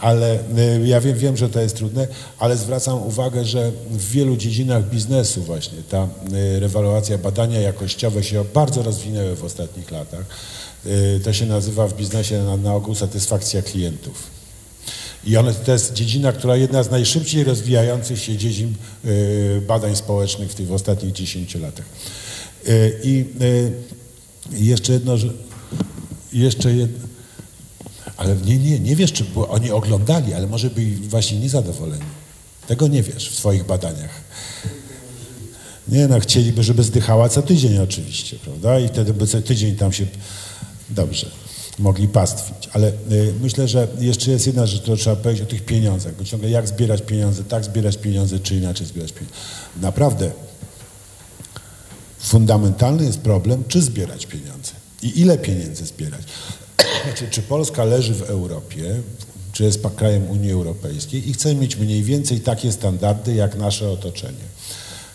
Ale ja wiem, wiem, że to jest trudne, ale zwracam uwagę, że w wielu dziedzinach biznesu właśnie ta rewolucja, badania jakościowe się bardzo rozwinęły w ostatnich latach. To się nazywa w biznesie na, na ogół satysfakcja klientów. I one, to jest dziedzina, która jedna z najszybciej rozwijających się dziedzin badań społecznych w tych ostatnich dziesięciu latach. I jeszcze jedno, że jeszcze jedno. Ale nie, nie, nie wiesz, czy było, oni oglądali, ale może byli właśnie niezadowoleni. Tego nie wiesz w swoich badaniach. Nie no, chcieliby, żeby zdychała co tydzień oczywiście, prawda? I wtedy by co tydzień tam się dobrze mogli pastwić. Ale y, myślę, że jeszcze jest jedna rzecz, którą trzeba powiedzieć o tych pieniądzach. Bo ciągle jak zbierać pieniądze, tak zbierać pieniądze, czy inaczej zbierać pieniądze. Naprawdę fundamentalny jest problem, czy zbierać pieniądze i ile pieniędzy zbierać. Znaczy, czy Polska leży w Europie, czy jest krajem Unii Europejskiej i chce mieć mniej więcej takie standardy jak nasze otoczenie.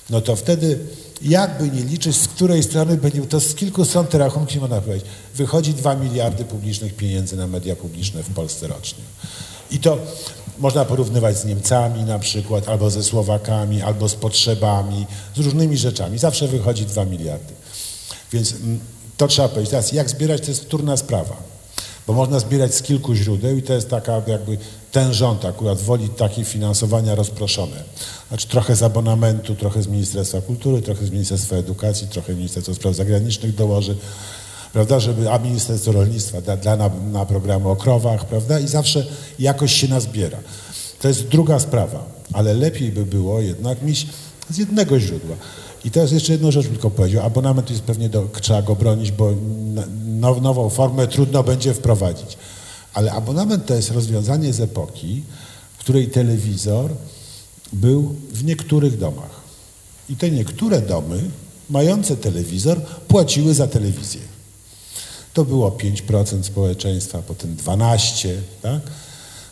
No to wtedy, jakby nie liczyć, z której strony będzie, to z kilku stron te rachunki można powiedzieć, wychodzi dwa miliardy publicznych pieniędzy na media publiczne w Polsce rocznie. I to można porównywać z Niemcami na przykład, albo ze Słowakami, albo z potrzebami, z różnymi rzeczami. Zawsze wychodzi dwa miliardy. Więc to trzeba powiedzieć. Teraz jak zbierać, to jest wtórna sprawa. Bo można zbierać z kilku źródeł i to jest taka jakby, ten rząd akurat woli takie finansowania rozproszone. Znaczy trochę z abonamentu, trochę z Ministerstwa Kultury, trochę z Ministerstwa Edukacji, trochę Ministerstwo Spraw Zagranicznych dołoży, prawda, żeby, a Ministerstwo Rolnictwa da, da na, na programy o krowach, prawda, i zawsze jakoś się nazbiera. To jest druga sprawa, ale lepiej by było jednak mieć z jednego źródła. I teraz jeszcze jedną rzecz tylko powiedział. Abonament jest pewnie, do, trzeba go bronić, bo now, nową formę trudno będzie wprowadzić. Ale abonament to jest rozwiązanie z epoki, w której telewizor był w niektórych domach. I te niektóre domy mające telewizor płaciły za telewizję. To było pięć procent społeczeństwa, potem dwanaście procent, tak?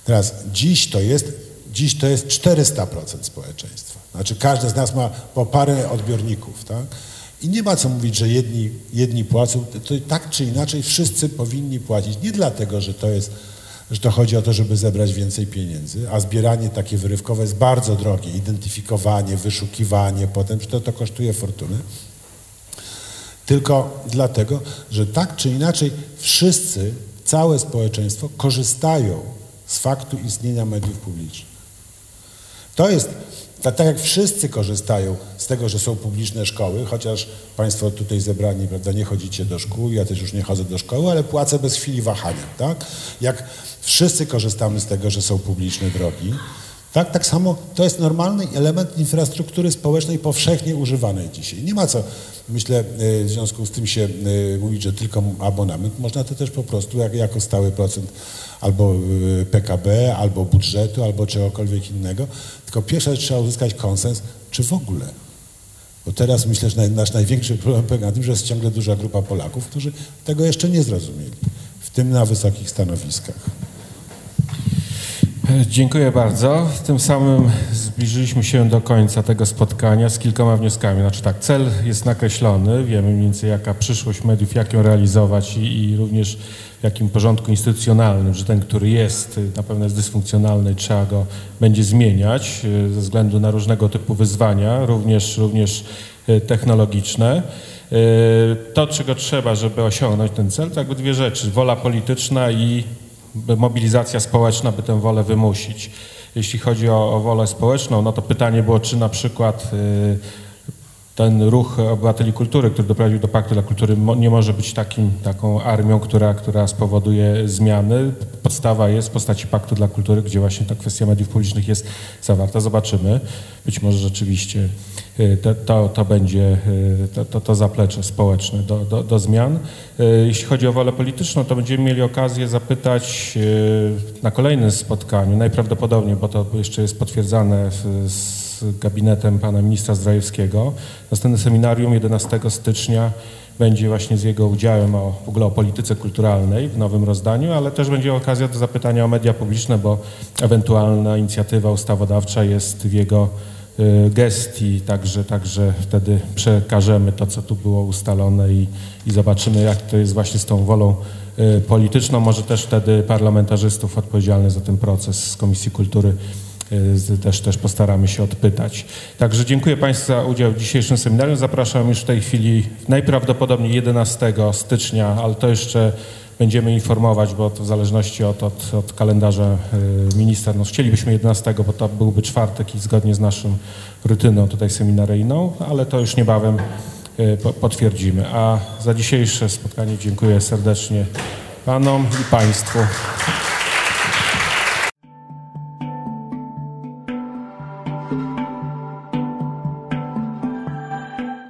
Teraz dziś to jest... Dziś to jest czterysta procent społeczeństwa. Znaczy każdy z nas ma po parę odbiorników, tak? I nie ma co mówić, że jedni, jedni płacą, to tak czy inaczej wszyscy powinni płacić. Nie dlatego, że to jest, że to chodzi o to, żeby zebrać więcej pieniędzy, a zbieranie takie wyrywkowe jest bardzo drogie. Identyfikowanie, wyszukiwanie potem, że to, to kosztuje fortunę. Tylko dlatego, że tak czy inaczej wszyscy, całe społeczeństwo korzystają z faktu istnienia mediów publicznych. To jest, tak jak wszyscy korzystają z tego, że są publiczne szkoły, chociaż Państwo tutaj zebrani, prawda, nie chodzicie do szkół, ja też już nie chodzę do szkoły, ale płacę bez chwili wahania, tak? Jak wszyscy korzystamy z tego, że są publiczne drogi, tak, tak samo to jest normalny element infrastruktury społecznej powszechnie używanej dzisiaj. Nie ma co, myślę, w związku z tym się mówić, że tylko abonament. Można to też po prostu jak, jako stały procent albo P K B, albo budżetu, albo czegokolwiek innego. Tylko pierwsza trzeba uzyskać konsens, czy w ogóle. Bo teraz myślę, że nasz największy problem polega na tym, że jest ciągle duża grupa Polaków, którzy tego jeszcze nie zrozumieli, w tym na wysokich stanowiskach. Dziękuję bardzo. Tym samym zbliżyliśmy się do końca tego spotkania z kilkoma wnioskami. Znaczy tak, cel jest nakreślony, wiemy mniej więcej jaka przyszłość mediów, jak ją realizować i, i również w jakim porządku instytucjonalnym, że ten, który jest, na pewno jest dysfunkcjonalny i trzeba go będzie zmieniać ze względu na różnego typu wyzwania, również, również technologiczne. To, czego trzeba, żeby osiągnąć ten cel, to jakby dwie rzeczy, wola polityczna i mobilizacja społeczna, by tę wolę wymusić. Jeśli chodzi o, o wolę społeczną, no to pytanie było, czy na przykład ten ruch obywateli kultury, który doprowadził do Paktu dla Kultury, nie może być takim, taką armią, która, która spowoduje zmiany. Podstawa jest w postaci Paktu dla Kultury, gdzie właśnie ta kwestia mediów publicznych jest zawarta. Zobaczymy. Być może rzeczywiście to, to, to będzie to, to, to zaplecze społeczne do, do, do zmian. Jeśli chodzi o wolę polityczną, to będziemy mieli okazję zapytać na kolejnym spotkaniu, najprawdopodobniej, bo to jeszcze jest potwierdzane z gabinetem pana ministra Zdrajewskiego. Następne seminarium jedenastego stycznia będzie właśnie z jego udziałem o, w ogóle o polityce kulturalnej w nowym rozdaniu, ale też będzie okazja do zapytania o media publiczne, bo ewentualna inicjatywa ustawodawcza jest w jego y, gestii, także, także wtedy przekażemy to, co tu było ustalone i, i zobaczymy, jak to jest właśnie z tą wolą y, polityczną. Może też wtedy parlamentarzystów odpowiedzialnych za ten proces z Komisji Kultury Też, też postaramy się odpytać. Także dziękuję Państwu za udział w dzisiejszym seminarium. Zapraszam już w tej chwili najprawdopodobniej jedenastego stycznia, ale to jeszcze będziemy informować, bo to w zależności od, od, od kalendarza ministra. No, chcielibyśmy jedenastego, bo to byłby czwartek i zgodnie z naszą rutyną tutaj seminaryjną, ale to już niebawem potwierdzimy. A za dzisiejsze spotkanie dziękuję serdecznie Panom i Państwu.